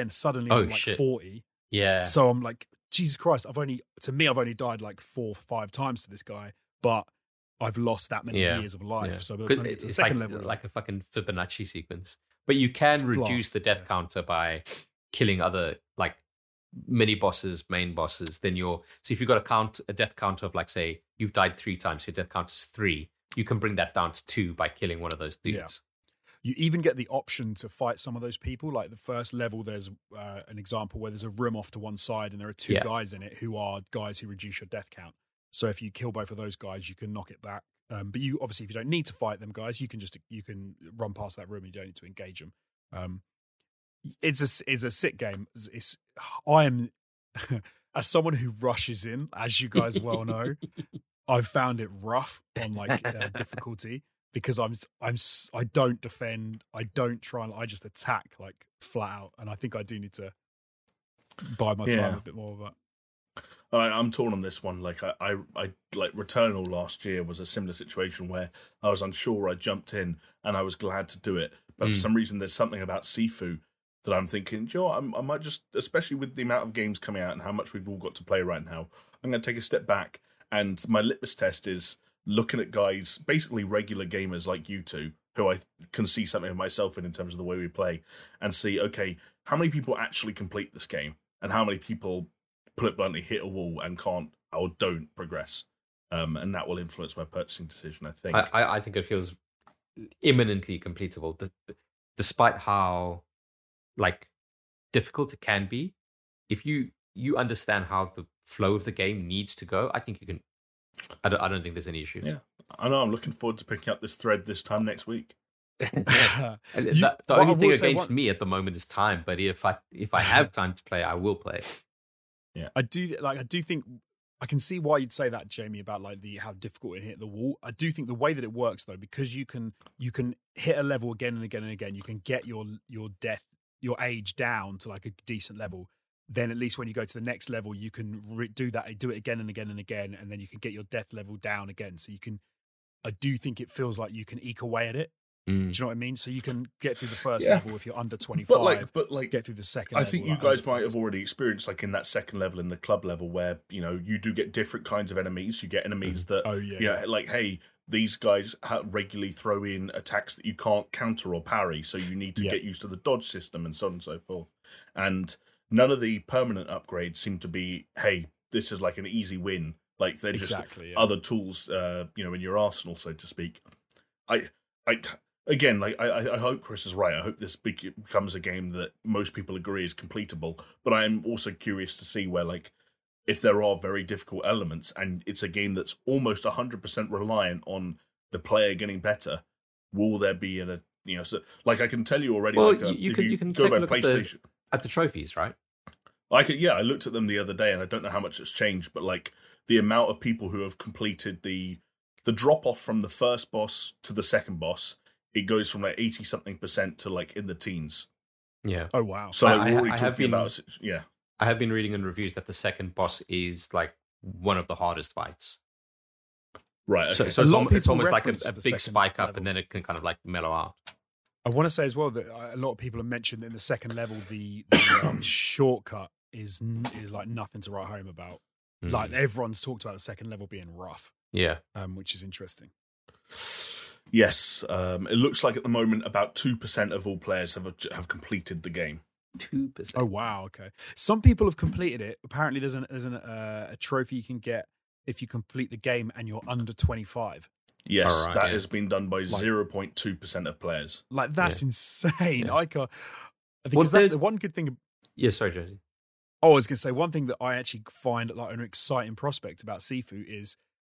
Suddenly I'm, like, 40. Yeah. So I'm like, Jesus Christ, I've only died like 4 or 5 times to this guy, but I've lost that many years of life. Yeah. So by the time it's second like, level, like a fucking Fibonacci sequence. But you can reduce the death counter by killing other like mini bosses, main bosses. So if you've got a death counter of like, say you've died 3 times, so your death count is 3. You can bring that down to 2 by killing one of those dudes. Yeah. You even get the option to fight some of those people. Like the first level, there's an example where there's a room off to one side and there are 2 guys in it who are guys who reduce your death count. So if you kill both of those guys, you can knock it back. But you obviously, if you don't need to fight them guys, you can run past that room and you don't need to engage them. It's a sick game. As someone who rushes in, as you guys well know, I've found it rough on like difficulty. Because I don't defend, I don't try, I just attack like flat out, and I think I do need to buy my time a bit more of that. I'm torn on this one. Like I like Returnal last year was a similar situation where I was unsure. I jumped in and I was glad to do it, but for some reason, there's something about Sifu that I'm thinking, you know what, I might just, especially with the amount of games coming out and how much we've all got to play right now, I'm going to take a step back, and my litmus test is looking at guys, basically regular gamers like you two, who I can see something of myself in terms of the way we play, and see, okay, how many people actually complete this game, and how many people, put it bluntly, hit a wall and can't or don't progress. And that will influence my purchasing decision, I think. I think it feels imminently completable, despite how, like, difficult it can be. If you understand how the flow of the game needs to go, I think you can. I don't think there's any issues. Yeah, I know. I'm looking forward to picking up this thread this time next week. The only thing against me at the moment is time. But if I have time to play, I will play. Yeah, I do think I can see why you'd say that, Jamie, about like the how difficult it hit the wall. I do think the way that it works though, because you can hit a level again and again and again. You can get your age down to like a decent level. Then at least when you go to the next level, you can do it again and again and again, and then you can get your death level down again. So you can, I do think it feels like you can eke away at it. Mm. Do you know what I mean? So you can get through the first level if you're under 25, but get through the second level. I think you guys might have already experienced, like, in that second level, in the club level, where, you know, you do get different kinds of enemies. You get enemies that, like, hey, these guys regularly throw in attacks that you can't counter or parry, so you need to get used to the dodge system and so on and so forth. And none of the permanent upgrades seem to be, hey, this is like an easy win. Like, they're just other tools, in your arsenal, so to speak. I hope Chris is right. I hope this becomes a game that most people agree is completable. But I am also curious to see where, like, if there are very difficult elements and it's a game that's almost 100% reliant on the player getting better, will there be I can tell you already. Well, you can go by PlayStation at the trophies, right? I looked at them the other day, and I don't know how much it's changed, but like the amount of people who have completed the drop off from the first boss to the second boss. It goes from like 80-something% to like in the teens. Yeah. Oh wow. So I have been reading in reviews that the second boss is like one of the hardest fights. Right. Okay. So it's almost like a big spike up, and then it can kind of like mellow out. I want to say as well that a lot of people have mentioned that in the second level the shortcut is like nothing to write home about. Mm. Like everyone's talked about the second level being rough. Yeah. Which is interesting. Yes, it looks like at the moment about 2% of all players have completed the game. 2%. Oh wow, okay. Some people have completed it. Apparently, there's a trophy you can get if you complete the game and you're under 25. Yes, right, that has been done by 0.2% of players. Like that's insane. Yeah. I think that's the one good thing. Yeah, sorry, Josie. Oh, I was going to say one thing that I actually find like an exciting prospect about Sifu is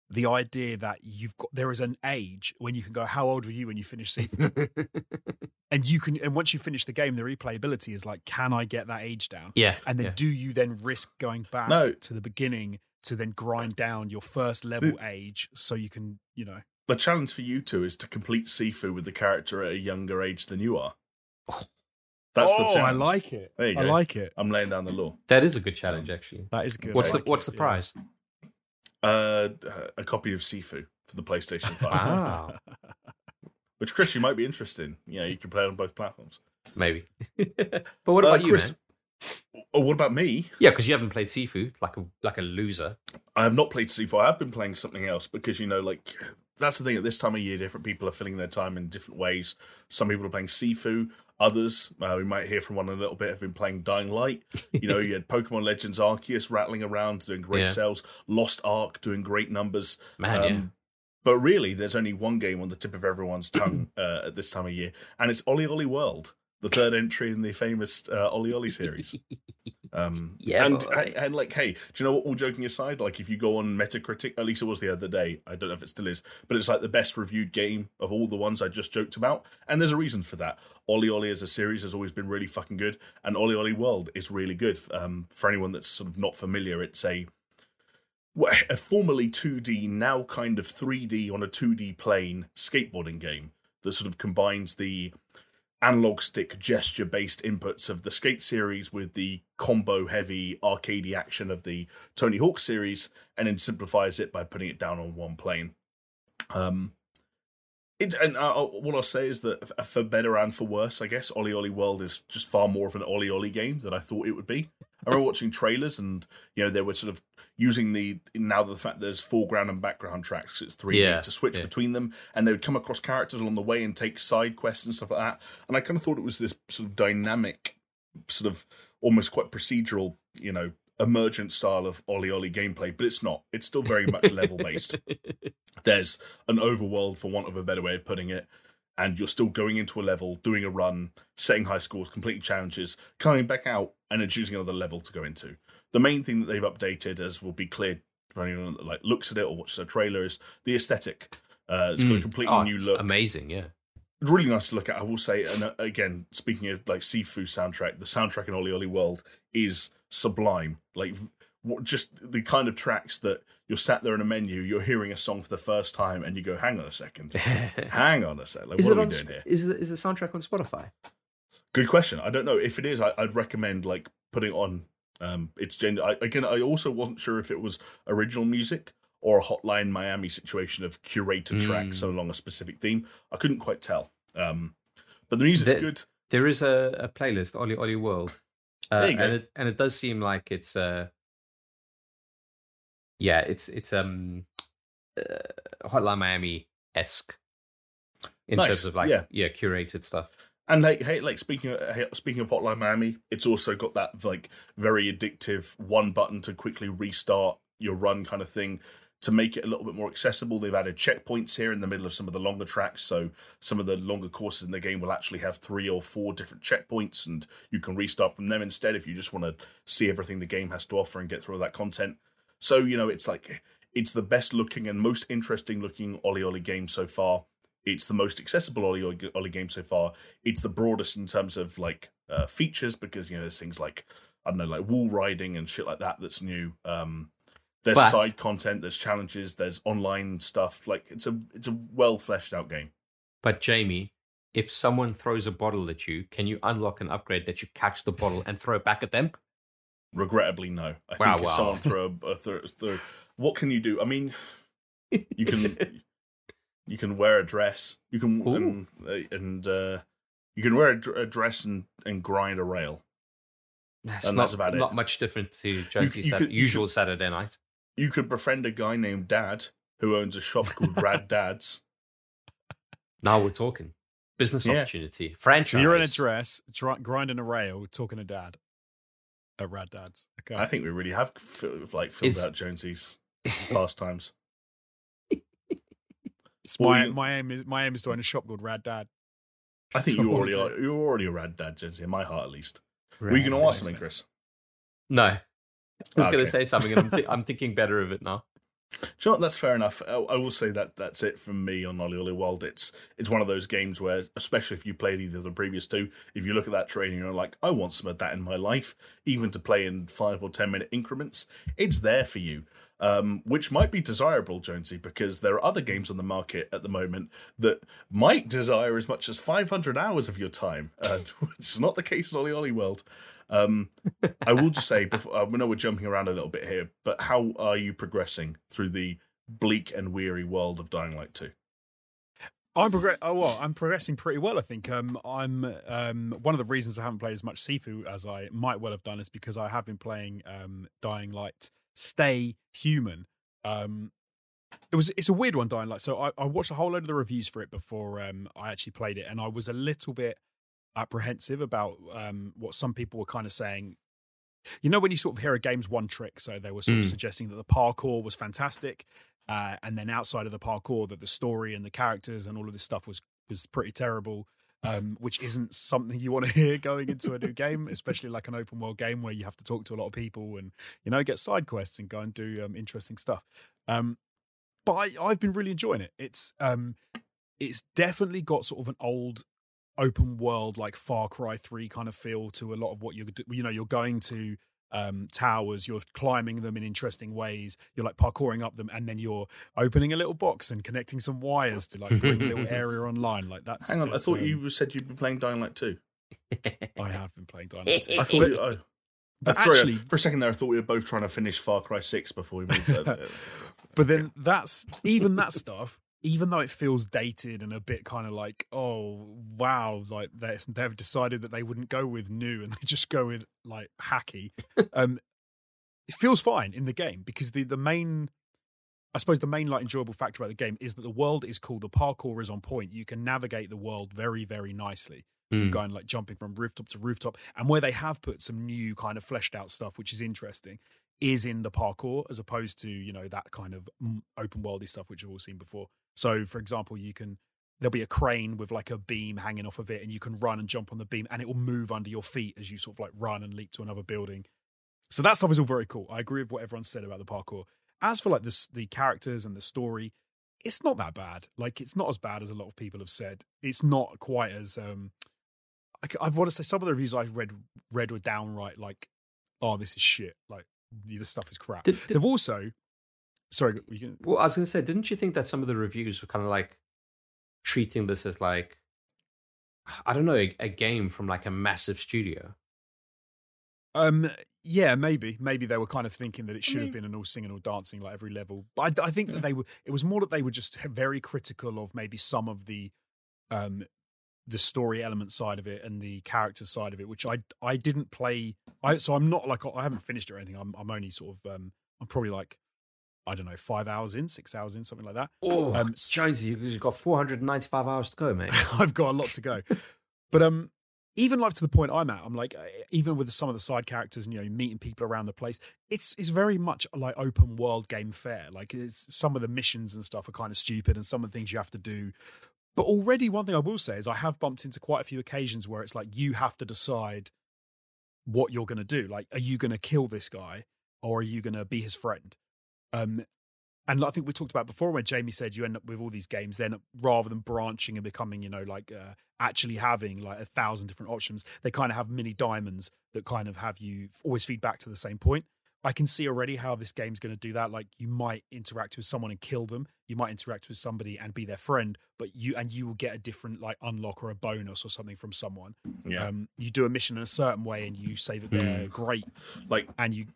the idea that there is an age when you can go, how old were you when you finished Sifu? and once you finish the game, the replayability is like, can I get that age down? Yeah. And then do you then risk going back to the beginning to then grind down your first level age so you can, you know. The challenge for you two is to complete Sifu with the character at a younger age than you are. That's the challenge. I like it. There you go. I like it. I'm laying down the law. That is a good challenge, actually. That is good. What's the prize? A copy of Sifu for the PlayStation 5. Wow. Which, Chris, you might be interested in. You know, you can play it on both platforms. Maybe. But what about you, Chris? Man? Oh, what about me? Yeah, because you haven't played Sifu, like a loser. I have not played Sifu. I have been playing something else because, you know, like, that's the thing. At this time of year, different people are filling their time in different ways. Some people are playing Sifu. Others, we might hear from one in a little bit, have been playing Dying Light. You know, you had Pokemon Legends Arceus rattling around, doing great sales. Lost Ark doing great numbers. Man, But really, there's only one game on the tip of everyone's tongue at this time of year, and it's OlliOlli World, the third entry in the famous OlliOlli series. Hey, do you know what? All joking aside, like if you go on Metacritic, at least it was the other day, I don't know if it still is, but it's like the best reviewed game of all the ones I just joked about, and there's a reason for that. OlliOlli as a series has always been really fucking good, and OlliOlli World is really good. For anyone that's sort of not familiar, it's a formerly 2D, now kind of 3D on a 2D plane skateboarding game that sort of combines the analog stick gesture-based inputs of the Skate series with the combo-heavy arcadey action of the Tony Hawk series, and then simplifies it by putting it down on one plane. What I'll say is that, for better and for worse, I guess, OlliOlli World is just far more of an OlliOlli game than I thought it would be. I remember watching trailers and, you know, they were sort of using now the fact there's foreground and background tracks, it's 3D, to switch between them, and they would come across characters along the way and take side quests and stuff like that. And I kind of thought it was this sort of dynamic, sort of almost quite procedural, you know, emergent style of OlliOlli gameplay, but it's not. It's still very much level-based. There's an overworld, for want of a better way of putting it, and you're still going into a level, doing a run, setting high scores, completing challenges, coming back out, and then choosing another level to go into. The main thing that they've updated, as will be clear for anyone that looks at it or watches the trailer, is the aesthetic. It's got a completely new look. Amazing, yeah. Really nice to look at, I will say. And again, speaking of like Sifu soundtrack, the soundtrack in OlliOlli World is sublime. Like, just the kind of tracks that you're sat there in a menu, you're hearing a song for the first time, and you go, hang on a second. Like, what are we doing here? Is the soundtrack on Spotify? Good question. I don't know. If it is, I'd recommend like putting it on. I also wasn't sure if it was original music or a Hotline Miami situation of curated tracks along a specific theme. I couldn't quite tell. But the music's good. There is a playlist, OlliOlli World. There you go. And it does seem like it's it's Hotline Miami-esque in terms of like curated stuff. And speaking of Hotline Miami, it's also got that like very addictive one button to quickly restart your run kind of thing. To make it a little bit more accessible, they've added checkpoints here in the middle of some of the longer tracks, so some of the longer courses in the game will actually have 3 or 4 different checkpoints, and you can restart from them instead if you just want to see everything the game has to offer and get through all that content. So, you know, it's like, it's the best looking and most interesting looking OlliOlli game so far. It's the most accessible OlliOlli game so far. It's the broadest in terms of like features, because, you know, there's things like, I don't know, like wall riding and shit like that that's new. There's side content, there's challenges, there's online stuff. Like, it's a well fleshed out game. But Jamie, if someone throws a bottle at you, can you unlock an upgrade that you catch the bottle and throw it back at them? Regrettably, no. I think if someone throw, what can you do? I mean, you can wear a dress. You can you can wear a dress and grind a rail. That's about it. Not much different to usual Saturday night. You could befriend a guy named Dad who owns a shop called Rad Dad's. Now we're talking. Business opportunity. Franchise. So you're in a dress, grinding a rail, talking to Dad at Rad Dad's. Okay. I think we really have filled out Jonesy's pastimes. My aim is to own a shop called Rad Dad. I think you're already a Rad Dad, Jonesy, in my heart at least. Were you going to ask something, Chris? No. I was going to say something, and I'm thinking better of it now. Do you know what? That's fair enough. I will say that that's it from me on OlliOlli World. It's one of those games where, especially if you played either of the previous two, if you look at that trailer and you're like, I want some of that in my life, even to play in 5 or 10 minute increments, it's there for you, which might be desirable, Jonesy, because there are other games on the market at the moment that might desire as much as 500 hours of your time, which is not the case in OlliOlli World. I will just say, I know we're jumping around a little bit here, but how are you progressing through the bleak and weary world of Dying Light 2? I'm progressing pretty well, I think. I'm one of the reasons I haven't played as much Sifu as I might well have done is because I have been playing Dying Light Stay Human. It's a weird one, Dying Light. So I watched a whole load of the reviews for it before I actually played it, and I was a little bit apprehensive about what some people were kind of saying. You know, when you sort of hear a game's one trick, so they were sort of suggesting that the parkour was fantastic, and then outside of the parkour, that the story and the characters and all of this stuff was pretty terrible, which isn't something you want to hear going into a new game, especially like an open world game where you have to talk to a lot of people and, you know, get side quests and go and do interesting stuff. But I've been really enjoying it. It's definitely got sort of an old open world, like Far Cry 3 kind of feel to a lot of what you're doing. You know, you're going to towers, you're climbing them in interesting ways, you're like parkouring up them, and then you're opening a little box and connecting some wires to like bring a little area online. Like, that's. Hang on, I thought you said you'd been playing Dying Light 2. I have been playing Dying Light 2. I thought but actually, for a second there, I thought we were both trying to finish Far Cry 6 before we moved. But then that's even that stuff even though it feels dated and a bit kind of like, oh, wow, like they've decided that they wouldn't go with new and they just go with like hacky. It feels fine in the game because the main, I suppose the main like enjoyable factor about the game is that the world is cool. The parkour is on point. You can navigate the world very, very nicely. From going like jumping from rooftop to rooftop. And where they have put some new kind of fleshed out stuff, which is interesting, is in the parkour as opposed to, you know, that kind of open worldy stuff, which we've all seen before. So, for example, there'll be a crane with like a beam hanging off of it and you can run and jump on the beam and it will move under your feet as you sort of like run and leap to another building. So that stuff is all very cool. I agree with what everyone said about the parkour. As for like the characters and the story, it's not that bad. Like, it's not as bad as a lot of people have said. It's not quite as... I want to say some of the reviews I've read were downright like, oh, this is shit. Like, this stuff is crap. They've also... Sorry. Well, I was going to say, didn't you think that some of the reviews were kind of like treating this as like, I don't know, a game from like a massive studio? Yeah, maybe. Maybe they were kind of thinking that it should have been an all singing, all dancing, like every level. But I think that they were... It was more that they were just very critical of maybe some of the story element side of it and the character side of it, which I didn't play. So I'm not like, I haven't finished it or anything. I'm only sort of, I'm probably like, I don't know, 5 hours in, 6 hours in, something like that. Oh, Jonesy, you've got 495 hours to go, mate. I've got a lot to go. But even like to the point I'm at, I'm like, even with some of the side characters and, you know, meeting people around the place, it's very much like open world game fare. Like, it's, some of the missions and stuff are kind of stupid and some of the things you have to do. But already, one thing I will say is I have bumped into quite a few occasions where it's like you have to decide what you're going to do. Like, are you going to kill this guy or are you going to be his friend? And I think we talked about before where Jamie said you end up with all these games then rather than branching and becoming, you know, like actually having like 1,000 different options, they kind of have mini diamonds that kind of have you always feed back to the same point. I can see already how this game's going to do that. Like, you might interact with someone and kill them. You might interact with somebody and be their friend, but you will get a different like unlock or a bonus or something from someone. Yeah. You do a mission in a certain way and you say that they're great. Like, and you,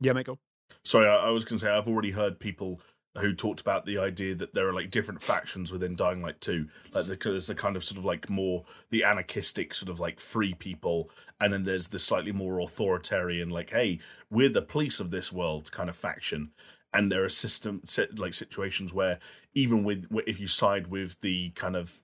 yeah, mate, go. Sorry, I was going to say I've already heard people who talked about the idea that there are like different factions within Dying Light 2. Like, there's the kind of sort of like more the anarchistic sort of like free people, and then there's the slightly more authoritarian, like, hey, we're the police of this world kind of faction. And there are situations where even with if you side with the kind of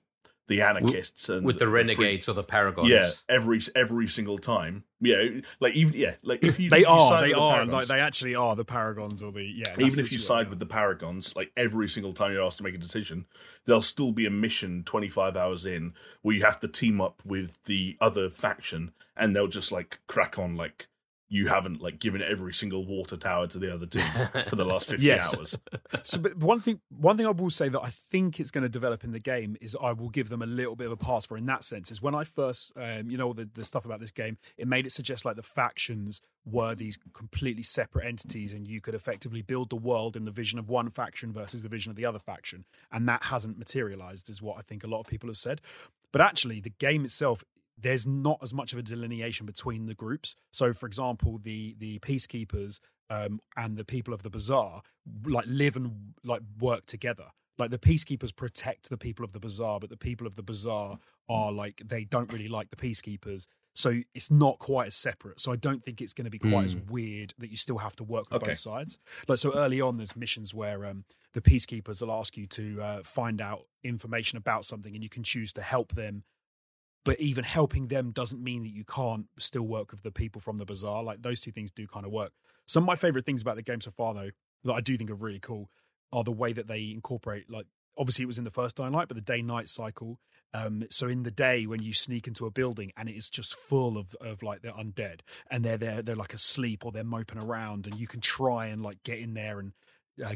the anarchists and with the renegades or the paragons, yeah, every single time, yeah, like even yeah, like if you they actually are the paragons or the yeah, even if you side with the paragons, like every single time you're asked to make a decision, there'll still be a mission 25 hours in where you have to team up with the other faction, and they'll just like crack on like you haven't like given every single water tower to the other team for the last 50 hours. So, but one thing I will say that I think is going to develop in the game is I will give them a little bit of a pass for in that sense is when I first, you know, the stuff about this game, it made it suggest like the factions were these completely separate entities and you could effectively build the world in the vision of one faction versus the vision of the other faction. And that hasn't materialized is what I think a lot of people have said. But actually the game itself, there's not as much of a delineation between the groups. So, for example, the peacekeepers and the people of the bazaar like live and like work together. Like the peacekeepers protect the people of the bazaar, but the people of the bazaar are like they don't really like the peacekeepers. So it's not quite as separate. So I don't think it's going to be quite as weird that you still have to work with both sides. Like, so early on, there's missions where the peacekeepers will ask you to find out information about something, and you can choose to help them. But even helping them doesn't mean that you can't still work with the people from the bazaar. Like, those two things do kind of work. Some of my favorite things about the game so far, though, that I do think are really cool are the way that they incorporate, like, obviously it was in the first Dying Light, but the day-night cycle. So in the day when you sneak into a building and it's just full of like they're undead and they're like asleep or they're moping around and you can try and like get in there and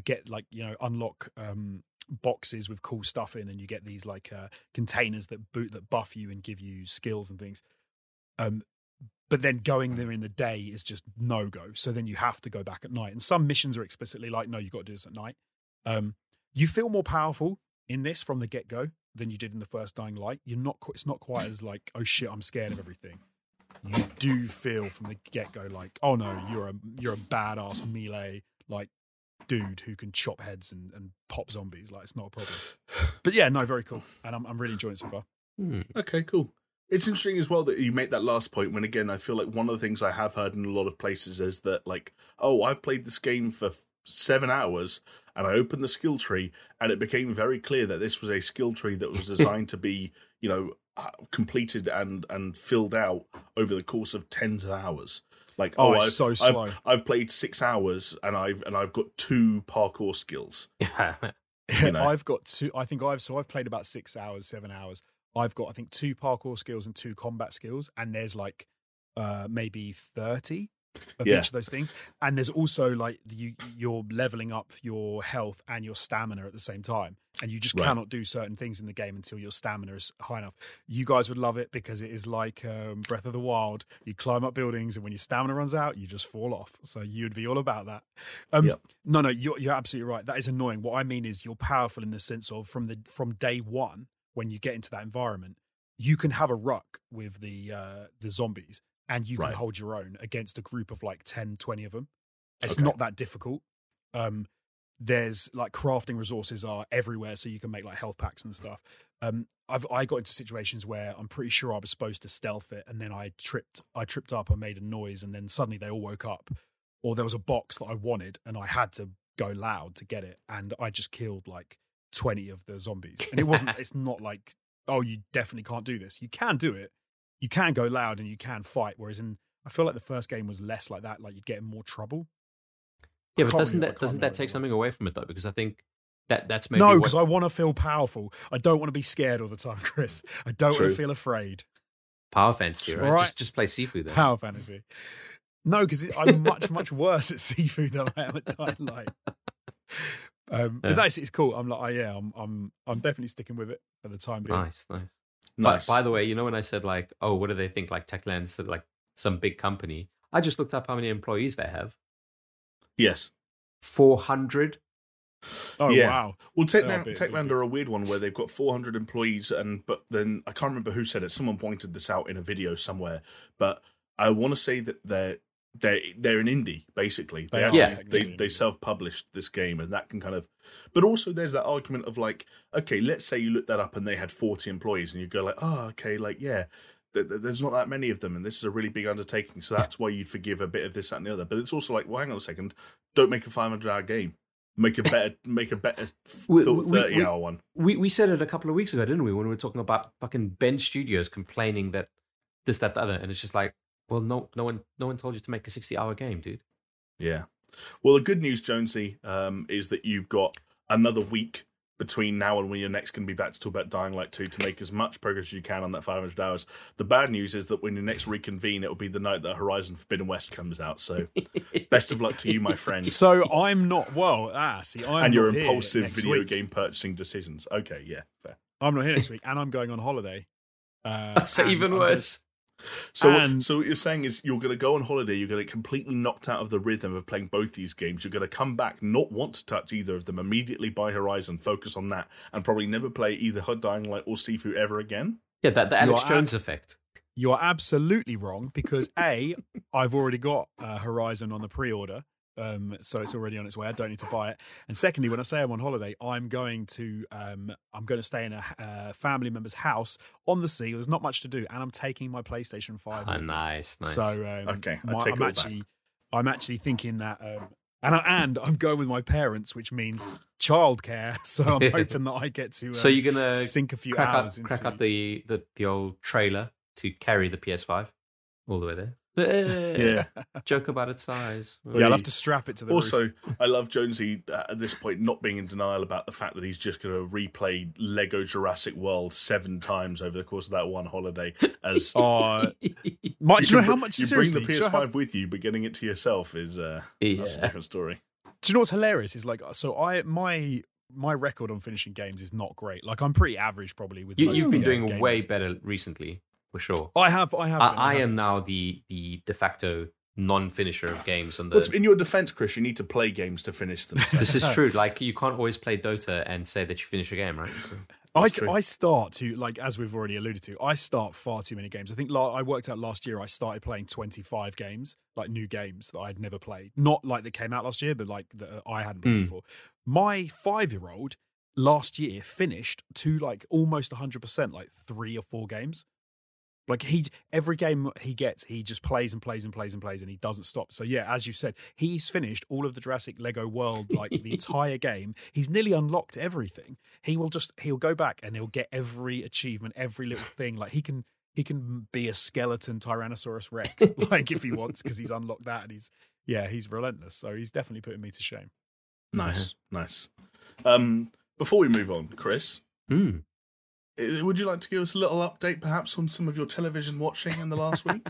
get like, you know, unlock, boxes with cool stuff in, and you get these like containers that buff you and give you skills and things. But then going there in the day is just no go. So then you have to go back at night. And some missions are explicitly like, no, you've got to do this at night. You feel more powerful in this from the get go than you did in the first Dying Light. It's not quite as like, oh shit, I'm scared of everything. You do feel from the get go like, oh no, you're a badass melee like dude who can chop heads and pop zombies. Like, it's not a problem. But yeah, no, very cool. And I'm really enjoying it so far. Okay, cool. It's interesting as well that you make that last point when, again, I feel like one of the things I have heard in a lot of places is that, like, oh, I've played this game for 7 hours and I opened the skill tree and it became very clear that this was a skill tree that was designed to be, you know, completed and filled out over the course of tens of hours. Like, oh, it's so slow. I've played 6 hours and I've got 2 parkour skills. You know? I've got 2. I think I've played about 6 hours, 7 hours. I've got, I think, 2 parkour skills and 2 combat skills, and there's like maybe 30 of each of those things. And there's also like you're leveling up your health and your stamina at the same time, and you just cannot do certain things in the game until your stamina is high enough. You guys would love it because it is like Breath of the Wild. You climb up buildings, and when your stamina runs out, you just fall off. So you'd be all about that. No, you're absolutely right. That is annoying. What I mean is you're powerful in the sense of from day one. When you get into that environment, you can have a ruck with the zombies and you can hold your own against a group of like 10, 20 of them. It's not that difficult. There's like crafting resources are everywhere, so you can make like health packs and stuff. I got into situations where I'm pretty sure I was supposed to stealth it, and then I tripped up, I made a noise, and then suddenly they all woke up. Or there was a box that I wanted and I had to go loud to get it, and I just killed like 20 of the zombies. And it's not like, oh, you definitely can't do this. You can do it. You can go loud and you can fight. Whereas I feel like the first game was less like that, like you'd get in more trouble. Yeah, but doesn't that take something away from it though? Because I think that's maybe no, because I want to feel powerful. I don't want to be scared all the time, Chris. I don't want to feel afraid. Power fantasy, right? Just play Sifu then. Power fantasy. No, because I'm much, much worse at Sifu than I am at Dying Light. But it's cool. I'm like, I'm definitely sticking with it for the time being. Nice. By the way, you know when I said like, oh, what do they think? Like Techland's so like some big company. I just looked up how many employees they have. Yes, 400. Oh yeah. Wow. Well, Techland are a weird one where they've got 400 employees, but then I can't remember who said it. Someone pointed this out in a video somewhere, but I want to say that they're an indie, basically. They self-published this game, and that can kind of... But also there's that argument of like, okay, let's say you look that up and they had 40 employees, and you go like, oh, okay, like, yeah, there's not that many of them, and this is a really big undertaking, so that's why you'd forgive a bit of this, that, and the other. But it's also like, well, hang on a second, don't make a 500-hour game. Make a better 30-hour one. We said it a couple of weeks ago, didn't we, when we were talking about fucking Ben Studios complaining that this, that, the other, and it's just like, well, no one told you to make a 60-hour game, dude. Yeah. Well, the good news, Jonesy, is that you've got another week between now and when you're next going to be back to talk about Dying Light 2 to make as much progress as you can on that 500 hours. The bad news is that when you next reconvene, it'll be the night that Horizon Forbidden West comes out. So best of luck to you, my friend. So I'm not... Well, see, I'm and your not impulsive video week. Game purchasing decisions. Okay, yeah, fair. I'm not here next week, and I'm going on holiday. So even worse. So what you're saying is you're going to go on holiday, you're going to get completely knocked out of the rhythm of playing both these games, you're going to come back, not want to touch either of them, immediately buy Horizon, focus on that, and probably never play either Dying Light or Sifu ever again? Yeah, the Alex Jones effect. You're absolutely wrong, because A, I've already got Horizon on the pre-order, so it's already on its way, I don't need to buy it. And secondly, when I say I'm on holiday, I'm going to stay in a family member's house on the sea. There's not much to do, and I'm taking my PlayStation 5. Nice. So okay, I'm actually thinking that, and I'm going with my parents, which means childcare. So I'm hoping that I get to. So you're gonna sink a few hours into crack up the old trailer to carry the PS5 all the way there. Yeah, joke about its size. Yeah, I'll have to strap it to the roof. I love Jonesy at this point not being in denial about the fact that he's just going to replay Lego Jurassic World 7 times over the course of that one holiday. As you bring the PS5 with you, but getting it to yourself is that's a different story. Do you know what's hilarious? Is like, so my record on finishing games is not great. Like, I'm pretty average probably. With you've been doing games. Way better recently. For sure. I am now the de facto non-finisher of games. In your defense, Chris, you need to play games to finish them. This is true. Like, you can't always play Dota and say that you finish a game, right? So. I start to, like, as we've already alluded to, I start far too many games. I think I worked out last year I started playing 25 games, like new games that I'd never played. Not like that came out last year, but like that I hadn't played before. My 5-year-old last year finished to like almost 100%, like 3 or 4 games. Like every game he gets, he just plays and plays and plays and plays, and he doesn't stop. So yeah, as you said, he's finished all of the Jurassic Lego World, like the entire game. He's nearly unlocked everything. He'll go back and he'll get every achievement, every little thing. Like he can be a skeleton Tyrannosaurus Rex, like if he wants, because he's unlocked that, and he's relentless. So he's definitely putting me to shame. Nice. Before we move on, Chris. Would you like to give us a little update, perhaps, on some of your television watching in the last week?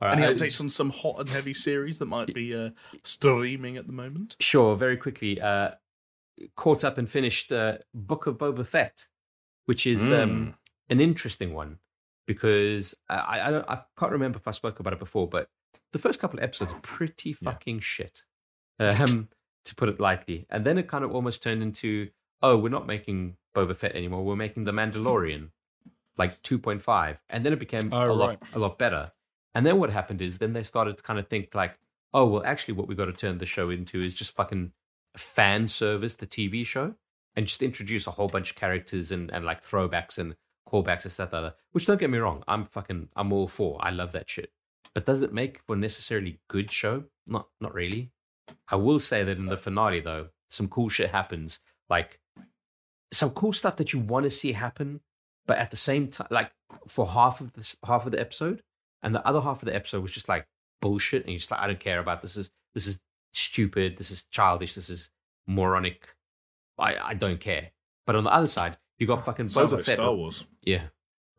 Any updates on some hot and heavy series that might be streaming at the moment? Sure, very quickly. Caught up and finished Book of Boba Fett, which is an interesting one, because I can't remember if I spoke about it before, but the first couple of episodes are pretty fucking shit, to put it lightly. And then it kind of almost turned into, oh, we're not making Boba Fett anymore. We're making The Mandalorian, like 2.5, and then it became a lot better. And then what happened is, then they started to kind of think like, oh, well, actually, what we got to turn the show into is just fucking fan service, the TV show, and just introduce a whole bunch of characters and like throwbacks and callbacks and stuff like that. Which, don't get me wrong, I'm all for. I love that shit. But does it make for necessarily good show? Not really. I will say that in the finale, though, some cool shit happens, like. Some cool stuff that you want to see happen, but at the same time, like for half of the episode, and the other half of the episode was just like bullshit, and you're just like, I don't care about this. This is stupid. This is childish. This is moronic. I don't care. But on the other side, you got fucking Boba Fett. Star Wars. Yeah.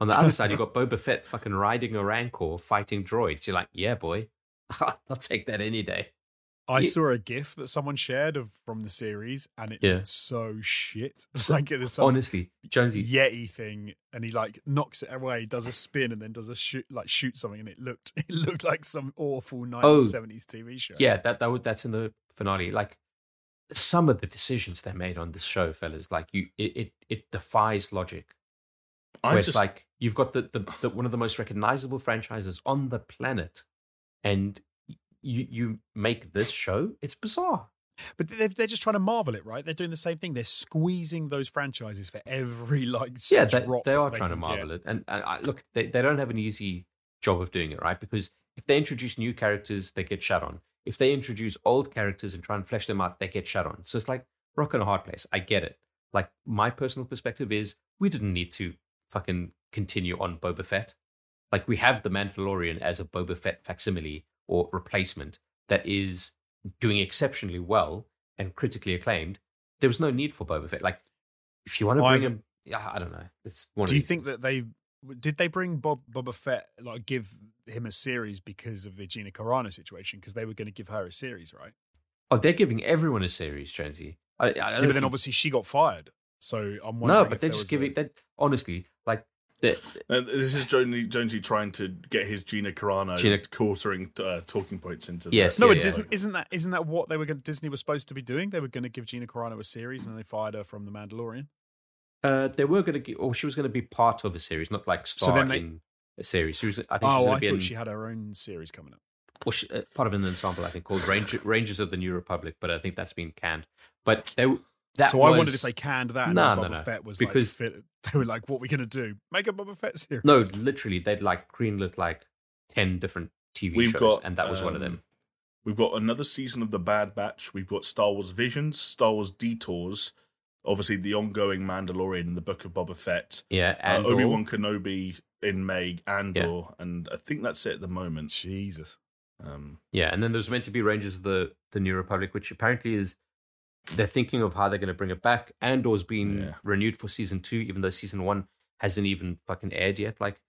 On the other side, you got Boba Fett fucking riding a Rancor, fighting droids. You're like, yeah, boy, I'll take that any day. I saw a GIF that someone shared from the series, and it looked so shit. It's like there's some honestly Jonesy Yeti thing, and he like knocks it away, does a spin, and then does a shoot something, and it looked like some awful 1970s TV show. Yeah, that's in the finale. Like some of the decisions they made on this show, fellas, like it defies logic. It's like you've got the one of the most recognizable franchises on the planet, and. You make this show? It's bizarre. But they're just trying to marvel it, right? They're doing the same thing. They're squeezing those franchises for every like drop. They are trying to marvel it. And look, they don't have an easy job of doing it, right? Because if they introduce new characters, they get shut on. If they introduce old characters and try and flesh them out, they get shut on. So it's like rock and a hard place. I get it. Like my personal perspective is we didn't need to fucking continue on Boba Fett. Like we have The Mandalorian as a Boba Fett facsimile or replacement that is doing exceptionally well and critically acclaimed. There was no need for Boba Fett. Like, if you want to bring him, I don't know. It's one do you think things. That they did they bring Boba Fett, like give him a series because of the Gina Carano situation? Because they were going to give her a series, right? Oh, they're giving everyone a series, Jonesy. But then obviously she got fired. So I'm wondering. No, but they're just giving that. Honestly, like. This is Jonesy trying to get his Gina Carano quartering talking points into. Yes, the, no, yeah, it doesn't. Isn't that what they were going? Disney was supposed to be doing. They were going to give Gina Carano a series, and they fired her from The Mandalorian. They were going to, or she was going to be part of a series, not like starring a series. She was, I think. Oh, I thought she had her own series coming up. Well, she, part of an ensemble, I think, called Rangers of the New Republic, but I think that's been canned. But they. I wondered if they canned that. No. Fett was because like, they were like, "What are we going to do? Make a Boba Fett series?" No, literally, they'd like greenlit like 10 different TV shows, and that was one of them. We've got another season of The Bad Batch. We've got Star Wars Visions, Star Wars Detours, obviously the ongoing Mandalorian and the Book of Boba Fett. Yeah, and Obi-Wan Kenobi in May, Andor, and I think that's it at the moment. Jesus. And then there's meant to be Rangers of the New Republic, which apparently is. They're thinking of how they're going to bring it back. Andor's been renewed for season 2, even though season 1 hasn't even fucking aired yet. Like,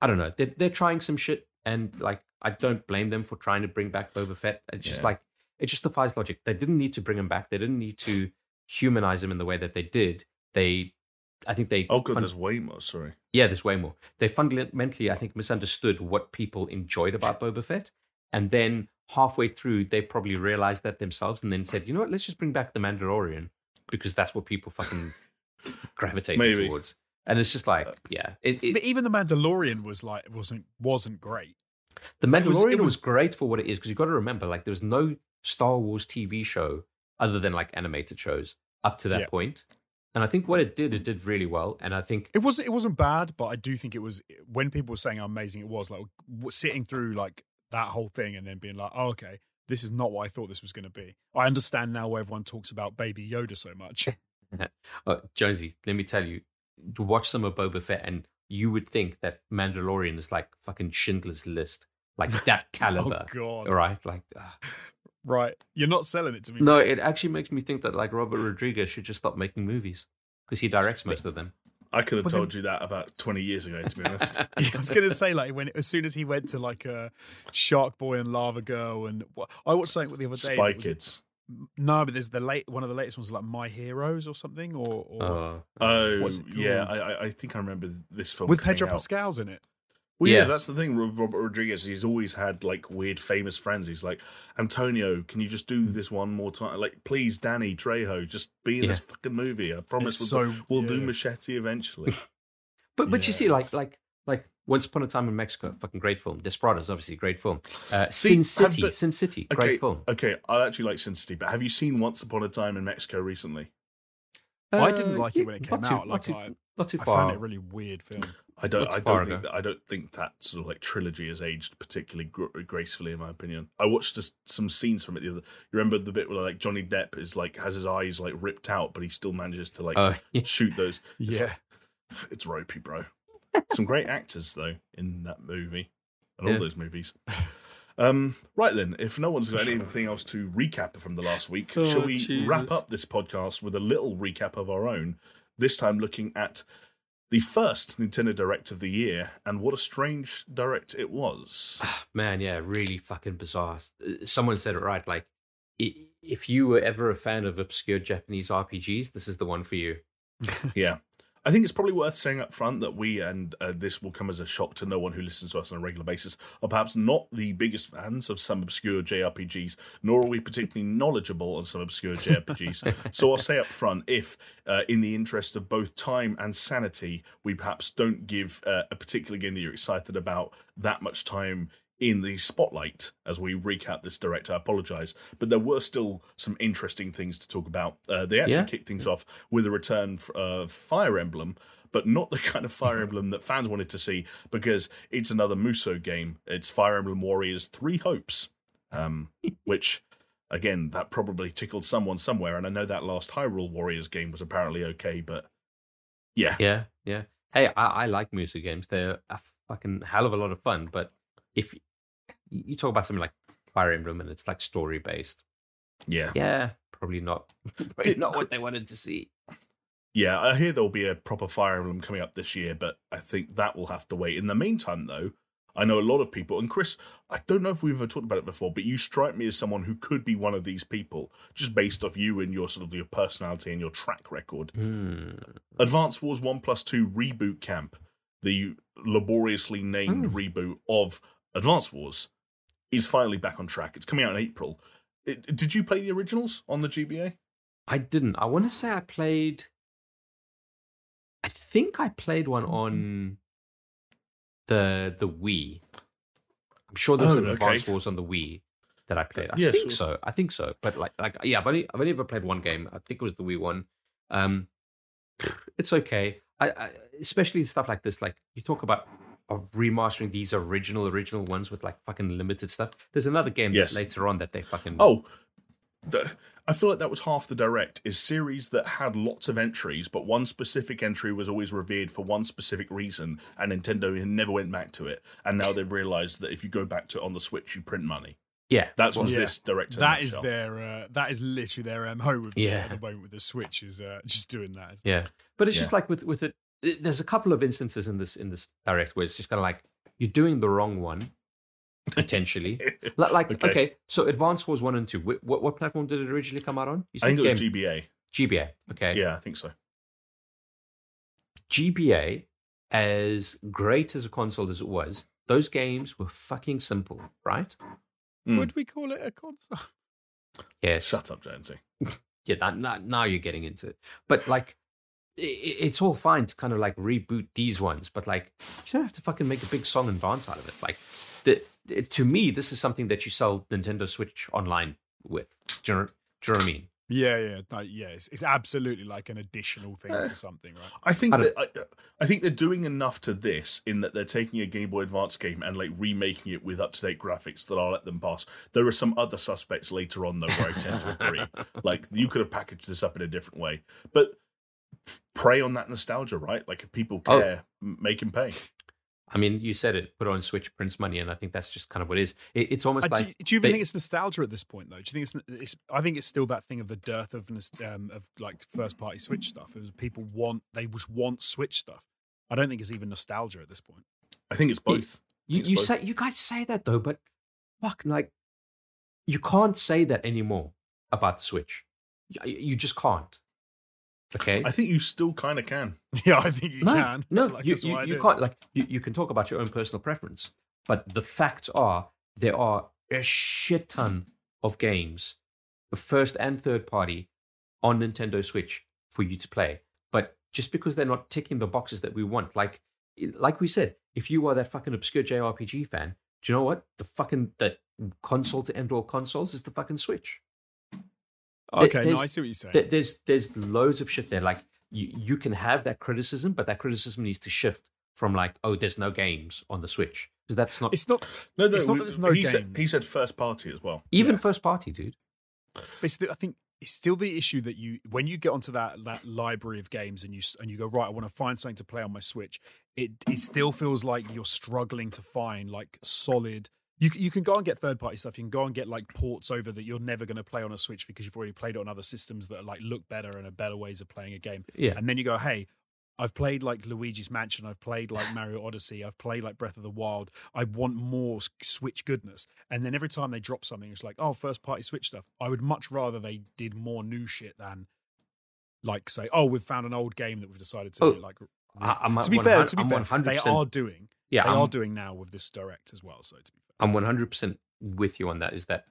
I don't know. They're trying some shit, and like, I don't blame them for trying to bring back Boba Fett. It's just like it just defies logic. They didn't need to bring him back. They didn't need to humanize him in the way that they did. There's way more. Sorry. Yeah, there's way more. They fundamentally, I think, misunderstood what people enjoyed about Boba Fett, and then. Halfway through, they probably realized that themselves and then said, you know what, let's just bring back The Mandalorian because that's what people fucking gravitating Maybe. Towards. And it's just like, yeah. But even The Mandalorian wasn't great. The Mandalorian was great for what it is, because you've got to remember, like, there was no Star Wars TV show other than like animated shows up to that point. And I think what it did really well. And I think it wasn't bad, but I do think it was, when people were saying how amazing it was, like sitting through like that whole thing and then being like, oh, okay, this is not what I thought this was going to be. I understand now why everyone talks about Baby Yoda so much. Oh, Jonesy, let me tell you, to watch some of Boba Fett and you would think that Mandalorian is like fucking Schindler's List, like that caliber. Oh God! Right, like. Right, you're not selling it to me. No, it actually makes me think that like Robert Rodriguez should just stop making movies because he directs most of them. I could have told you that about 20 years ago, to be honest. I was going to say, like, as soon as he went to like Shark Boy and Lava Girl, and I watched something the other day. Spy Kids. No, but there's one of the latest ones, like My Heroes or something, I think I remember this film with Pedro Pascal's in it. Well, yeah, that's the thing. Robert Rodriguez, he's always had like weird famous friends. He's like, Antonio, can you just do this one more time? Like, please, Danny Trejo, just be in this fucking movie. I promise we'll do Machete eventually. But you see, like Once Upon a Time in Mexico, fucking great film. Desperados, obviously, great film. Sin City, great film. Okay, I actually like Sin City, but have you seen Once Upon a Time in Mexico recently? I didn't like it when it came out. Not too far. I found it a really weird film. I don't think that sort of like trilogy has aged particularly gracefully, in my opinion. I watched some scenes from it the other. You remember the bit where like Johnny Depp is like has his eyes like ripped out, but he still manages to like shoot those. It's ropey, bro. Some great actors though in that movie and all those movies. Right then, if no one's got anything else to recap from the last week, shall we wrap up this podcast with a little recap of our own? This time looking at the first Nintendo Direct of the year, and what a strange Direct it was. Oh, man, yeah, really fucking bizarre. Someone said it right, like, if you were ever a fan of obscure Japanese RPGs, this is the one for you. Yeah. I think it's probably worth saying up front that we, and this will come as a shock to no one who listens to us on a regular basis, are perhaps not the biggest fans of some obscure JRPGs, nor are we particularly knowledgeable on some obscure JRPGs. So I'll say up front, if in the interest of both time and sanity, we perhaps don't give a particular game that you're excited about that much time in the spotlight as we recap this Direct, I apologise. But there were still some interesting things to talk about. They actually kicked things off with a return of Fire Emblem, but not the kind of Fire Emblem that fans wanted to see, because it's another Musou game. It's Fire Emblem Warriors 3 Hopes, which, again, that probably tickled someone somewhere. And I know that last Hyrule Warriors game was apparently okay, but yeah. Yeah, yeah. Hey, I like Musou games. They're a fucking hell of a lot of fun, but if you talk about something like Fire Emblem and it's like story based. Yeah. Yeah, probably not. Probably not what they wanted to see. Yeah, I hear there'll be a proper Fire Emblem coming up this year, but I think that will have to wait. In the meantime, though, I know a lot of people, and Chris, I don't know if we've ever talked about it before, but you strike me as someone who could be one of these people, just based off you and your sort of your personality and your track record. Advance Wars 1+2 Reboot Camp, the laboriously named reboot of Advance Wars, is finally back on track. It's coming out in April. Did you play the originals on the GBA? I didn't. I want to say I played one on the Wii. I'm sure there was an Advance Wars on the Wii that I played. I think so. But like, I've only ever played one game. I think it was the Wii one. It's okay. I especially stuff like this, like you talk about remastering these original ones with like fucking limited stuff. There's another game that later on that they fucking... I feel like that was half the Direct, is series that had lots of entries, but one specific entry was always revered for one specific reason, and Nintendo never went back to it. And now they've realised that if you go back to it on the Switch, you print money. Yeah. That's what this Direct... that is literally their MO with at the moment with the Switch, is just doing that. Yeah. But it's just like with it, there's a couple of instances in this Direct where it's just kind of like, you're doing the wrong one, potentially. So Advance Wars 1 and 2, what platform did it originally come out on? I think it was GBA. GBA, okay. Yeah, I think so. GBA, as great as a console as it was, those games were fucking simple, right? Would we call it a console? Yeah. Shut up, Jonesy. Now you're getting into it. But like, it's all fine to kind of like reboot these ones, but like you don't have to fucking make a big song and dance out of it. Like to me, this is something that you sell Nintendo Switch Online with. Do you know what I mean? Yeah. It's absolutely like an additional thing to something, right? I think they're doing enough to this in that they're taking a Game Boy Advance game and like remaking it with up-to-date graphics that I'll let them pass. There are some other suspects later on though where I tend to agree. Like you could have packaged this up in a different way, but prey on that nostalgia, right? Like if people care, make them pay. I mean, you said it, put on Switch, prints money, and I think that's just kind of what it is. It's almost like... Do you even think it's nostalgia at this point, though? Do you think it's... I think it's still that thing of the dearth of like, first-party Switch stuff. It was people just want Switch stuff. I don't think it's even nostalgia at this point. I think it's both. You guys say that, though, but fuck, like, you can't say that anymore about the Switch. You just can't. Okay. I think you still kind of can. Yeah, I think you can. No, like, you can't. Like you can talk about your own personal preference, but the facts are there are a shit ton of games, the first and third party, on Nintendo Switch for you to play. But just because they're not ticking the boxes that we want, like we said, if you are that fucking obscure JRPG fan, do you know what the fucking that console to end all consoles is the fucking Switch. Okay, I see what you're saying. There's loads of shit there. Like you can have that criticism, but that criticism needs to shift from like, oh, there's no games on the Switch, because that's not. It's not. No. It's not that there's no games. He said first party as well. Even first party, dude. But I think it's still the issue that you when you get onto that library of games and you go right, I want to find something to play on my Switch. It still feels like you're struggling to find like solid. You can go and get third-party stuff. You can go and get, like, ports over that you're never going to play on a Switch because you've already played it on other systems that, are, like, look better and are better ways of playing a game. Yeah. And then you go, hey, I've played, like, Luigi's Mansion. I've played, like, Mario Odyssey. I've played, like, Breath of the Wild. I want more Switch goodness. And then every time they drop something, it's like, oh, first-party Switch stuff. I would much rather they did more new shit than, like, say, oh, we've found an old game that we've decided to, like... To be fair, they are doing. Yeah, they are doing now with this Direct as well, so to be fair. I'm 100% with you on that, is that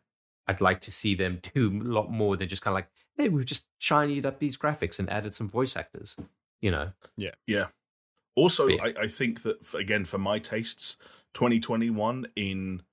I'd like to see them do a lot more than just kind of like, hey, we've just shinied up these graphics and added some voice actors, you know? Yeah. Yeah. Also, yeah. I think that, again, for my tastes, 2021 in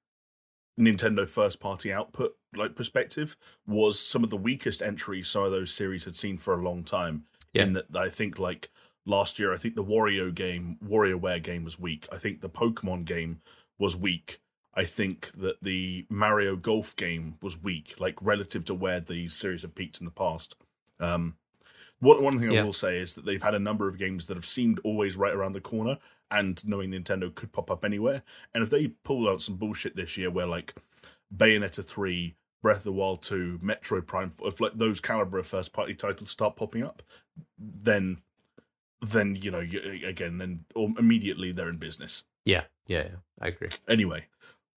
Nintendo first-party output like perspective was some of the weakest entries some of those series had seen for a long time. Yeah. In that I think like... Last year, I think the WarioWare game was weak. I think the Pokemon game was weak. I think that the Mario Golf game was weak, like relative to where the series have peaked in the past. One thing I will say is that they've had a number of games that have seemed always right around the corner, and knowing Nintendo could pop up anywhere. And if they pull out some bullshit this year where like Bayonetta 3, Breath of the Wild 2, Metroid Prime, if like those caliber of first-party titles start popping up, then you know, then immediately they're in business. Yeah, I agree. Anyway,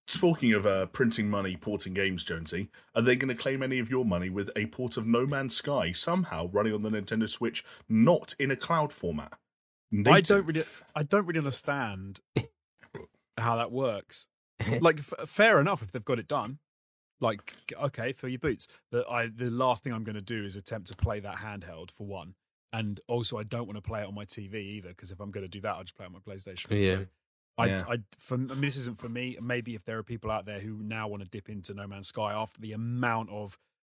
speaking of printing money, porting games, Jonesy, are they going to claim any of your money with a port of No Man's Sky somehow running on the Nintendo Switch, not in a cloud format? Native. I don't really understand how that works. Like, fair enough if they've got it done. Like, okay, fill your boots. The last thing I'm going to do is attempt to play that handheld for one. And also, I don't want to play it on my TV either, because if I'm going to do that, I'll just play it on my PlayStation. Yeah. So this isn't for me. Maybe if there are people out there who now want to dip into No Man's Sky after the amount of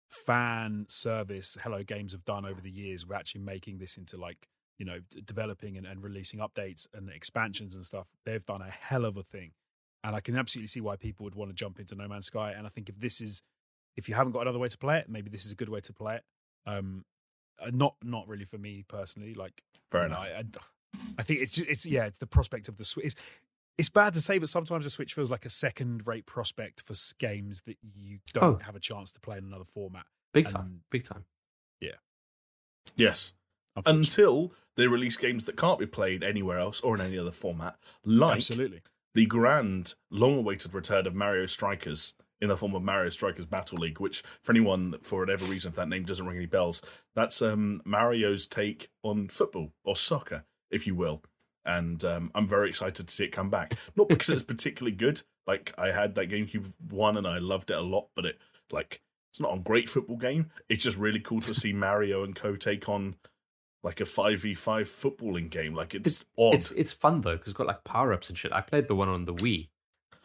fan service Hello Games have done over the years, we're actually making this into like, you know, developing and releasing updates and expansions and stuff. They've done a hell of a thing. And I can absolutely see why people would want to jump into No Man's Sky. And I think if you haven't got another way to play it, maybe this is a good way to play it. Not really for me personally. Like, fair enough. I think it's the prospect of the Switch. It's bad to say, but sometimes the Switch feels like a second-rate prospect for games that you don't have a chance to play in another format. Big time. Yeah. Yes. Until they release games that can't be played anywhere else or in any other format, like the grand, long-awaited return of Mario Strikers. In the form of Mario Strikers Battle League, which for anyone, for whatever reason, if that name doesn't ring any bells, that's Mario's take on football or soccer, if you will. And I'm very excited to see it come back. Not because it's particularly good. Like, I had that GameCube one and I loved it a lot, but it like it's not a great football game. It's just really cool to see Mario and co take on like a 5v5 footballing game. Like it's odd. It's fun though, because it's got like power ups and shit. I played the one on the Wii.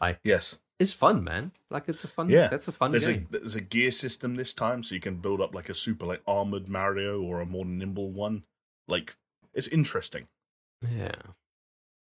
Like yes, it's fun, man. Like it's a fun. Yeah, that's a fun game. There's a gear system this time, so you can build up like a super like armored Mario or a more nimble one. Like it's interesting. Yeah.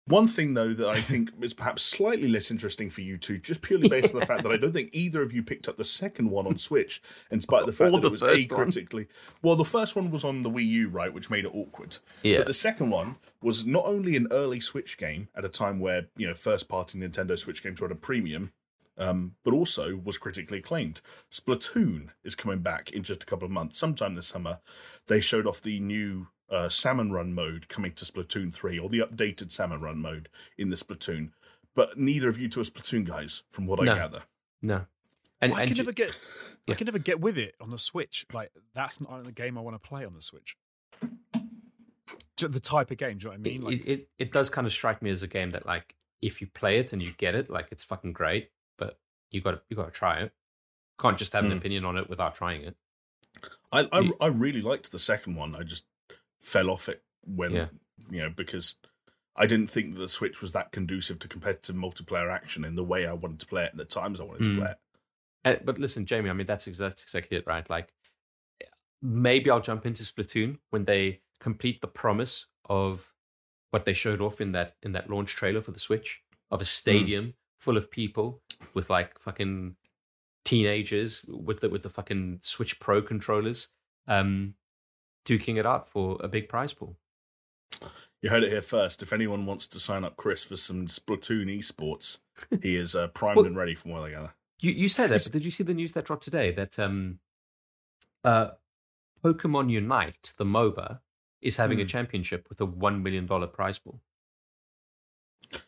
One thing, though, that I think is perhaps slightly less interesting for you two, just purely based on the fact that I don't think either of you picked up the second one on Switch, in spite of the fact that it was critically... Well, the first one was on the Wii U, right, which made it awkward. Yeah. But the second one was not only an early Switch game at a time where, you know, first-party Nintendo Switch games were at a premium, but also was critically acclaimed. Splatoon is coming back in just a couple of months. Sometime this summer, they showed off the new... Salmon Run mode coming to Splatoon 3, or the updated Salmon Run mode in the Splatoon, but neither of you two are Splatoon guys, from what I gather. No, and I can never get, I can never get with it on the Switch. Like that's not the game I want to play on the Switch. The type of game, do you know what I mean? Like, it does kind of strike me as a game that, like, if you play it and you get it, like, it's fucking great. But you got to try it. Can't just have an opinion on it without trying it. I really liked the second one. I just fell off it when, you know, because I didn't think that the Switch was that conducive to competitive multiplayer action in the way I wanted to play it and the times I wanted to play it. But listen, Jamie, I mean, that's exactly it, right? Like, maybe I'll jump into Splatoon when they complete the promise of what they showed off in that launch trailer for the Switch, of a stadium full of people with, like, fucking teenagers with the fucking Switch Pro controllers. Duking it out for a big prize pool. You heard it here first. If anyone wants to sign up Chris for some Splatoon esports, he is primed and ready from what I gather. You say that, but did you see the news that dropped today that Pokemon Unite, the MOBA, is having a championship with a $1 million prize pool?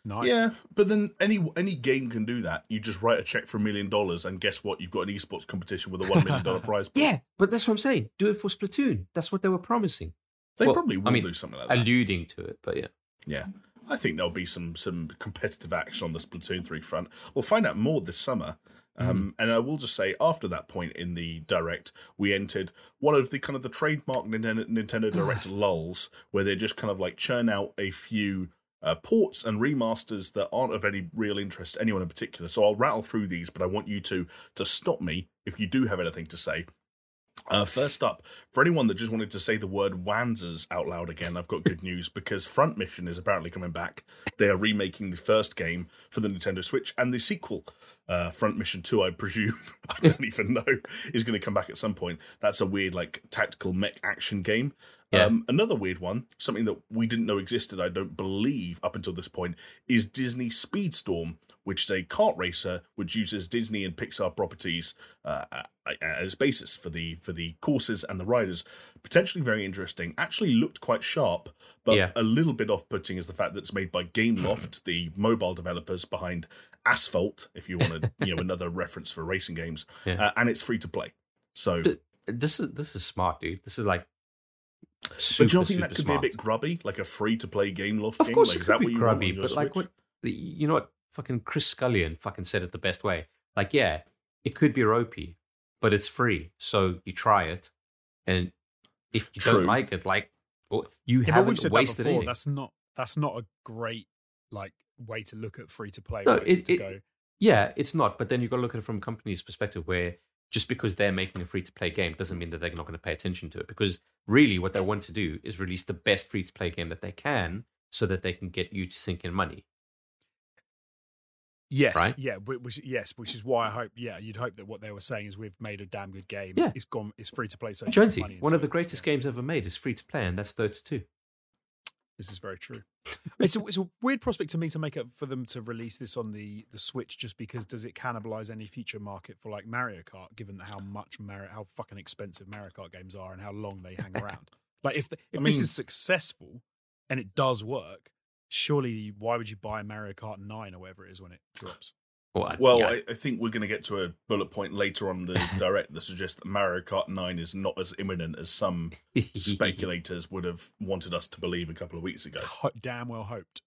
Nice. Yeah, but then any game can do that. You just write a check for $1 million, and guess what? You've got an esports competition with a $1 million prize pool. Yeah, but that's what I'm saying. Do it for Splatoon. That's what they were promising. They probably will do something like that. Alluding to it, but yeah. Yeah. I think there'll be some competitive action on the Splatoon 3 front. We'll find out more this summer. And I will just say, after that point in the Direct, we entered one of the kind of the trademark Nintendo Direct lulls, where they just kind of like churn out a few... ports and remasters that aren't of any real interest to anyone in particular. So I'll rattle through these, but I want you to stop me if you do have anything to say. First up, for anyone that just wanted to say the word Wanzers out loud again, I've got good news, because Front Mission is apparently coming back. They are remaking the first game for the Nintendo Switch, and the sequel, Front Mission 2, I presume, I don't even know, is going to come back at some point. That's a weird, like, tactical mech action game. Yeah. Another weird one, something that we didn't know existed, I don't believe, up until this point, is Disney Speedstorm, which is a kart racer which uses Disney and Pixar properties as basis for the courses and the riders. Potentially very interesting. Actually looked quite sharp, but a little bit off-putting is the fact that it's made by Gameloft, the mobile developers behind Asphalt, if you wanted, you know, another reference for racing games, and it's free to play. So this is smart, dude. This is like. Super, but do you think that could be a bit grubby, like a free-to-play Gameloft game? Of course, like, it could be grubby, but Switch? Like, what you know, what fucking Chris Scullion fucking said it the best way. Like, yeah, it could be ropey, but it's free, so you try it, and if you don't like it, like you haven't wasted anything. That's not a great like way to look at free-to-play. No, go. Yeah, it's not. But then you've got to look at it from a company's perspective, where. Just because they're making a free-to-play game doesn't mean that they're not going to pay attention to it, because really what they want to do is release the best free-to-play game that they can so that they can get you to sink in money. Yes, right? Which is why I hope, you'd hope that what they were saying is we've made a damn good game. Yeah. It's gone. It's free-to-play. So Jonesy, one of the greatest games ever made is free-to-play, and that's 32. This is very true. It's a weird prospect to me to make up for them to release this on the Switch, just because does it cannibalize any future market for like Mario Kart, given how fucking expensive Mario Kart games are and how long they hang around? Like if this is successful and it does work, surely why would you buy Mario Kart 9 or whatever it is when it drops? I think we're going to get to a bullet point later on the Direct that suggests that Mario Kart 9 is not as imminent as some speculators would have wanted us to believe a couple of weeks ago. Damn well hoped.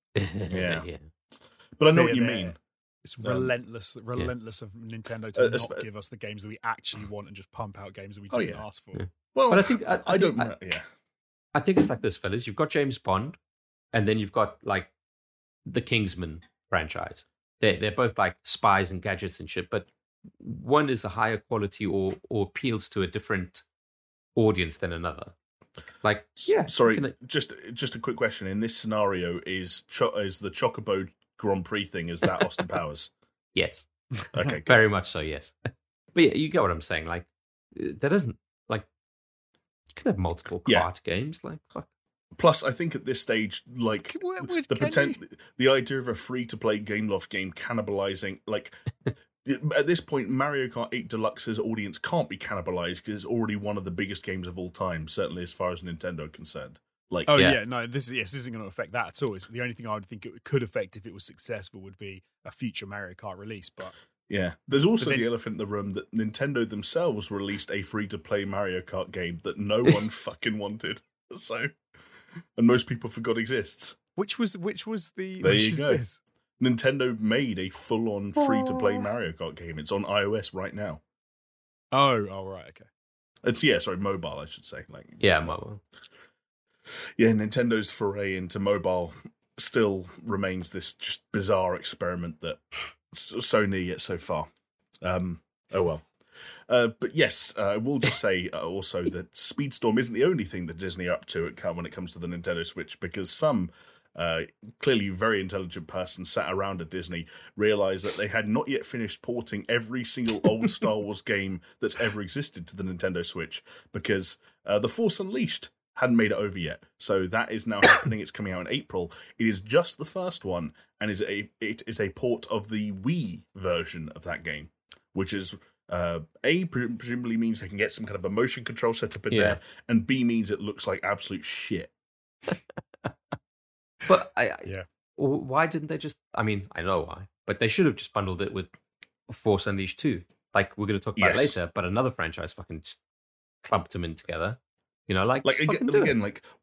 Yeah. But I know what you mean. It's relentless of Nintendo to not give us the games that we actually want and just pump out games that we didn't ask for. Well, but I think I don't. I think it's like this, fellas. You've got James Bond, and then you've got like the Kingsman franchise. They're both like spies and gadgets and shit, but one is a higher quality or appeals to a different audience than another. Like, yeah. Sorry, just a quick question. In this scenario, is the Chocobo Grand Prix thing, is that Austin Powers? Yes. Okay. Very much so, yes. But yeah, you get what I'm saying. Like, that doesn't, like, you can have multiple kart games. Like, fuck. Plus, I think at this stage, like, the idea of a free-to-play Gameloft game cannibalizing, like, at this point, Mario Kart 8 Deluxe's audience can't be cannibalized because it's already one of the biggest games of all time, certainly as far as Nintendo are concerned. Like, this isn't going to affect that at all. It's the only thing I would think it could affect if it was successful would be a future Mario Kart release, but... Yeah, there's also the elephant in the room that Nintendo themselves released a free-to-play Mario Kart game that no one fucking wanted, so... And most people forgot exists. Which was the... There you go. This? Nintendo made a full-on free-to-play Mario Kart game. It's on iOS right now. Oh, right, okay. It's, mobile, I should say. Like, yeah, mobile. Yeah, Nintendo's foray into mobile still remains this just bizarre experiment that so near yet so far. Oh, well. But yes, I will just say also that Speedstorm isn't the only thing that Disney are up to when it comes to the Nintendo Switch, because some clearly very intelligent person sat around at Disney realised that they had not yet finished porting every single old Star Wars game that's ever existed to the Nintendo Switch, because The Force Unleashed hadn't made it over yet. So that is now happening. It's coming out in April. It is just the first one, and it is a port of the Wii version of that game, which is... presumably means they can get some kind of a motion control set up in there, and B means it looks like absolute shit. But why didn't they just... I mean, I know why, but they should have just bundled it with Force Unleashed 2. Like, we're going to talk about it later, but another franchise fucking just clumped them in together. You know, like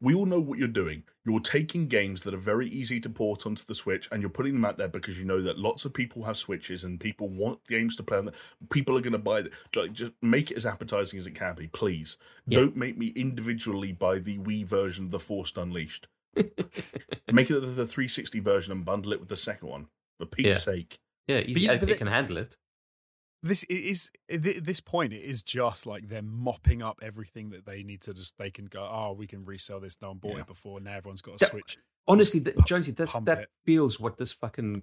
we all know what you're doing. You're taking games that are very easy to port onto the Switch, and you're putting them out there because you know that lots of people have Switches and people want games to play on them. People are going to buy them. Like, just make it as appetizing as it can be, please. Yeah. Don't make me individually buy the Wii version of The Force Unleashed. Make it the 360 version and bundle it with the second one, for Pete's sake. Yeah, but they can handle it. This point, it is just like they're mopping up everything that they need to just, they can go, we can resell this, no one bought it before, now everyone's got a Switch. Honestly, Jonesy, that feels what this fucking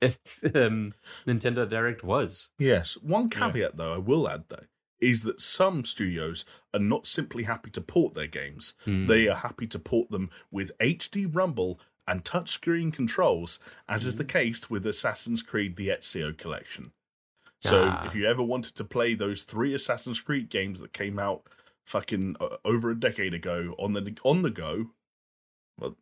Nintendo Direct was. Yes. One caveat, though, I will add, though, is that some studios are not simply happy to port their games. They are happy to port them with HD Rumble and touchscreen controls, as is the case with Assassin's Creed The Ezio Collection. So if you ever wanted to play those three Assassin's Creed games that came out fucking over a decade ago on the go, well,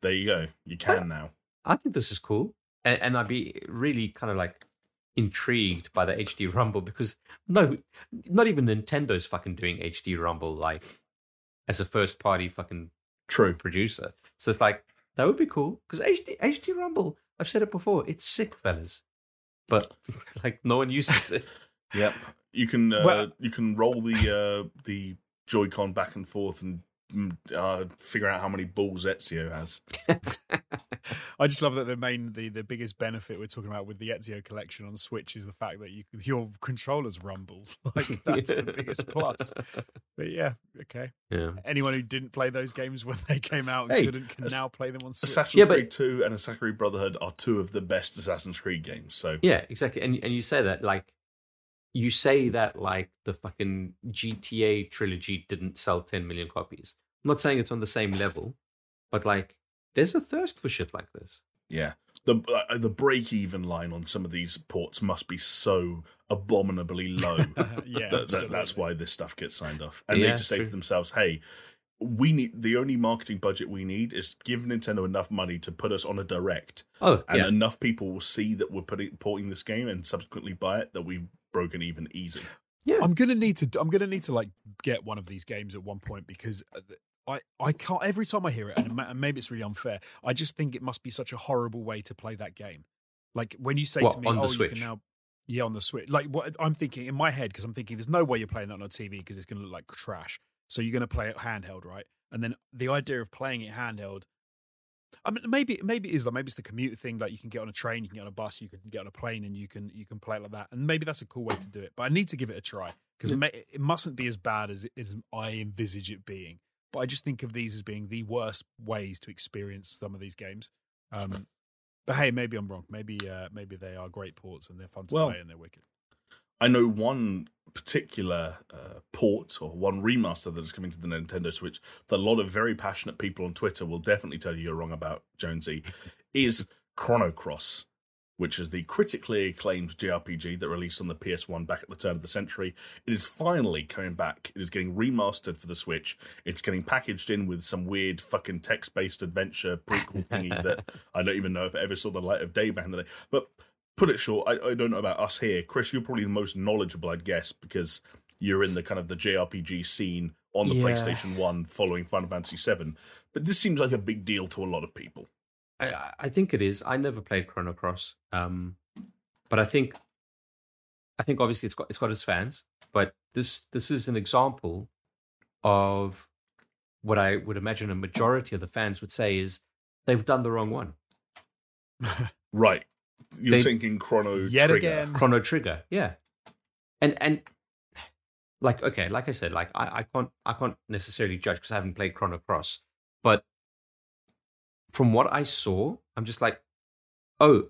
there you go. You can now. I think this is cool. And I'd be really kind of like intrigued by the HD Rumble, because not even Nintendo's fucking doing HD Rumble like as a first party fucking producer. So it's like, that would be cool, because HD Rumble, I've said it before, it's sick, fellas. But like, no one uses it. Yep, you can roll the Joy-Con back and forth and figure out how many balls Ezio has. I just love that the biggest benefit we're talking about with the Ezio collection on Switch is the fact that your controller's rumbled. Like, that's the biggest plus. But yeah, okay. Yeah. Anyone who didn't play those games when they came out can now play them on Switch. Assassin's Creed 2 and Assassin's Creed Brotherhood are two of the best Assassin's Creed games. So yeah, exactly. And you say that like the fucking GTA trilogy didn't sell 10 million copies. I'm not saying it's on the same level, but like, there's a thirst for shit like this. Yeah. The break-even line on some of these ports must be so abominably low. That's why this stuff gets signed off. And they just say to themselves, hey, the only marketing budget we need is give Nintendo enough money to put us on a direct. And enough people will see that we're porting this game and subsequently buy it that we've broken even easy. Yeah, I'm gonna need to like get one of these games at one point, because I can't. Every time I hear it, and maybe it's really unfair, I just think it must be such a horrible way to play that game. Like, when you say to me, you can now, on the Switch. Like, what I'm thinking in my head, because I'm thinking there's no way you're playing that on a TV because it's gonna look like trash. So you're gonna play it handheld, right? And then the idea of playing it handheld, I mean, maybe it is, like, maybe it's the commute thing. Like, you can get on a train, you can get on a bus, you can get on a plane, and you can play it like that. And maybe that's a cool way to do it. But I need to give it a try, because it mustn't be as bad as I envisage it being. But I just think of these as being the worst ways to experience some of these games. But hey, maybe I'm wrong. Maybe they are great ports and they're fun to play and they're wicked. I know one particular port or one remaster that is coming to the Nintendo Switch that a lot of very passionate people on Twitter will definitely tell you you're wrong about, Jonesy, is Chrono Cross, which is the critically acclaimed JRPG that released on the PS1 back at the turn of the century. It is finally coming back. It is getting remastered for the Switch. It's getting packaged in with some weird fucking text-based adventure prequel thingy that I don't even know if it ever saw the light of day back in the day. But put it short, I don't know about us here. Chris, you're probably the most knowledgeable, I'd guess, because you're in the kind of the JRPG scene on the PlayStation 1 following Final Fantasy VII. But this seems like a big deal to a lot of people. I think it is. I never played Chrono Cross, but I think obviously it's got its fans. But this is an example of what I would imagine a majority of the fans would say is they've done the wrong one. Right, you're thinking Chrono Trigger, yeah. And like I said, like I can't necessarily judge because I haven't played Chrono Cross, but from what I saw, I'm just like, oh,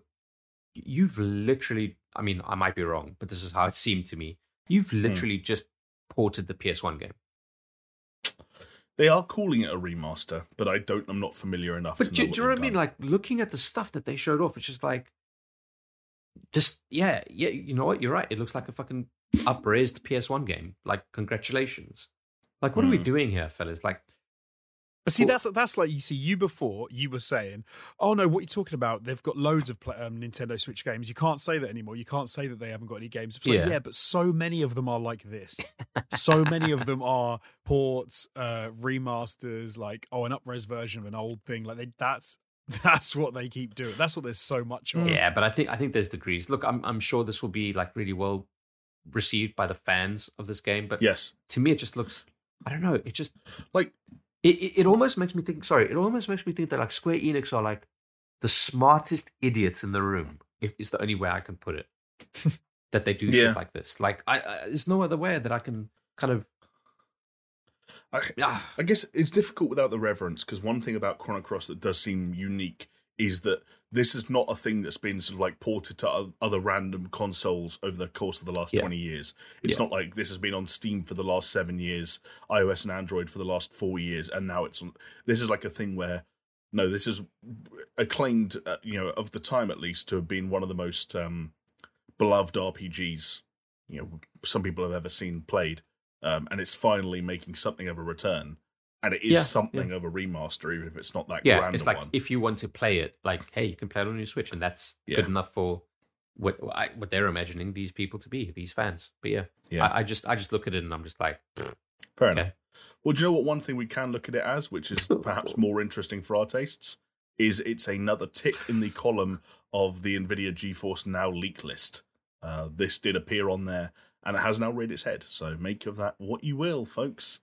you've literally, I mean, I might be wrong, but this is how it seemed to me. You've literally just ported the PS1 game. They are calling it a remaster, but I'm not familiar enough. But do you know what I mean? Like, looking at the stuff that they showed off, it's just like, you know what? You're right. It looks like a fucking upraised PS1 game. Like, congratulations. Like, what are we doing here, fellas? Like, but see, that's like, you see, you were saying, oh no, what are you talking about? They've got loads of Nintendo Switch games. You can't say that anymore. You can't say that they haven't got any games. It's like, yeah, but so many of them are like this. So many of them are ports, remasters, like, oh, an up-res version of an old thing. Like, that's what they keep doing. That's what there's so much of. Yeah, but I think there's degrees. Look, I'm sure this will be like really well received by the fans of this game. But yes, to me, it just looks, I don't know. It just like, It almost makes me think. Sorry, it almost makes me think that like Square Enix are like the smartest idiots in the room. Is the only way I can put it. That they do shit like this. Like, there's no other way that I can kind of. I guess it's difficult without the reverence, because one thing about Chrono Cross that does seem unique is that this is not a thing that's been sort of like ported to other random consoles over the course of the last 20 years. It's not like this has been on Steam for the last 7 years, iOS and Android for the last 4 years, and now it's on. This is like a thing where, no, this is acclaimed, you know, of the time at least, to have been one of the most beloved RPGs, you know, some people have ever seen played, and it's finally making something of a return. And it is something of a remaster, even if it's not that grand one. Yeah, it's like, if you want to play it, like, hey, you can play it on your Switch, and that's good enough for what they're imagining these people to be, these fans. But I just look at it and I'm just like... Fair enough. Well, do you know what one thing we can look at it as, which is perhaps more interesting for our tastes, is it's another tick in the column of the NVIDIA GeForce Now leak list. This did appear on there, and it has now reared its head. So make of that what you will, folks.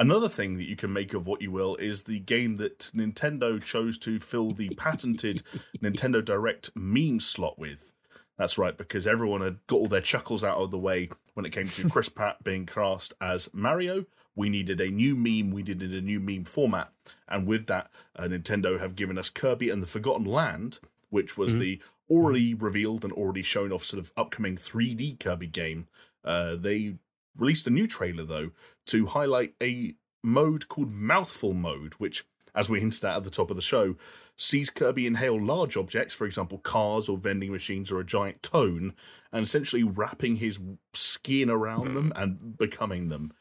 Another thing that you can make of what you will is the game that Nintendo chose to fill the patented Nintendo Direct meme slot with. That's right, because everyone had got all their chuckles out of the way when it came to Chris Pratt being cast as Mario. We needed a new meme. We needed a new meme format. And with that, Nintendo have given us Kirby and the Forgotten Land, which was the already revealed and already shown off sort of upcoming 3D Kirby game. They released a new trailer, though, to highlight a mode called Mouthful Mode, which, as we hinted at the top of the show, sees Kirby inhale large objects, for example, cars or vending machines or a giant cone, and essentially wrapping his skin around them and becoming them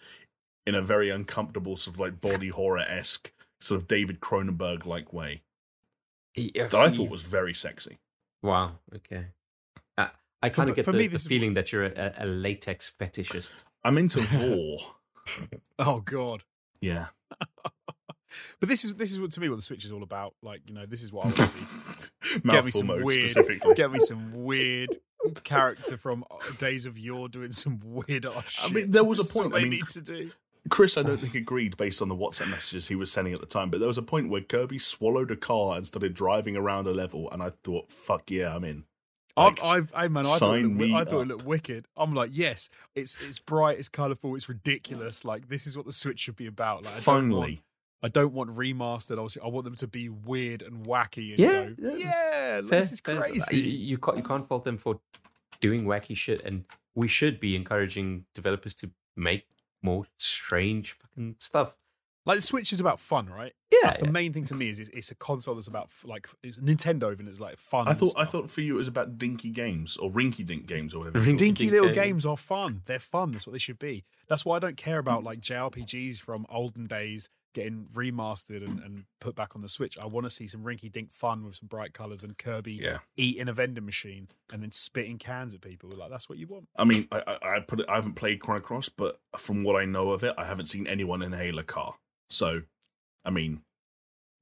in a very uncomfortable sort of like body horror-esque sort of David Cronenberg-like way. That I thought was very sexy. Wow, okay. I kind of get the feeling that you're a latex fetishist. I'm into war. Oh God. Yeah. But this is what, to me, what the Switch is all about. Like, you know, this is what I want to see. Get me some weird character from Days of Yore doing some weird ass shit. I mean, there was a point. I mean, need to do. Chris, I don't think, agreed based on the WhatsApp messages he was sending at the time, but there was a point where Kirby swallowed a car and started driving around a level, and I thought, fuck yeah, I'm in. Like, I thought it looked wicked. I'm like, yes, it's bright, it's colourful, it's ridiculous. Like, this is what the Switch should be about. Like, I don't want remastered. I want them to be weird and wacky. And this is crazy. You can't fault them for doing wacky shit, and we should be encouraging developers to make more strange fucking stuff. Like, the Switch is about fun, right? Yeah, that's the main thing to me. Is it's a console that's about, like, it's Nintendo, even, it's like fun. I thought for you it was about dinky games or rinky dink games or whatever. Dinky little games are fun. They're fun. That's what they should be. That's why I don't care about like JRPGs from olden days getting remastered and put back on the Switch. I want to see some rinky dink fun with some bright colors and Kirby eating a vending machine and then spitting cans at people. Like, that's what you want. I mean, I haven't played Chrono Cross, but from what I know of it, I haven't seen anyone inhale a car. So, I mean,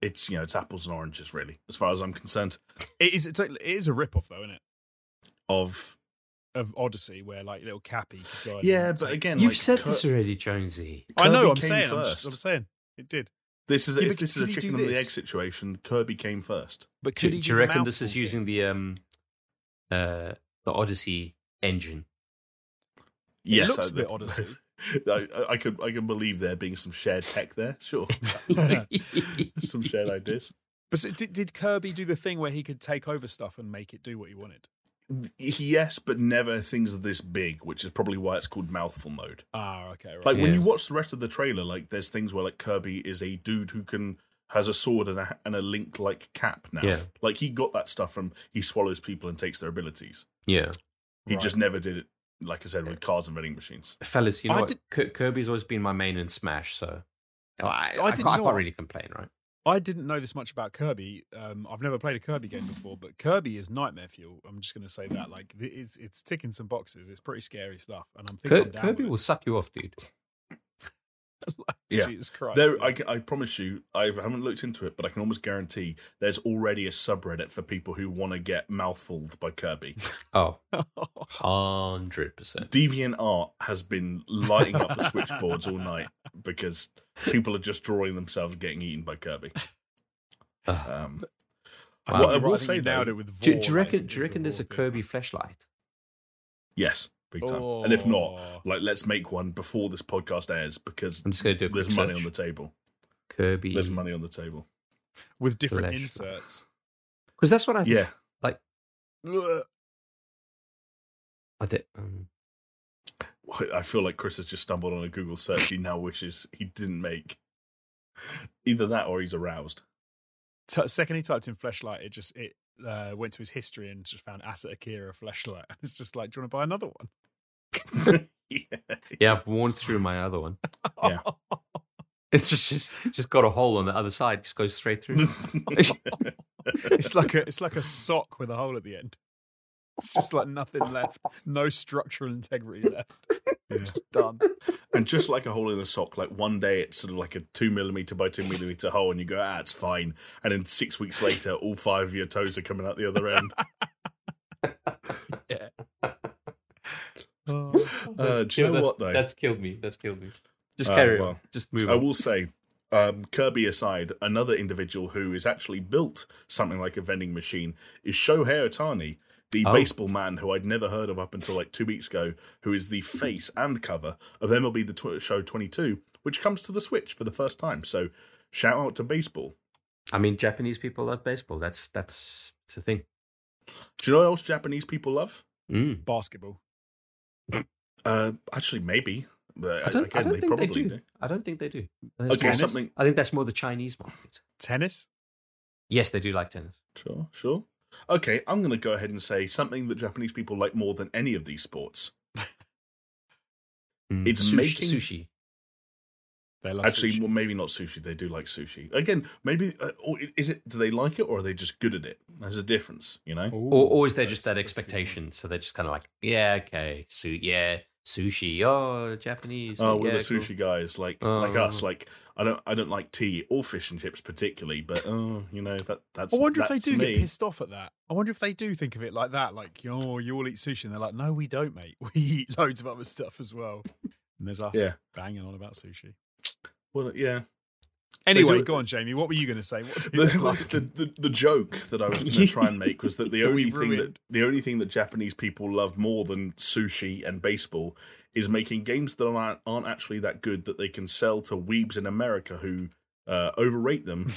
it's, you know, it's apples and oranges, really, as far as I'm concerned. It is a rip-off, though, isn't it? Of Odyssey, where, like, little Cappy could go. Yeah, but again... You've said this already, Jonesy. I know, I'm saying. It did. This is a chicken and the egg situation. Kirby came first. But do you reckon this is using the Odyssey engine? Yes, it looks a bit Odyssey. I can believe there being some shared tech there, sure. Some shared ideas. But so did Kirby do the thing where he could take over stuff and make it do what he wanted? Yes, but never things this big, which is probably why it's called Mouthful Mode. Ah, okay. Right. Like, when you watch the rest of the trailer, like, there's things where, like, Kirby is a dude who has a sword and a Link like cap now. Yeah. Like, he got that stuff from, he swallows people and takes their abilities. Yeah. He just never did it, like I said, with cars and vending machines. Fellas, you know Kirby's always been my main in Smash, so I can't really complain, right? I didn't know this much about Kirby. I've never played a Kirby game before, but Kirby is nightmare fuel. I'm just going to say that. Like, it's ticking some boxes. It's pretty scary stuff, and I'm thinking Kirby will suck you off, dude. Like, yeah. Jesus Christ. I promise you, I haven't looked into it, but I can almost guarantee there's already a subreddit for people who want to get mouthfuled by Kirby. Oh, 100%. DeviantArt has been lighting up the switchboards all night because people are just drawing themselves getting eaten by Kirby. I will say now that with Vor, do you reckon there's a Kirby fleshlight? Yes. Big time. Oh. And if not, like, let's make one before this podcast airs, because I'm just gonna do there's money on the table. Kirby. There's money on the table. With different inserts. Because that's what I... Yeah. Like... I feel like Chris has just stumbled on a Google search he now wishes he didn't make. Either that or he's aroused. Second he typed in fleshlight, it went to his history and just found Asa Akira fleshlight. It's just like, do you want to buy another one? Yeah, I've worn through my other one. Yeah, it's just got a hole on the other side. It just goes straight through. it's like a sock with a hole at the end. It's just like nothing left, no structural integrity left. Yeah. Done. And just like a hole in a sock, like one day it's sort of like a 2mm by 2mm hole, and you go, it's fine. And then 6 weeks later, all 5 of your toes are coming out the other end. Yeah. Do you know what though? That's killed me. Just carry on. Just move on. I will say, Kirby aside, another individual who has actually built something like a vending machine is Shohei Ohtani, the baseball man who I'd never heard of up until like 2 weeks ago, who is the face and cover of MLB The Show 22, which comes to the Switch for the first time. So shout out to baseball. I mean, Japanese people love baseball. That's the thing. Do you know what else Japanese people love? Basketball. Actually, maybe. I don't think they do. I don't think they do. Okay, something. I think that's more the Chinese market. Tennis? Yes, they do like tennis. Sure. Okay, I'm going to go ahead and say something that Japanese people like more than any of these sports. It's making sushi. They love sushi. Well, maybe not sushi. They do like sushi. Again, maybe or is it? Do they like it, or are they just good at it? There's a difference, you know. Ooh, or is there just that expectation? So they're just kind of like, sushi. Oh, Japanese. Oh, we're the sushi guys, like us. Like, I don't like tea or fish and chips particularly, but you know that's. I wonder if they do get pissed off at that. I wonder if they do think of it like that, like, you all eat sushi, and they're like, no, we don't, mate. We eat loads of other stuff as well. And there's us banging on about sushi. Well, yeah. Anyway, go on, Jamie. What were you going to say? What the joke that I was going to try and make was that the only thing that Japanese people love more than sushi and baseball is making games that aren't actually that good, that they can sell to weebs in America who overrate them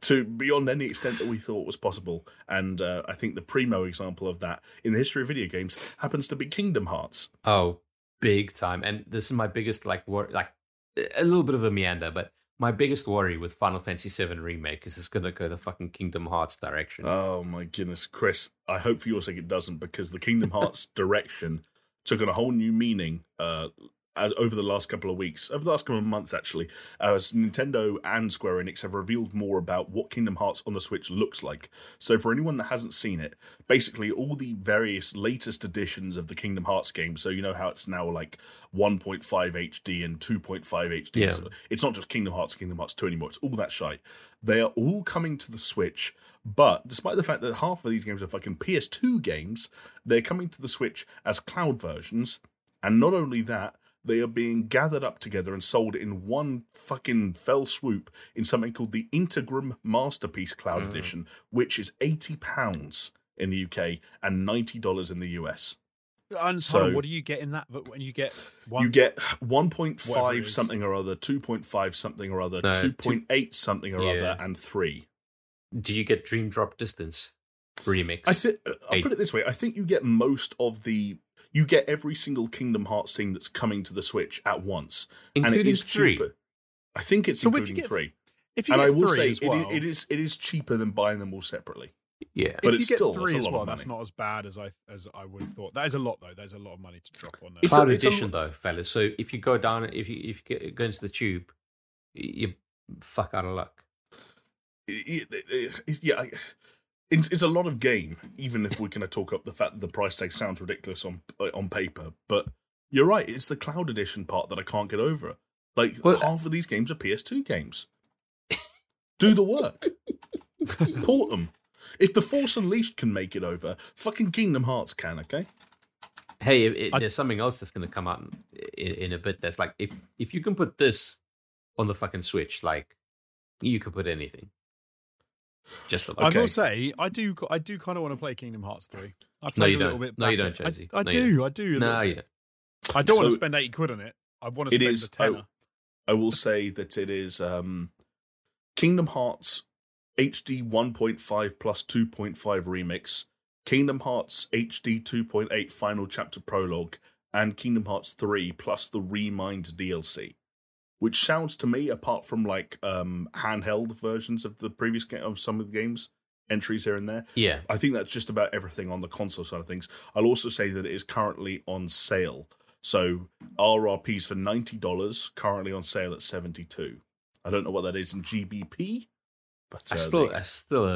to beyond any extent that we thought was possible. And I think the primo example of that in the history of video games happens to be Kingdom Hearts. Oh, big time! And this is my biggest a little bit of a meander, but my biggest worry with Final Fantasy VII Remake is it's going to go the fucking Kingdom Hearts direction. Oh, my goodness, Chris. I hope for your sake it doesn't, because the Kingdom Hearts direction took on a whole new meaning over the last couple of weeks, over the last couple of months, actually, as Nintendo and Square Enix have revealed more about what Kingdom Hearts on the Switch looks like. So for anyone that hasn't seen it, basically all the various latest editions of the Kingdom Hearts game, so you know how it's now like 1.5 HD and 2.5 HD. Yeah. So it's not just Kingdom Hearts 2 anymore, it's all that shite. They are all coming to the Switch, but despite the fact that half of these games are fucking PS2 games, they're coming to the Switch as cloud versions, and not only that, they are being gathered up together and sold in one fucking fell swoop in something called the Integrum Masterpiece Cloud Edition, which is £80 in the UK and $90 in the US. And so, what do you get in that? But when you get you get 1.5 something or other, 2.5 something or other, 2.8 something or other, and 3. Do you get Dream Drop Distance Remix? I'll put it this way: I think you get most of the. You get every single Kingdom Hearts thing that's coming to the Switch at once. Including and it is 3. Cheaper. I think it's including 3. If you get 3 as well. It is cheaper than buying them all separately. Yeah. But it's still a lot of money. If you get 3 as well, that's not as bad as I would have thought. That is a lot, though. There's a lot of money to drop on that. Cloud Edition, though, fellas. So if you go down, if you go into the tube, you're fuck out of luck. Yeah. It's a lot of game, even if we're going to talk up the fact that the price tag sounds ridiculous on paper. But you're right, it's the cloud edition part that I can't get over. Like, half of these games are PS2 games. Do the work. Port them. If The Force Unleashed can make it over, fucking Kingdom Hearts can, okay? Hey, there's something else that's going to come out in a bit that's like, if you can put this on the fucking Switch, like, you can put anything. I will say, I do kind of want to play Kingdom Hearts 3. No, you don't, Jonesy. I do. No, you don't. I don't want to spend £80 on it. I want to spend the £10. I will say that it is Kingdom Hearts HD 1.5 plus 2.5 Remix, Kingdom Hearts HD 2.8 Final Chapter Prologue, and Kingdom Hearts 3 plus the Remind DLC. Which sounds to me, apart from like handheld versions of the previous game, of some of the games, entries here and there. Yeah. I think that's just about everything on the console side of things. I'll also say that it is currently on sale. So RRPs for $90, currently on sale at 72. I don't know what that is in GBP, but that's still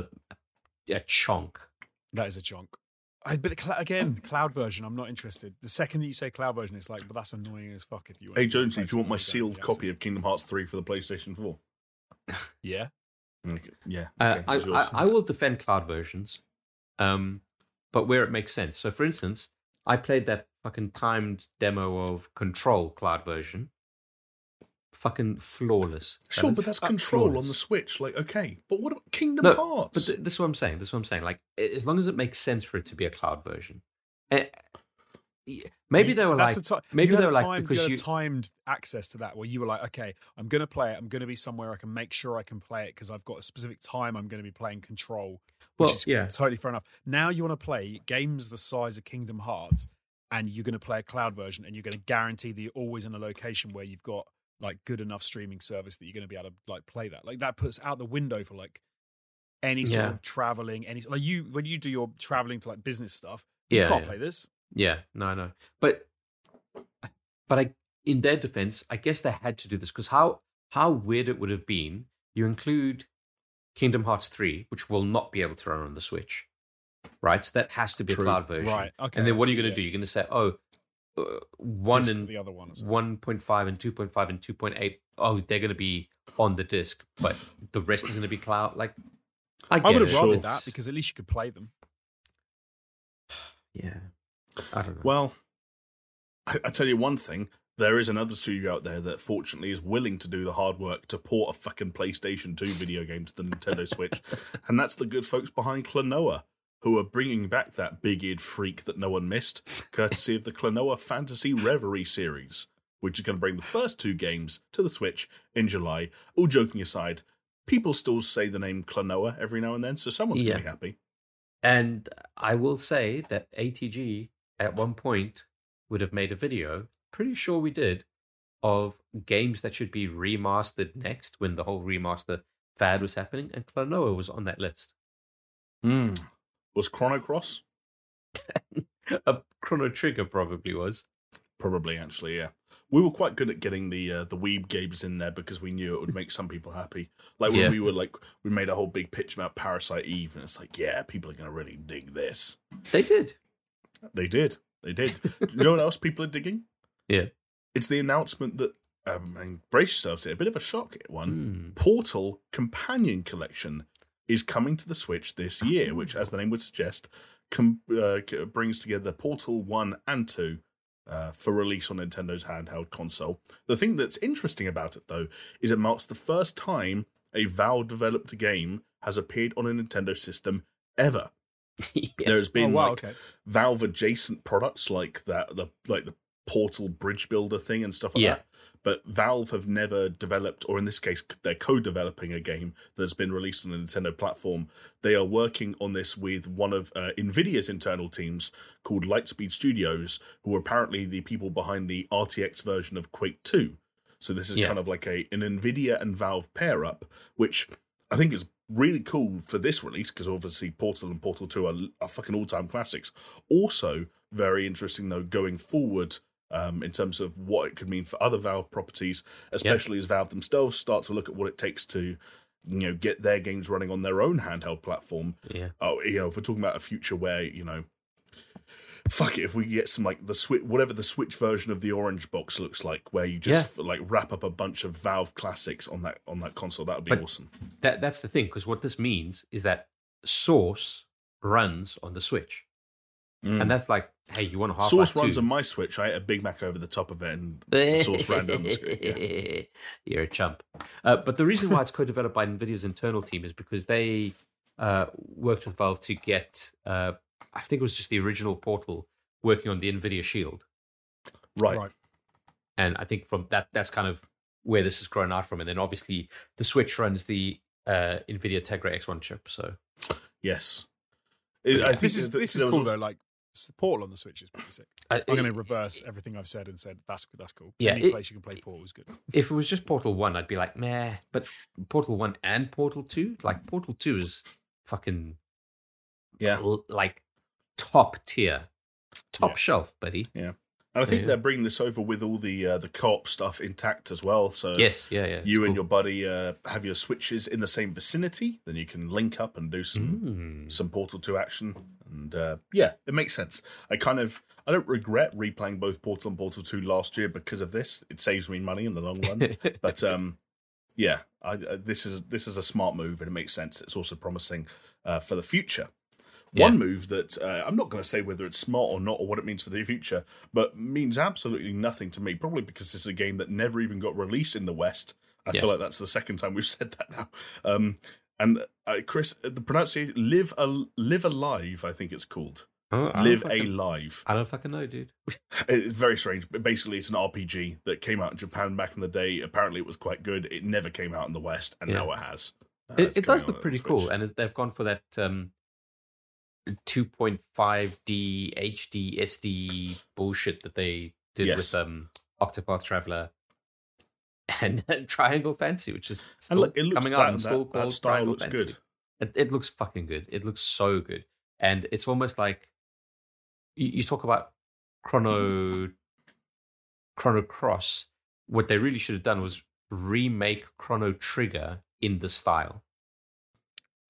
a chunk. That is a chunk. Cloud version, I'm not interested. The second that you say cloud version, it's like, but that's annoying as fuck. If you hey Jonesy, do you want my sealed copy of Kingdom Hearts 3 for the PlayStation 4? Yeah, yeah. I will defend cloud versions, but where it makes sense. So, for instance, I played that fucking timed demo of Control cloud version. Fucking flawless. Sure, but that's Control flawless. On the Switch. Like, okay, but what about Kingdom Hearts? But this is what I'm saying. Like, as long as it makes sense for it to be a cloud version, maybe they were like, because you timed access to that, where you were like, okay, I'm going to play it. I'm going to be somewhere I can make sure I can play it because I've got a specific time I'm going to be playing Control. Which is totally fair enough. Now you want to play games the size of Kingdom Hearts, and you're going to play a cloud version, and you're going to guarantee that you're always in a location where you've got like good enough streaming service that you're going to be able to like play that. Like that puts out the window for like any sort of traveling. When you do your traveling to like business stuff, you can't play this. Yeah, no, I know. But in their defense, I guess they had to do this because how weird it would have been. You include Kingdom Hearts 3, which will not be able to run on the Switch, right? So that has to be a cloud version. Right. Okay. And then what are you going to do? You're going to say, one and the other one, 1.5 and 2.5 and 2.8. Oh, they're going to be on the disc, but the rest is going to be cloud. Like, I would have rather that because at least you could play them. Yeah, I don't know. Well, I tell you one thing, there is another studio out there that fortunately is willing to do the hard work to port a fucking PlayStation 2 video game to the Nintendo Switch, and that's the good folks behind Klonoa, who are bringing back that big-eared freak that no one missed, courtesy of the Klonoa Fantasy Reverie series, which is going to bring the first two games to the Switch in July. All joking aside, people still say the name Klonoa every now and then, so someone's going to be happy. And I will say that ATG, at one point, would have made a video, pretty sure we did, of games that should be remastered next, when the whole remaster fad was happening, and Klonoa was on that list. Was Chrono Cross? A Chrono Trigger probably was. Probably, actually, yeah. We were quite good at getting the weeb games in there because we knew it would make some people happy. Like when we were like, we made a whole big pitch about Parasite Eve, and it's like, yeah, people are going to really dig this. They did. They did. They did. Do you know what else people are digging? Yeah. It's the announcement that, and brace yourselves here, a bit of a shock one, Portal Companion Collection is coming to the Switch this year, which, as the name would suggest, brings together Portal 1 and 2 for release on Nintendo's handheld console. The thing that's interesting about it, though, is it marks the first time a Valve-developed game has appeared on a Nintendo system ever. There has been Valve-adjacent products like that, the Portal Bridge Builder thing and stuff like that. But Valve have never developed, or in this case, they're co-developing a game that's been released on the Nintendo platform. They are working on this with one of NVIDIA's internal teams called Lightspeed Studios, who are apparently the people behind the RTX version of Quake 2. So this is kind of like an NVIDIA and Valve pair-up, which I think is really cool for this release, because obviously Portal and Portal 2 are fucking all-time classics. Also, very interesting, though, going forward, in terms of what it could mean for other Valve properties, especially as Valve themselves start to look at what it takes to, get their games running on their own handheld platform. Yeah. Oh, if we're talking about a future where, fuck it, if we get some like the Switch, whatever the Switch version of the Orange Box looks like, where you just wrap up a bunch of Valve classics on that console, that would be awesome. That's the thing, because what this means is that Source runs on the Switch. And that's like, hey, you want a half Source runs on my Switch. I ate a Big Mac over the top of it, and Source ran down the screen. Yeah. You're a chump. But the reason why it's co-developed by NVIDIA's internal team is because they worked with Valve to get, I think it was just the original Portal working on the NVIDIA Shield. Right. And I think from that's kind of where this has grown out from. And then obviously the Switch runs the NVIDIA Tegra X1 chip. So yes. I think this is cool, though, like, Portal on the Switch is pretty sick. I'm going to reverse everything I've said and said that's cool. Yeah, any place you can play Portal is good. If it was just Portal 1, I'd be like, meh. But Portal 1 and Portal 2? Like, Portal 2 is fucking... Yeah. Like, top tier. Top shelf, buddy. Yeah. And I think they're bringing this over with all the co-op stuff intact as well. So yes, you and your buddy have your Switches in the same vicinity, then you can link up and do some Portal 2 action. And it makes sense. I don't regret replaying both Portal and Portal 2 last year because of this. It saves me money in the long run. But this is a smart move, and it makes sense. It's also promising for the future. Yeah. One move that I'm not going to say whether it's smart or not or what it means for the future, but means absolutely nothing to me, probably because this is a game that never even got released in the West. I feel like that's the second time we've said that now. Chris, the pronunciation, Live Alive, I think it's called. Oh, Live Alive. I don't fucking know, dude. It's very strange, but basically it's an RPG that came out in Japan back in the day. Apparently it was quite good. It never came out in the West, and now it has. It does look pretty cool, and they've gone for that... 2.5D HD SD bullshit that they did with Octopath Traveler and Triangle Fantasy, which is still coming out and still called Triangle Fantasy. It looks fucking good. It looks so good. And it's almost like you talk about Chrono Cross. What they really should have done was remake Chrono Trigger in the style.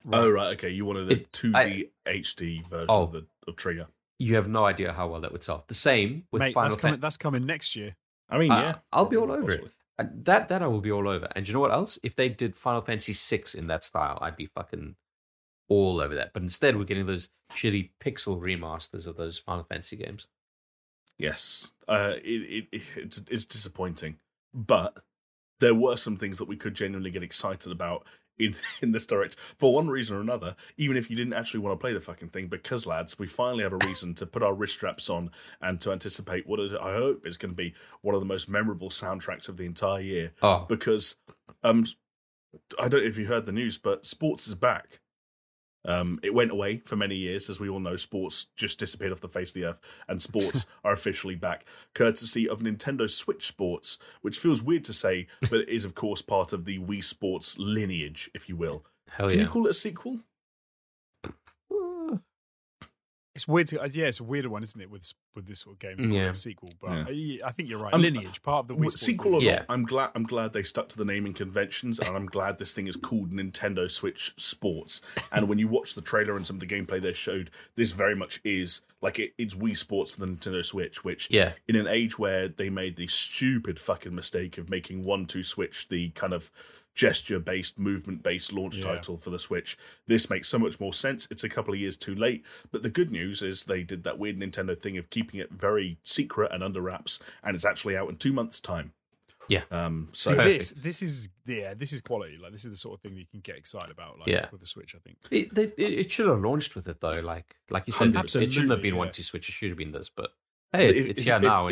Right. Oh, right, okay. You wanted a 2D HD version of Trigger. You have no idea how well that would sell. The same with Final Fantasy. That's coming next year. I mean, I'll be all over it. That I will be all over. And do you know what else? If they did Final Fantasy VI in that style, I'd be fucking all over that. But instead, we're getting those shitty pixel remasters of those Final Fantasy games. Yes. It's disappointing. But there were some things that we could genuinely get excited about in this Direct for one reason or another, even if you didn't actually want to play the fucking thing, because, lads, we finally have a reason to put our wrist straps on and to anticipate what is, I hope is going to be one of the most memorable soundtracks of the entire year. Oh. Because I don't know if you heard the news, but sports is back. It went away for many years. As we all know, sports just disappeared off the face of the earth, and sports are officially back, courtesy of Nintendo Switch Sports, which feels weird to say, but it is, of course, part of the Wii Sports lineage, if you will. Hell Can you call it a sequel? It's weird. It's a weird one, isn't it, with this sort of game? It's not a sequel, but I think you're right. Lineage, part of the Wii Sports sequel lineage. Or not, I'm glad they stuck to the naming conventions, and I'm glad this thing is called Nintendo Switch Sports. And when you watch the trailer and some of the gameplay they showed, this very much is like it's Wii Sports for the Nintendo Switch, which in an age where they made the stupid fucking mistake of making 1-2 Switch the kind of gesture-based, movement-based launch title for the Switch. This makes so much more sense. It's a couple of years too late, but the good news is they did that weird Nintendo thing of keeping it very secret and under wraps, and it's actually out in 2 months' time. Yeah. So this is quality. Like, this is the sort of thing that you can get excited about, with the Switch, I think. It should have launched with it, though. Like you said, it shouldn't have been 1-2 Switch. It should have been this, but hey, it's now.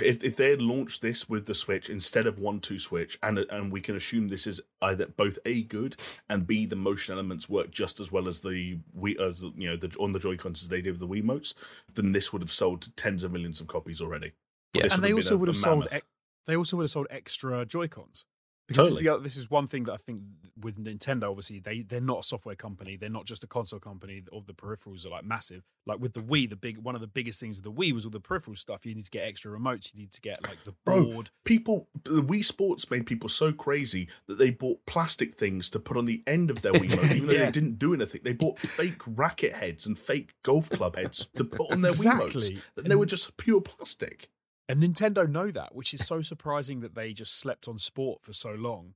If they had launched this with the Switch instead of 1-2 Switch, and we can assume this is either both A, good, and B, the motion elements work just as well as the Wii, on the Joy-Cons as they did with the Wiimotes, then this would have sold tens of millions of copies already. Yeah, and they also would have sold extra Joy-Cons. Because this is one thing that I think with Nintendo, obviously, they're not a software company. They're not just a console company. All the peripherals are massive. Like with the Wii, one of the biggest things with the Wii was all the peripheral stuff. You need to get extra remotes. You need to get the board. The Wii Sports made people so crazy that they bought plastic things to put on the end of their Wii Mode, even though they didn't do anything. They bought fake racket heads and fake golf club heads to put on their Wii Modes. And they were just pure plastic. And Nintendo know that, which is so surprising that they just slept on sport for so long,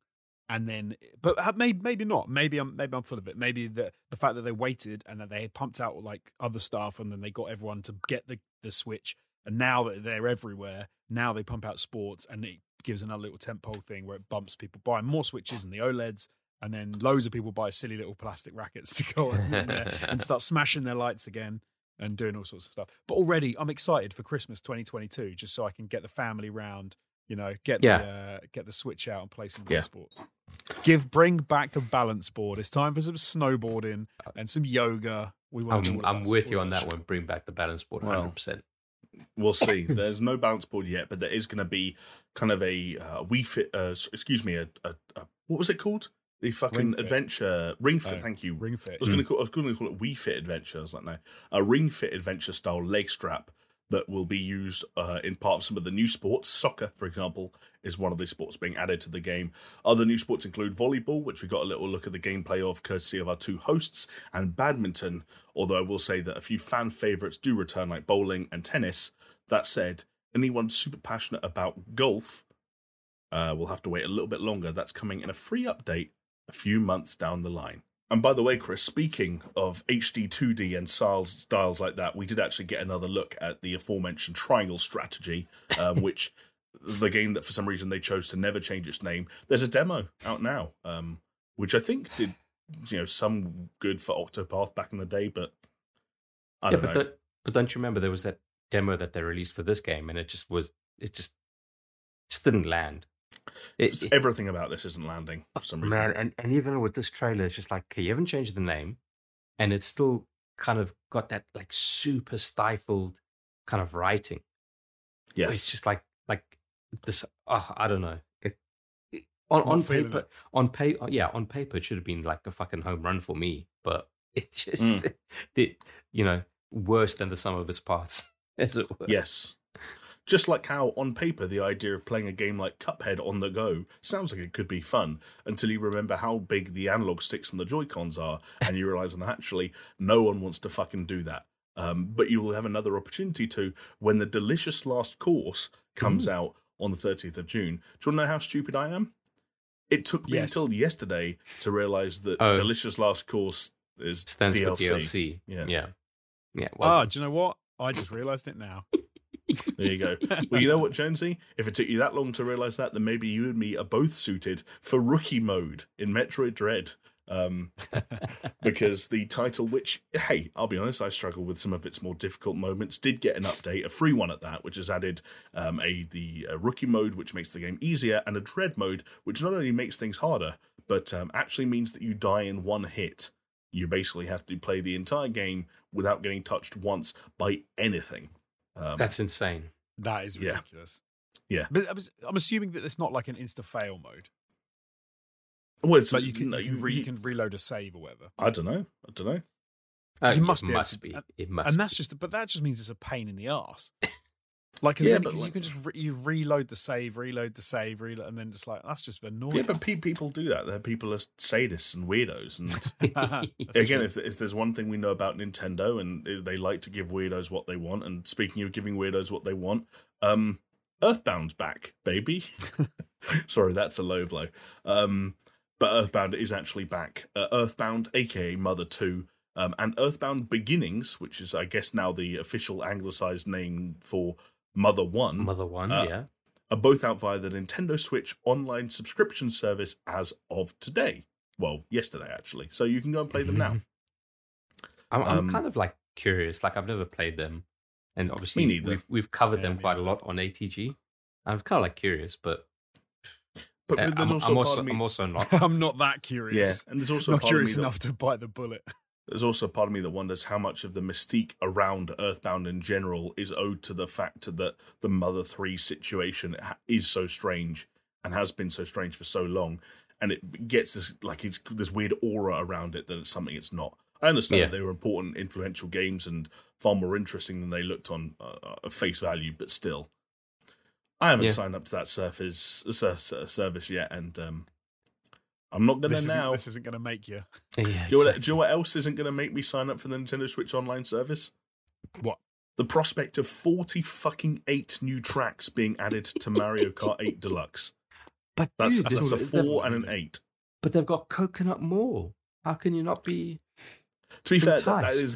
and then, but maybe not. Maybe I'm full of it. Maybe the fact that they waited and that they pumped out other stuff, and then they got everyone to get the Switch, and now that they're everywhere, now they pump out sports, and it gives another little tentpole thing where it bumps people buying more Switches and the OLEDs, and then loads of people buy silly little plastic rackets to go on and start smashing their lights again. And doing all sorts of stuff. But already, I'm excited for Christmas 2022, just so I can get the family round, get the Switch out and play some sports. Bring back the balance board. It's time for some snowboarding and some yoga. I'm with you on that one. Bring back the balance board, 100%. We'll see. There's no balance board yet, but there is going to be kind of a Wii Fit. What was it called? The fucking adventure Ring Fit. Thank you. Ring Fit. I was going to call it Wii Fit Adventure. I was like, no, a Ring Fit Adventure style leg strap that will be used in part of some of the new sports. Soccer, for example, is one of the sports being added to the game. Other new sports include volleyball, which we got a little look at the gameplay of, courtesy of our two hosts, and badminton. Although I will say that a few fan favourites do return, like bowling and tennis. That said, anyone super passionate about golf will have to wait a little bit longer. That's coming in a free update a few months down the line. And by the way, Chris, speaking of HD 2D and styles like that, we did actually get another look at the aforementioned Triangle Strategy, which the game that for some reason they chose to never change its name. There's a demo out now, which I think did some good for Octopath back in the day, but I don't know. But don't you remember there was that demo that they released for this game, and it just didn't land. Everything about this isn't landing for some reason. Man, and even with this trailer, it's just you haven't changed the name, and it's still kind of got that super stifled kind of writing. Yes, it's just like this. Oh, I don't know. On paper, it should have been a fucking home run for me, but it's just worse than the sum of its parts, as it were. Yes. Just like how, on paper, the idea of playing a game like Cuphead on the go sounds like it could be fun, until you remember how big the analog sticks and the Joy-Cons are, and you realise, actually, no one wants to fucking do that. But you will have another opportunity to when the delicious last course comes out on the 30th of June. Do you want to know how stupid I am? It took me until yesterday to realise that delicious last course is DLC. Yeah. Well, do you know what? I just realised it now. There you go. Well, you know what, Jonesy? If it took you that long to realise that, then maybe you and me are both suited for rookie mode in Metroid Dread. Because the title, which, hey, I'll be honest, I struggle with some of its more difficult moments, did get an update, a free one at that, which has added the rookie mode, which makes the game easier, and a dread mode, which not only makes things harder, but actually means that you die in one hit. You basically have to play the entire game without getting touched once by anything. That's insane. That is ridiculous. Yeah. But I'm assuming that it's not like an insta-fail mode. Well, it's like you can reload a save or whatever. I don't know. It must be. But that just means it's a pain in the arse. You can just reload the save, and then it's like that's just annoying. Yeah, but people do that. People are sadists and weirdos. And again, if there's one thing we know about Nintendo, and they like to give weirdos what they want. And speaking of giving weirdos what they want, Earthbound's back, baby. Sorry, that's a low blow. But Earthbound is actually back. Earthbound, aka Mother 2. And Earthbound Beginnings, which is, I guess, now the official anglicised name for Mother 1. Are both out via the Nintendo Switch online subscription service as of today. Well, yesterday, actually. So you can go and play them now. I'm kind of, curious. I've never played them. And obviously, we've covered them quite a lot on ATG. I'm kind of, curious, but... But I'm also not. I'm not that curious. Yeah, and there's also not curious enough to bite the bullet. There's also a part of me that wonders how much of the mystique around Earthbound in general is owed to the fact that the Mother 3 situation is so strange and has been so strange for so long, and it gets this this weird aura around it that it's something it's not. I understand that they were important, influential games and far more interesting than they looked on face value, but still. I haven't signed up to that service yet, and I'm not going to now. This isn't going to make you. Do you know what else isn't going to make me sign up for the Nintendo Switch online service? What? The prospect of 48 new tracks being added to Mario Kart 8 Deluxe. But that's a 4 and an 8. But they've got Coconut Mall. How can you not be... To be enticed?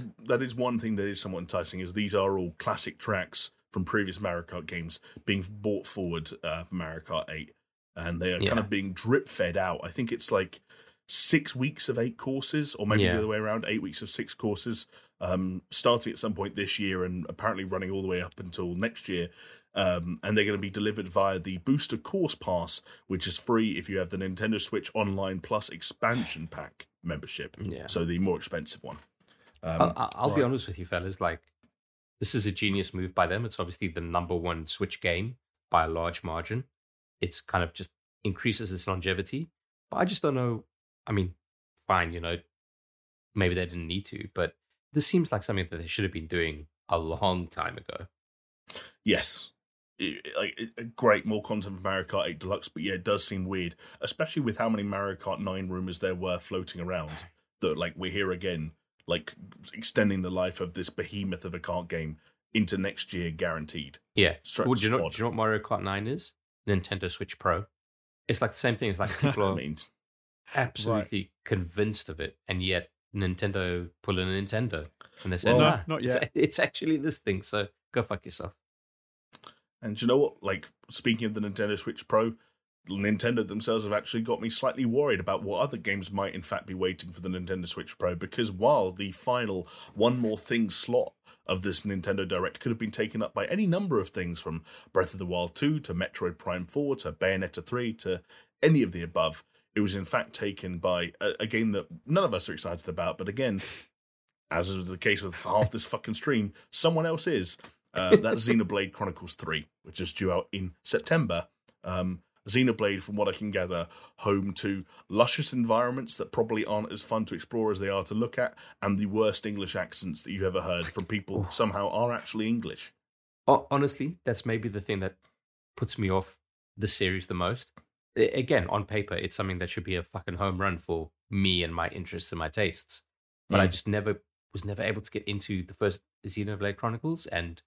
Fair, that is one thing that is somewhat enticing, is these are all classic tracks from previous Mario Kart games being brought forward for Mario Kart 8. And they are kind of being drip-fed out. I think it's 6 weeks of 8 courses, or maybe the other way around, 8 weeks of 6 courses, starting at some point this year and apparently running all the way up until next year. And they're going to be delivered via the Booster Course Pass, which is free if you have the Nintendo Switch Online Plus Expansion Pack membership. Yeah. So the more expensive one. I'll be honest with you, fellas, this is a genius move by them. It's obviously the number one Switch game by a large margin. It's kind of just increases its longevity. But I just don't know. I mean, fine, maybe they didn't need to. But this seems like something that they should have been doing a long time ago. Yes. Great, more content for Mario Kart 8 Deluxe. But yeah, it does seem weird, especially with how many Mario Kart 9 rumors there were floating around. That we're here again. Extending the life of this behemoth of a kart game into next year, guaranteed. Yeah. Well, do you know what Mario Kart 9 is? Nintendo Switch Pro. It's the same thing. It's people are absolutely convinced of it, and yet Nintendo pull in a Nintendo, and they say, not yet. It's actually this thing, so go fuck yourself. And do you know what? Speaking of the Nintendo Switch Pro, Nintendo themselves have actually got me slightly worried about what other games might in fact be waiting for the Nintendo Switch Pro, because while the final one more thing slot of this Nintendo Direct could have been taken up by any number of things, from Breath of the Wild 2 to Metroid Prime 4 to Bayonetta 3 to any of the above, it was in fact taken by a game that none of us are excited about, but again, as is the case with half this fucking stream, someone else is. That's Xenoblade Chronicles 3, which is due out in September. Xenoblade, from what I can gather, home to luscious environments that probably aren't as fun to explore as they are to look at, and the worst English accents that you've ever heard from people that somehow are actually English. Honestly, that's maybe the thing that puts me off this series the most. Again, on paper, it's something that should be a fucking home run for me and my interests and my tastes. But I just was never able to get into the first Xenoblade Chronicles, and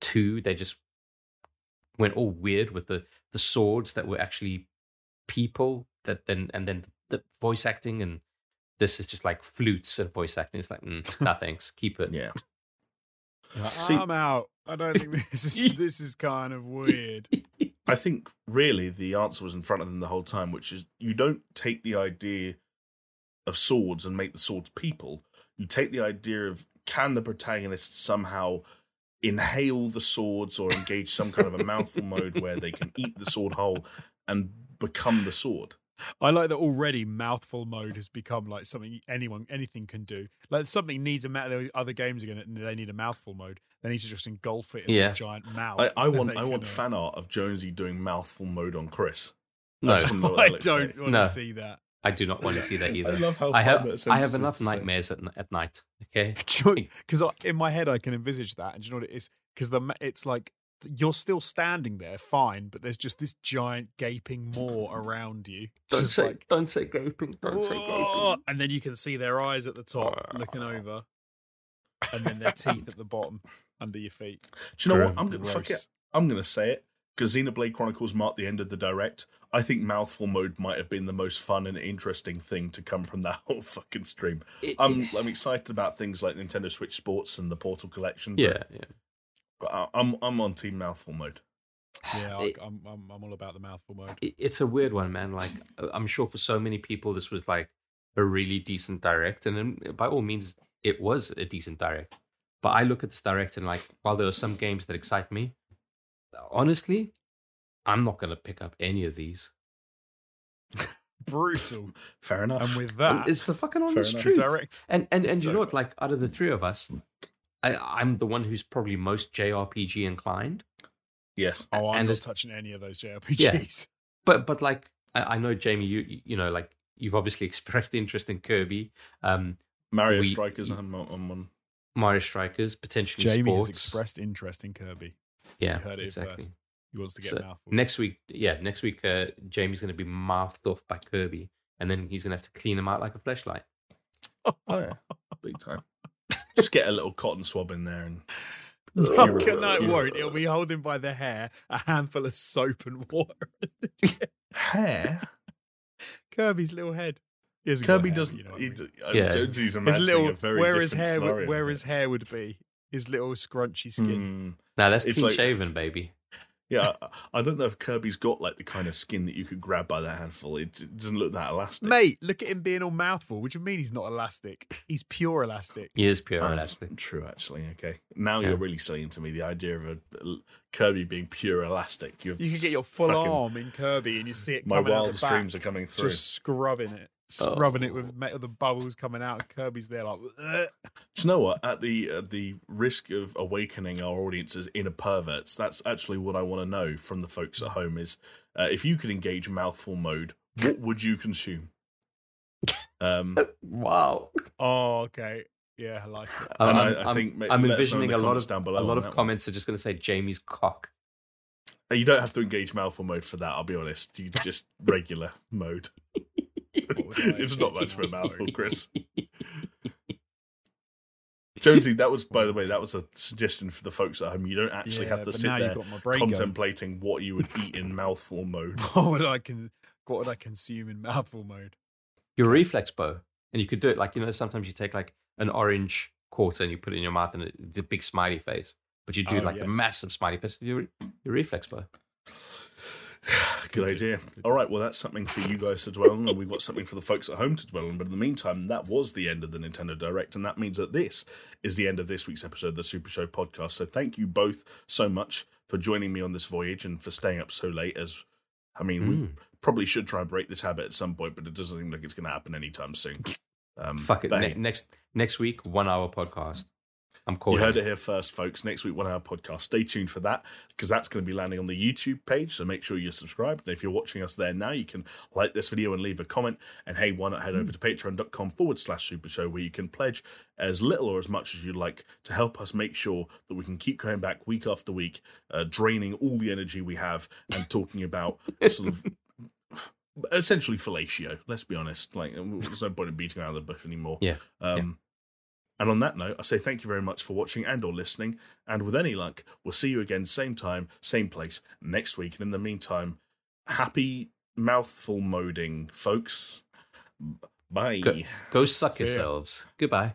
2, they just went all weird with the swords that were actually people, and then the voice acting, and this is just flutes and voice acting. It's no thanks, keep it. Yeah. I'm out. I don't think this is kind of weird. I think really the answer was in front of them the whole time, which is you don't take the idea of swords and make the swords people. You take the idea of, can the protagonist somehow inhale the swords or engage some kind of a mouthful mode where they can eat the sword whole and become the sword? I like that already mouthful mode has become like something anything can do. Like something needs a mouthful. Other games are going to, they need a mouthful mode. They need to just engulf it in a giant mouth. I want fan art of Jonesy doing mouthful mode on Chris. No, I don't want to see that. I do not want to see that either. I love how I have enough nightmares at night. Okay, because in my head I can envisage that, and do you know what it is? Because it's like, you're still standing there, fine, but there's just this giant gaping maw around you. Don't say gaping. And then you can see their eyes at the top looking over, and then their teeth at the bottom under your feet. Do you know what? I'm going to say it, because Xenoblade Chronicles marked the end of the Direct. I think mouthful mode might have been the most fun and interesting thing to come from that whole fucking stream. I'm excited about things like Nintendo Switch Sports and the Portal Collection. Yeah. I'm on team mouthful mode. Yeah, I'm all about the mouthful mode. It's a weird one, man. Like, I'm sure for so many people, this was like a really decent Direct, and by all means, it was a decent Direct. But I look at this Direct, and like, while there are some games that excite me, honestly, I'm not going to pick up any of these. Brutal. Fair enough. And with that, it's the fucking honest truth. Direct. And you know what? Like, out of the three of us, I'm the one who's probably most JRPG inclined. Yes. Oh, I'm not touching any of those JRPGs. Yeah. But like, I know, Jamie, you know, like, you've obviously expressed interest in Kirby. Mario Strikers on one. Mario Strikers, potentially Jamie sports. Jamie has expressed interest in Kirby. Yeah, heard it exactly. First. He wants to get mouthful. Next week, Jamie's going to be mouthed off by Kirby, and then he's going to have to clean him out like a fleshlight. Oh, yeah. Big time. Just get a little cotton swab in there and... No, it won't. It'll be holding by the hair a handful of soap and water. Hair? Kirby's little head. Kirby doesn't... Where his hair would be, his little scrunchy skin. Now that's clean-shaven, like, baby. Yeah, I don't know if Kirby's got like the kind of skin that you could grab by the handful. It doesn't look that elastic. Mate, look at him being all mouthful. What do you mean he's not elastic? He's pure elastic. He is pure elastic. True, actually. Okay. Now you're really selling to me the idea of a Kirby being pure elastic. You can get your full arm in Kirby and you see it coming out the back. My wildest dreams are coming through. Just scrubbing it. Rubbing it with metal, the bubbles coming out, and Kirby's there like... Ugh. Do you know what? At the risk of awakening our audience as inner perverts, that's actually what I want to know from the folks at home is, if you could engage mouthful mode, what would you consume? Wow. Oh, okay. Yeah, I like it. I think I'm envisioning a lot of comments are just going to say Jamie's cock. You don't have to engage mouthful mode for that, I'll be honest. You just regular mode. It's not much for a mouthful, Chris. Jonesy, that was a suggestion for the folks at home. You don't actually have to sit there contemplating what you would eat in mouthful mode. What would I consume in mouthful mode? Your reflex bow. And you could do it like, you know, sometimes you take like an orange quarter and you put it in your mouth and it's a big smiley face. But you do a massive smiley face with your reflex bow. Good idea. All right, well, that's something for you guys to dwell on, and we've got something for the folks at home to dwell on. But in the meantime, that was the end of the Nintendo Direct, and that means that this is the end of this week's episode of the Super Show podcast. So thank you both so much for joining me on this voyage and for staying up so late. We probably should try and break this habit at some point, but it doesn't seem like it's going to happen anytime soon. Fuck it. Next week, 1 hour podcast. You heard it here first, folks. Next week, 1 hour podcast. Stay tuned for that, because that's going to be landing on the YouTube page, so make sure you're subscribed. And if you're watching us there now, you can like this video and leave a comment. And hey, why not head over to patreon.com/supershow, where you can pledge as little or as much as you'd like to help us make sure that we can keep coming back week after week, draining all the energy we have and talking about sort of... essentially fellatio, let's be honest. Like, there's no point in beating around the bush anymore. And on that note, I say thank you very much for watching and or listening. And with any luck, we'll see you again, same time, same place, next week. And in the meantime, happy mouthful moding, folks. Bye. Go suck yourselves. Goodbye.